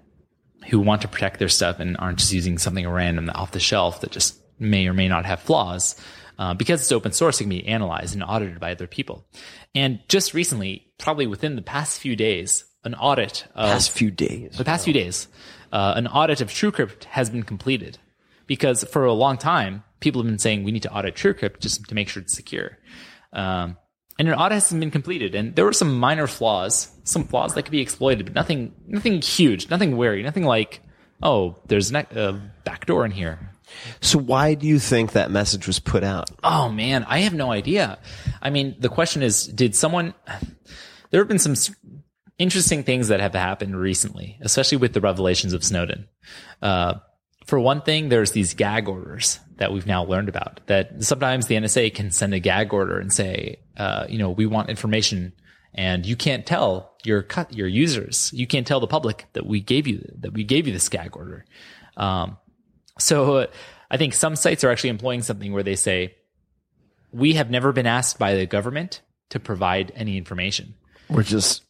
who want to protect their stuff and aren't just using something random off the shelf that just may or may not have flaws. Uh, because it's open source, it can be analyzed and audited by other people. And just recently, probably within the past few days, an audit of... Past few days. The past few days. Uh, an audit of TrueCrypt has been completed. Because for a long time, people have been saying, we need to audit TrueCrypt just to make sure it's secure. Um And an audit has been completed, and there were some minor flaws, some flaws that could be exploited, but nothing, nothing huge, nothing wary, nothing like, oh, there's a uh, backdoor in here. So why do you think that message was put out? Oh man, I have no idea. I mean, the question is, did someone? There have been some interesting things that have happened recently, especially with the revelations of Snowden. Uh, for one thing, there's these gag orders that we've now learned about, that sometimes the N S A can send a gag order and say, uh, you know, we want information, and you can't tell your cut, your users, you can't tell the public that we gave you, that we gave you this gag order. Um, so uh, I think some sites are actually employing something where they say, we have never been asked by the government to provide any information. We're just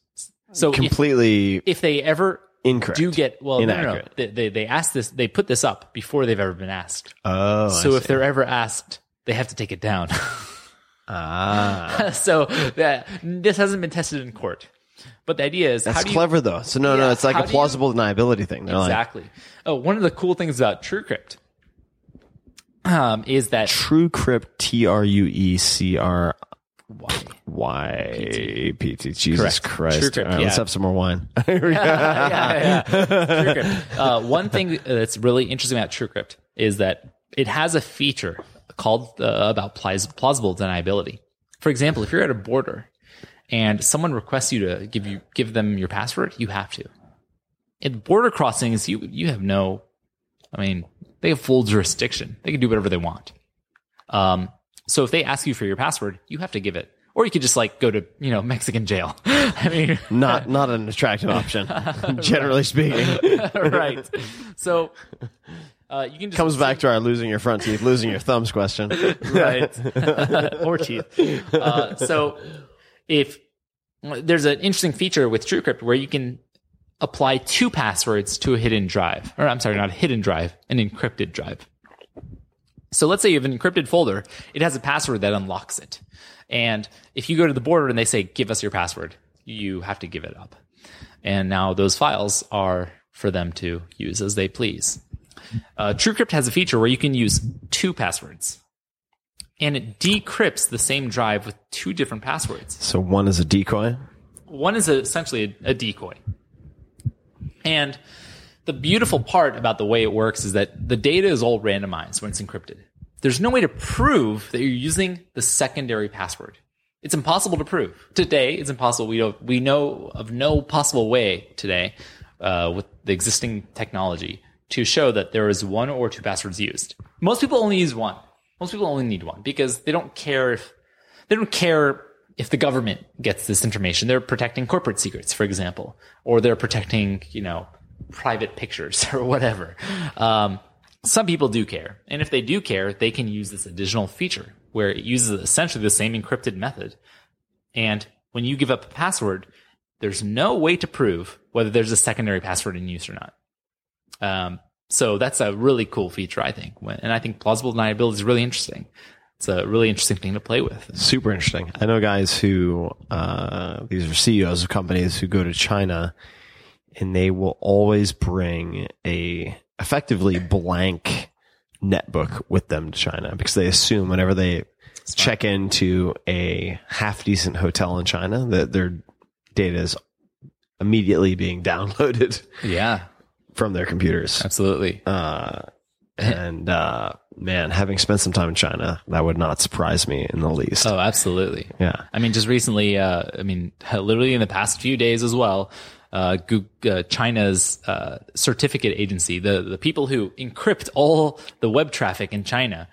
so completely if, if they ever Incorrect. Do get well? No, no, no. They, they they asked this. They put this up before they've ever been asked. Oh, so if they're ever asked, they have to take it down. ah, so that this hasn't been tested in court. But the idea is that's how do clever you, though. So no, yeah, no, it's like a plausible you, deniability thing. They're exactly. Like, oh, one of the cool things about TrueCrypt um, is that TrueCrypt, T R U E C R Y. Y P T Jesus Correct. Christ! TrueCrypt, All right, yeah. Let's have some more wine. yeah, yeah, yeah. Uh, one thing that's really interesting about TrueCrypt is that it has a feature called uh, about plausible deniability. For example, if you're at a border and someone requests you to give you give them your password, you have to. At border crossings, you you have no. I mean, they have full jurisdiction. They can do whatever they want. Um. So if they ask you for your password, you have to give it. Or you could just like go to, you know, Mexican jail. I mean, not not an attractive option, generally speaking. Right. So uh, you can just comes back to our losing your front teeth, losing your thumbs question. Right. Or teeth. Uh, so if there's an interesting feature with TrueCrypt where you can apply two passwords to a hidden drive, or I'm sorry, not a hidden drive, an encrypted drive. So let's say you have an encrypted folder. It has a password that unlocks it. And if you go to the border and they say, give us your password, you have to give it up. And now those files are for them to use as they please. Uh, TrueCrypt has a feature where you can use two passwords. And it decrypts the same drive with two different passwords. So one is a decoy? One is a, essentially a, a decoy. And the beautiful part about the way it works is that the data is all randomized when it's encrypted. There's no way to prove that you're using the secondary password. It's impossible to prove. Today, it's impossible. We don't, we know of no possible way today uh, with the existing technology to show that there is one or two passwords used. Most people only use one. Most people only need one because they don't care if they don't care if the government gets this information. They're protecting corporate secrets, for example, or they're protecting, you know, private pictures or whatever. Um, some people do care. And if they do care, they can use this additional feature where it uses essentially the same encrypted method. And when you give up a password, there's no way to prove whether there's a secondary password in use or not. Um, so that's a really cool feature, I think. And I think plausible deniability is really interesting. It's a really interesting thing to play with. Super interesting. I know guys who, uh, these are C E Os of companies who go to China and they will always bring a effectively blank netbook with them to China, because they assume whenever they Smart. check into a half-decent hotel in China that their data is immediately being downloaded yeah. from their computers. Absolutely. Uh, and uh, man, having spent some time in China, that would not surprise me in the least. Oh, absolutely. Yeah. I mean, just recently, uh, I mean, literally in the past few days as well, Uh, Google, uh, China's uh, certificate agency, the, the people who encrypt all the web traffic in China,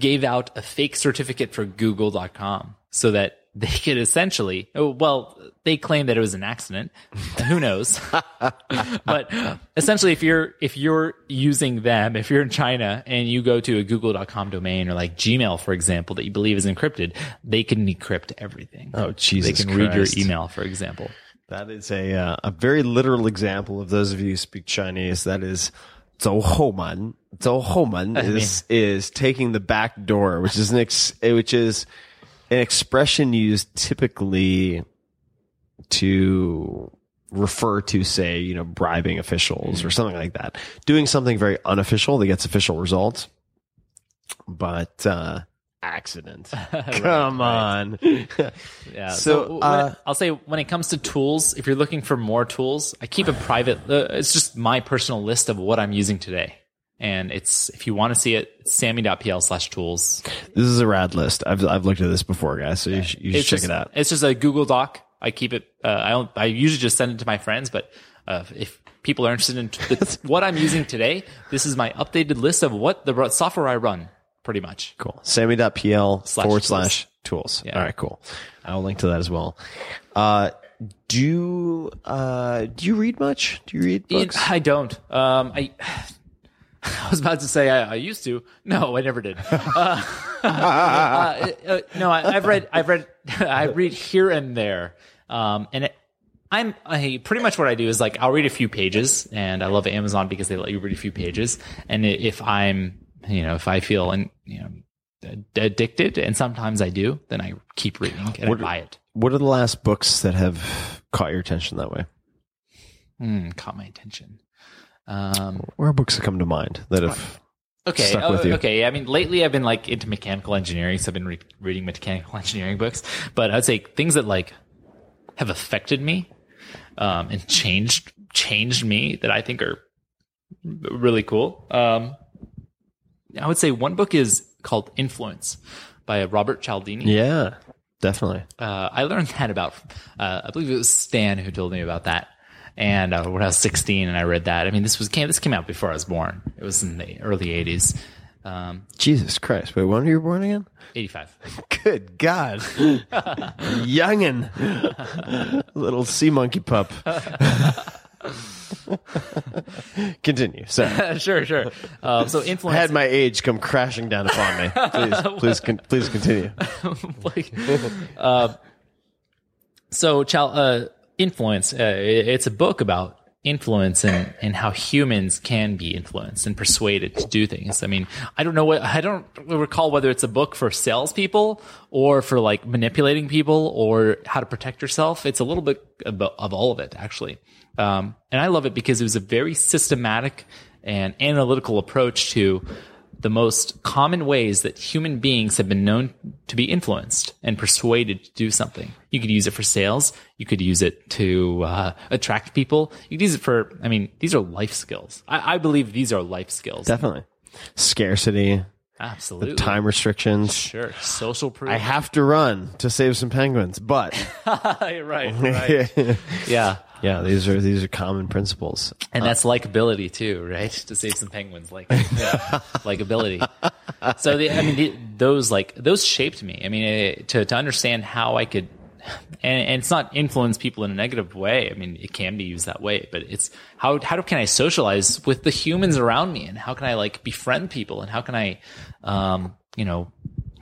gave out a fake certificate for Google dot com so that they could essentially, oh, well, they claim that it was an accident. Who knows? But essentially, if you're if you're using them, if you're in China and you go to a Google dot com domain or like Gmail, for example, that you believe is encrypted, they can decrypt everything. Oh, Jesus Christ. They can read your email, for example. That is a uh, a very literal example of those of you who speak Chinese. That is, zhou hou man. Zhou hou man is is taking the back door, which is an ex- which is an expression used typically to refer to, say, you know, bribing officials or something like that, doing something very unofficial that gets official results, but. Uh, Accident. right, Come on. Right. yeah. So, so uh, it, I'll say when it comes to tools, if you're looking for more tools, I keep a private. Uh, it's just my personal list of what I'm using today, and it's if you want to see it, it's sammy dot p l slash tools. This is a rad list. I've I've looked at this before, guys. So yeah. you, sh- you should check just, it out. It's just a Google Doc. I keep it. Uh, I don't. I usually just send it to my friends, but uh, if people are interested in t- what I'm using today, this is my updated list of what the software I run. Pretty much. Cool. Sammy dot p l slash forward tools. slash tools. Yeah. All right, cool. I'll link to that as well. Uh, do, uh, do you read much? Do you read books? It, I don't. Um, I, I was about to say I, I used to. No, I never did. Uh, uh, uh, no, I, I've read, I've read, I read here and there. Um, and it, I'm I, pretty much what I do is like, I'll read a few pages, and I love Amazon because they let you read a few pages. And if I'm, you know, if I feel and you know addicted, and sometimes I do, then I keep reading and what, I buy it. What are the last books that have caught your attention that way? Mm, caught my attention. Um, Where are books that come to mind that have okay, stuck oh, with you? Okay, I mean, lately I've been like into mechanical engineering, so I've been re- reading mechanical engineering books. But I'd say things that like have affected me um, and changed changed me that I think are really cool. Um, I would say one book is called Influence by Robert Cialdini. Yeah, definitely. Uh, I learned that about, uh, I believe it was Stan who told me about that. And uh, when I was sixteen and I read that, I mean, this was came, this came out before I was born. It was in the early eighties. Um, Jesus Christ. Wait, when were you born again? eighty-five. Good God. Youngin'. Little sea monkey pup. Continue. Sorry. sure, sure. Um, so, influence. I had my age come crashing down upon me. Please, please, con- please continue. like, uh, so, child, uh, influence. Uh, it's a book about influence and, and how humans can be influenced and persuaded to do things. I mean, I don't know what I don't recall whether it's a book for salespeople or for like manipulating people or how to protect yourself. It's a little bit of, of all of it, actually. Um, and I love it because it was a very systematic and analytical approach to the most common ways that human beings have been known to be influenced and persuaded to do something. You could use it for sales. You could use it to uh, attract people. You could use it for, I mean, these are life skills. I, I believe these are life skills. Definitely. Scarcity. Absolutely. The time restrictions. Sure. Social proof. I have to run to save some penguins, but. right, right. yeah. Yeah, these are these are common principles, and uh, that's likability too, right? To save some penguins, like yeah, likability. So, the, I mean, the, those like those shaped me. I mean, it, to to understand how I could, and, and it's not influence people in a negative way. I mean, it can be used that way, but it's how how can I socialize with the humans around me, and how can I like befriend people, and how can I, um, you know.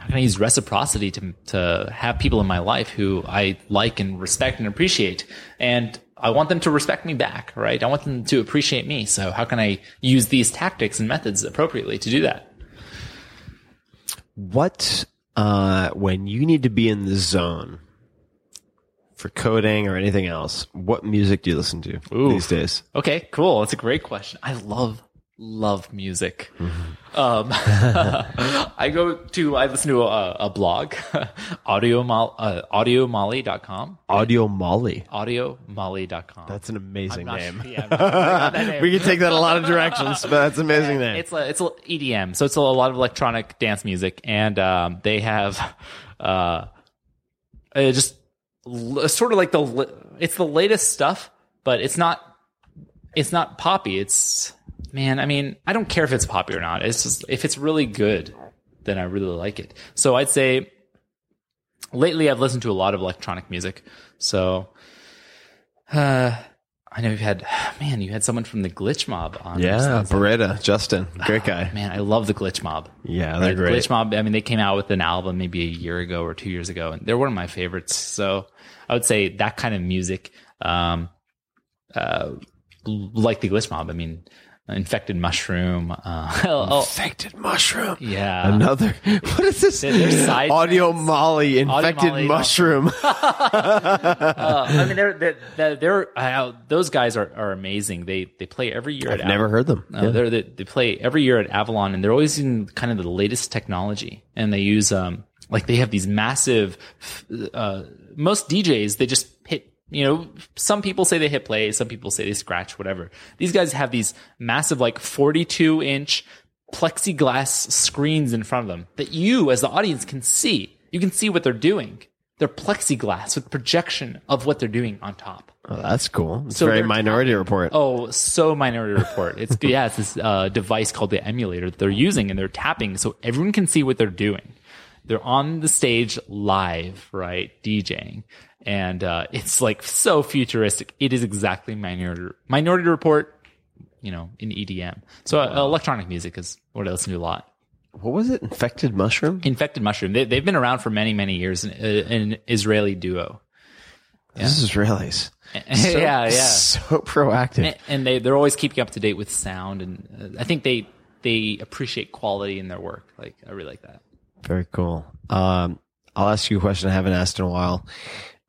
How can I use reciprocity to to have people in my life who I like and respect and appreciate? And I want them to respect me back, right? I want them to appreciate me. So how can I use these tactics and methods appropriately to do that? What, uh, when you need to be in the zone for coding or anything else, what music do you listen to Ooh. these days? Okay, cool. That's a great question. I love, love music. Mm-hmm. Um, I go to, I listen to a, a blog, AudioMolly, uh, audio molly dot com. AudioMolly. audio molly dot com. That's an amazing not, name. Yeah, not that name. We can take that a lot of directions, but that's an amazing yeah, name. It's a, it's a E D M, so it's a, a lot of electronic dance music, and um, they have uh, just sort of like the, it's the latest stuff, but it's not, it's not poppy. It's, man, I mean, I don't care if it's poppy or not. It's just, if it's really good, then I really like it. So I'd say lately I've listened to a lot of electronic music. So, uh, I know you've had, man, you had someone from the Glitch Mob on. Yeah, Beretta, Justin, great guy. Oh, man, I love the Glitch Mob. Yeah, they're the great. Glitch Mob, I mean, they came out with an album maybe a year ago or two years ago, and they're one of my favorites. So I would say that kind of music, um, uh, like the Glitch Mob. I mean, Infected Mushroom. Uh, oh, Infected Mushroom. Yeah. Another. What is this? Side Audio tracks. Molly, Infected Audio Molly, Mushroom. uh, I mean, they're, they're, they're, they're uh, those guys are, are amazing. They they play every year. I've at never Avalon. heard them. Uh, yeah. they're, they they play every year at Avalon, and they're always in kind of the latest technology. And they use um like they have these massive. Uh, most D Js, they just hit. You know, some people say they hit play, some people say they scratch, whatever. These guys have these massive, like, forty-two inch plexiglass screens in front of them that you, as the audience, can see. You can see what they're doing. They're plexiglass with projection of what they're doing on top. Oh, that's cool. It's so very Minority Report. Oh, so Minority Report. It's yeah, it's this uh, device called the emulator that they're using, and they're tapping so everyone can see what they're doing. They're on the stage live, right, DJing. And uh, it's like so futuristic. It is exactly Minority Minority Report, you know, in E D M. So uh, electronic music is what I listen to a lot. What was it? Infected Mushroom? Infected Mushroom. They, they've been around for many, many years. An, an Israeli duo. Yeah. This is Israelis. So, yeah, yeah. So proactive. And, and they, they're always keeping up to date with sound. And uh, I think they they appreciate quality in their work. Like, I really like that. Very cool. Um, I'll ask you a question I haven't asked in a while.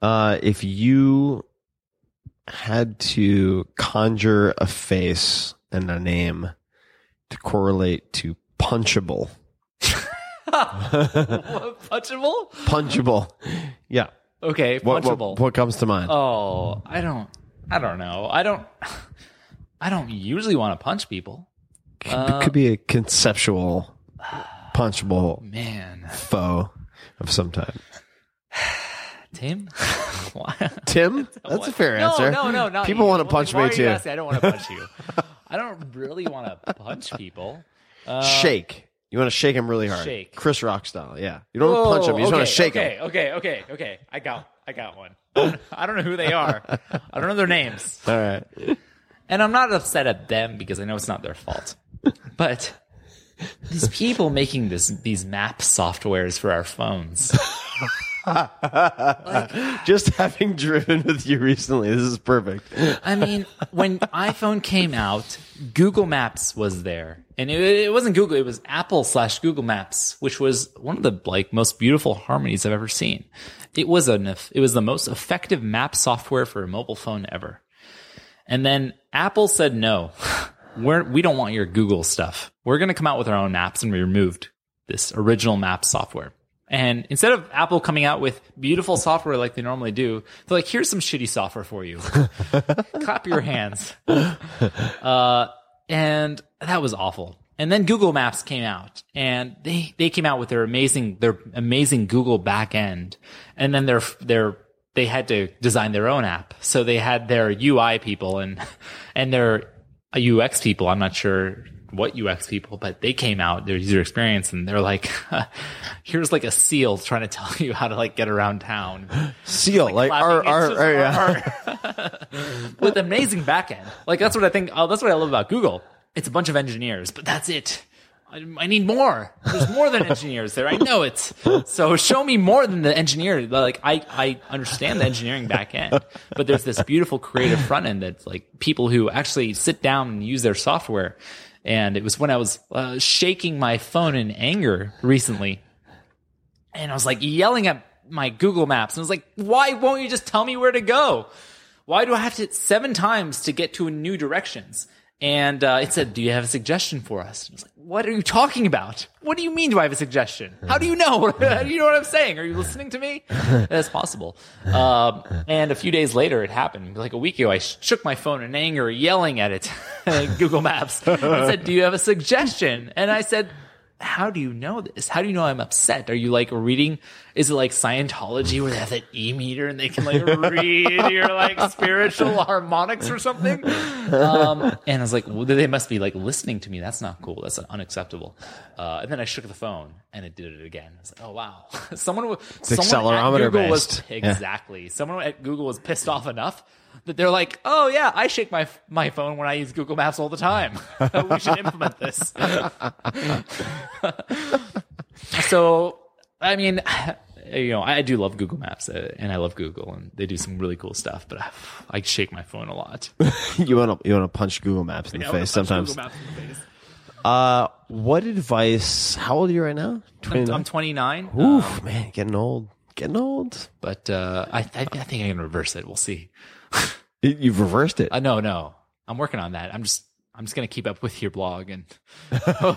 Uh, if you had to conjure a face and a name to correlate to punchable. What, punchable? Punchable. Yeah. Okay, punchable. What, what, what comes to mind? Oh, I don't I don't know. I don't I don't usually want to punch people. It could, um, could be a conceptual punchable oh, man. foe of some type. Tim? Tim? That's a fair no, answer. No, no, no. People you. want to punch like, me, too. Asking? I don't want to punch you. I don't really want to punch people. Uh, shake. You want to shake him really hard. Shake. Chris Rock style, yeah. You don't oh, want to punch him. You just okay, want to shake okay, him. Okay, okay, okay, okay. I got I got one. I don't know who they are. I don't know their names. All right. And I'm not upset at them because I know it's not their fault. But these people making this these map softwares for our phones... Like, just having driven with you recently, this is perfect. I mean, when iPhone came out, Google Maps was there, and it, it wasn't Google; it was Apple slash Google Maps, which was one of the like most beautiful harmonies I've ever seen. It was an it was the most effective map software for a mobile phone ever. And then Apple said, "No, we're, we don't want your Google stuff. We're going to come out with our own apps," and we removed this original map software. And instead of Apple coming out with beautiful software like they normally do, they're like, here's some shitty software for you. Clap your hands. Uh, and that was awful. And then Google Maps came out, and they, they came out with their amazing their amazing Google backend. And then their their they had to design their own app. So they had their U I people and and their U X people. I'm not sure what U X people, but they came out, their user experience, and they're like, here's like a seal trying to tell you how to like get around town. Seal, like, like our, our, our, yeah. our. With amazing backend. Like, that's what I think, oh, that's what I love about Google. It's a bunch of engineers, but that's it. I, I need more. There's more than engineers there. I know it. So show me more than the engineer. Like, I, I understand the engineering backend, but there's this beautiful creative front end that's like people who actually sit down and use their software. And it was when I was uh, shaking my phone in anger recently, and I was like yelling at my Google Maps. And I was like, why won't you just tell me where to go? Why do I have to hit seven times to get to new directions? And uh, it said, do you have a suggestion for us? And I was like, what are you talking about? What do you mean, do I have a suggestion? How do you know? How do you know what I'm saying? Are you listening to me? That's possible. Um, and a few days later, it happened. Like a week ago, I shook my phone in anger, yelling at it, Google Maps. It said, do you have a suggestion? And I said, how do you know this? How do you know I'm upset? Are you like reading? Is it like Scientology where they have that e-meter and they can like read your like spiritual harmonics or something? Um, and I was like, well, they must be like listening to me. That's not cool. That's unacceptable. Uh, and then I shook the phone and it did it again. I was like, oh wow, someone was someone at Google based. was exactly yeah. someone at Google was pissed off enough that they're like, oh yeah, I shake my my phone when I use Google Maps all the time. We should implement this. So, I mean, you know, I do love Google Maps, and I love Google, and they do some really cool stuff. But I, I shake my phone a lot. you want to you want to punch Google Maps in yeah, the face sometimes. Google Maps in the face. Uh, what advice? How old are you right now? twenty-nine I'm twenty-nine. Oof, um, man, getting old, getting old. But uh, I, I I think I can reverse it. We'll see. You've reversed it. Uh, no, no. I'm working on that. I'm just I'm just going to keep up with your blog and all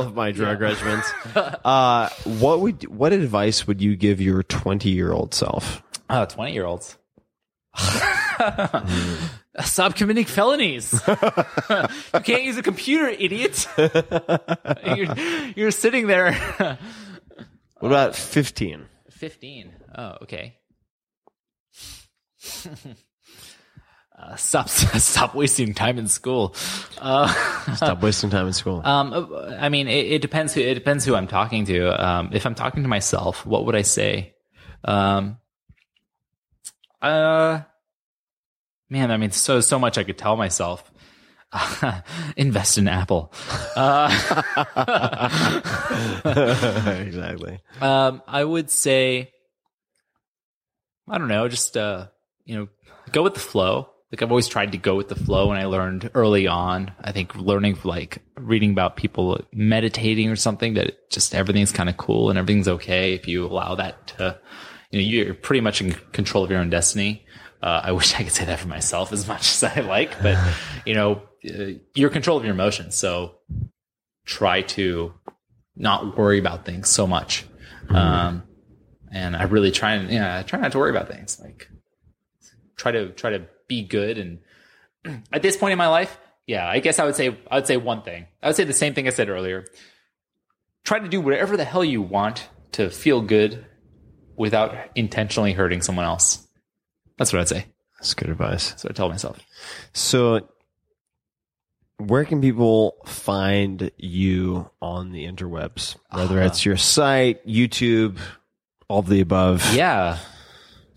of my drug yeah. regimens. Uh, what would what advice would you give your twenty-year-old self? Oh, twenty-year-olds. Stop committing felonies. You can't use a computer, idiot. you're, you're sitting there. What about fifteen? fifteen. Oh, okay. uh, stop! Stop wasting time in school. Uh, stop wasting time in school. Um, I mean, it, it depends who it depends who I'm talking to. Um, if I'm talking to myself, what would I say? Um, uh, man, I mean, so so much I could tell myself. Invest in Apple. Uh, exactly. Um, I would say. I don't know, just, uh, you know, go with the flow. Like I've always tried to go with the flow, and I learned early on, I think learning, like reading about people meditating or something, that it just everything's kind of cool and everything's okay if you allow that to, you know, you're pretty much in control of your own destiny. Uh, I wish I could say that for myself as much as I like, but, you know, uh, you're in control of your emotions. So try to not worry about things so much. Um, And I really try and yeah, I try not to worry about things. Like try to try to be good. And at this point in my life, yeah, I guess I would say I would say one thing. I would say the same thing I said earlier. Try to do whatever the hell you want to feel good, without intentionally hurting someone else. That's what I'd say. That's good advice. That's what I tell myself. So, where can people find you on the interwebs? Whether uh, it's your site, YouTube. All of the above. Yeah.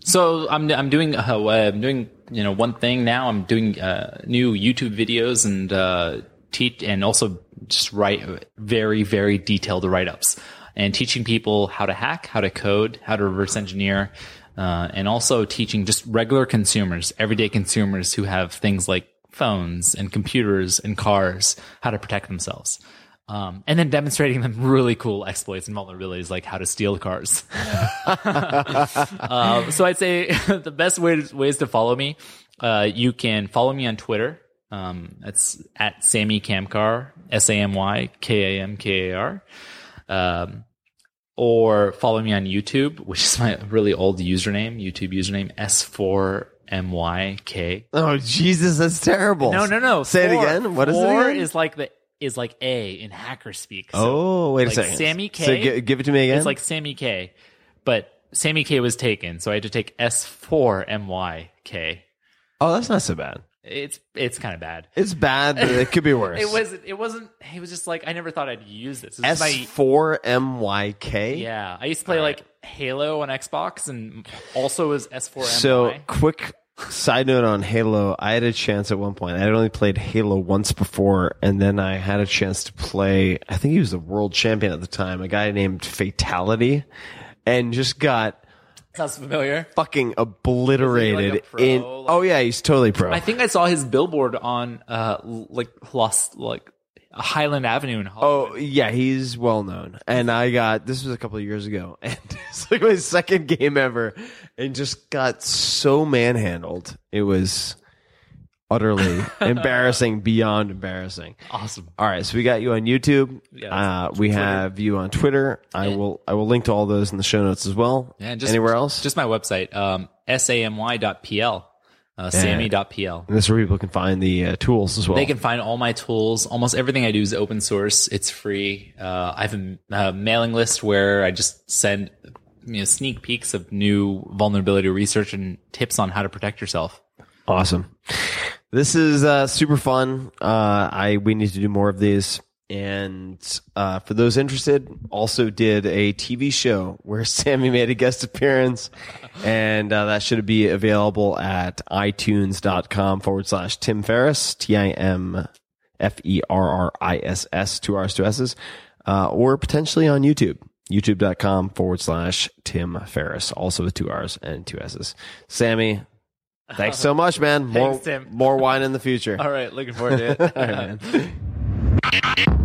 So I'm I'm doing uh, I'm doing you know one thing now. I'm doing uh, new YouTube videos and uh, teach and also just write very very detailed write ups and teaching people how to hack, how to code, how to reverse engineer, uh, and also teaching just regular consumers, everyday consumers who have things like phones and computers and cars, how to protect themselves. Um, and then demonstrating them really cool exploits and vulnerabilities, like how to steal cars. um, so I'd say the best way to, ways to follow me, uh, you can follow me on Twitter. Um, that's at Sammy Kamkar, S A M Y K A M K A R. Um, or follow me on YouTube, which is my really old username, YouTube username, S four M Y K. Oh, Jesus, that's terrible. No, no, no. Say four, it again. What is it again? Is like the... is like A in hacker speak. So oh, wait a like second. Sammy K. So g- give it to me again. It's like Sammy K, but Sammy K was taken, so I had to take S four M Y K. Oh, that's not so bad. It's it's kind of bad. It's bad, but it could be worse. It was it wasn't it was just like I never thought I'd use this. this S four M Y K? Yeah. I used to play right. like Halo on Xbox and also was S four M Y. So, quick side note on Halo, I had a chance at one point. I had only played Halo once before, and then I had a chance to play, I think he was the world champion at the time, a guy named Fatality, and just got Sounds familiar. fucking obliterated. Like pro, in, like, oh, yeah, he's totally pro. I think I saw his billboard on uh, like Lost, like Highland Avenue in Hollywood. Oh, yeah, he's well known. And I got, this was a couple of years ago, and it's like my second game ever, and just got so manhandled. It was utterly embarrassing, beyond embarrassing. Awesome. All right, so we got you on YouTube. Yeah, uh, we Twitter. have you on Twitter. Yeah. I will I will link to all those in the show notes as well. Yeah, and just, anywhere else? Just my website, um, sammy dot p l. Uh, sammy dot p l. And that's where people can find the uh, tools as well. They can find all my tools. Almost everything I do is open source. It's free. Uh, I have a, a mailing list where I just send you know, sneak peeks of new vulnerability research and tips on how to protect yourself. Awesome. This is uh, super fun. Uh, I we need to do more of these. And uh, for those interested, also did a T V show where Sammy made a guest appearance, and uh, that should be available at iTunes.com forward slash Tim Ferriss, T I M F E R R I S S, two R's, two S's, uh, or potentially on YouTube, YouTube.com forward slash Tim Ferriss, also with two R's and two S's. Sammy, thanks so much, man. More, thanks, Tim. More wine in the future. All right, looking forward to it. All right, man.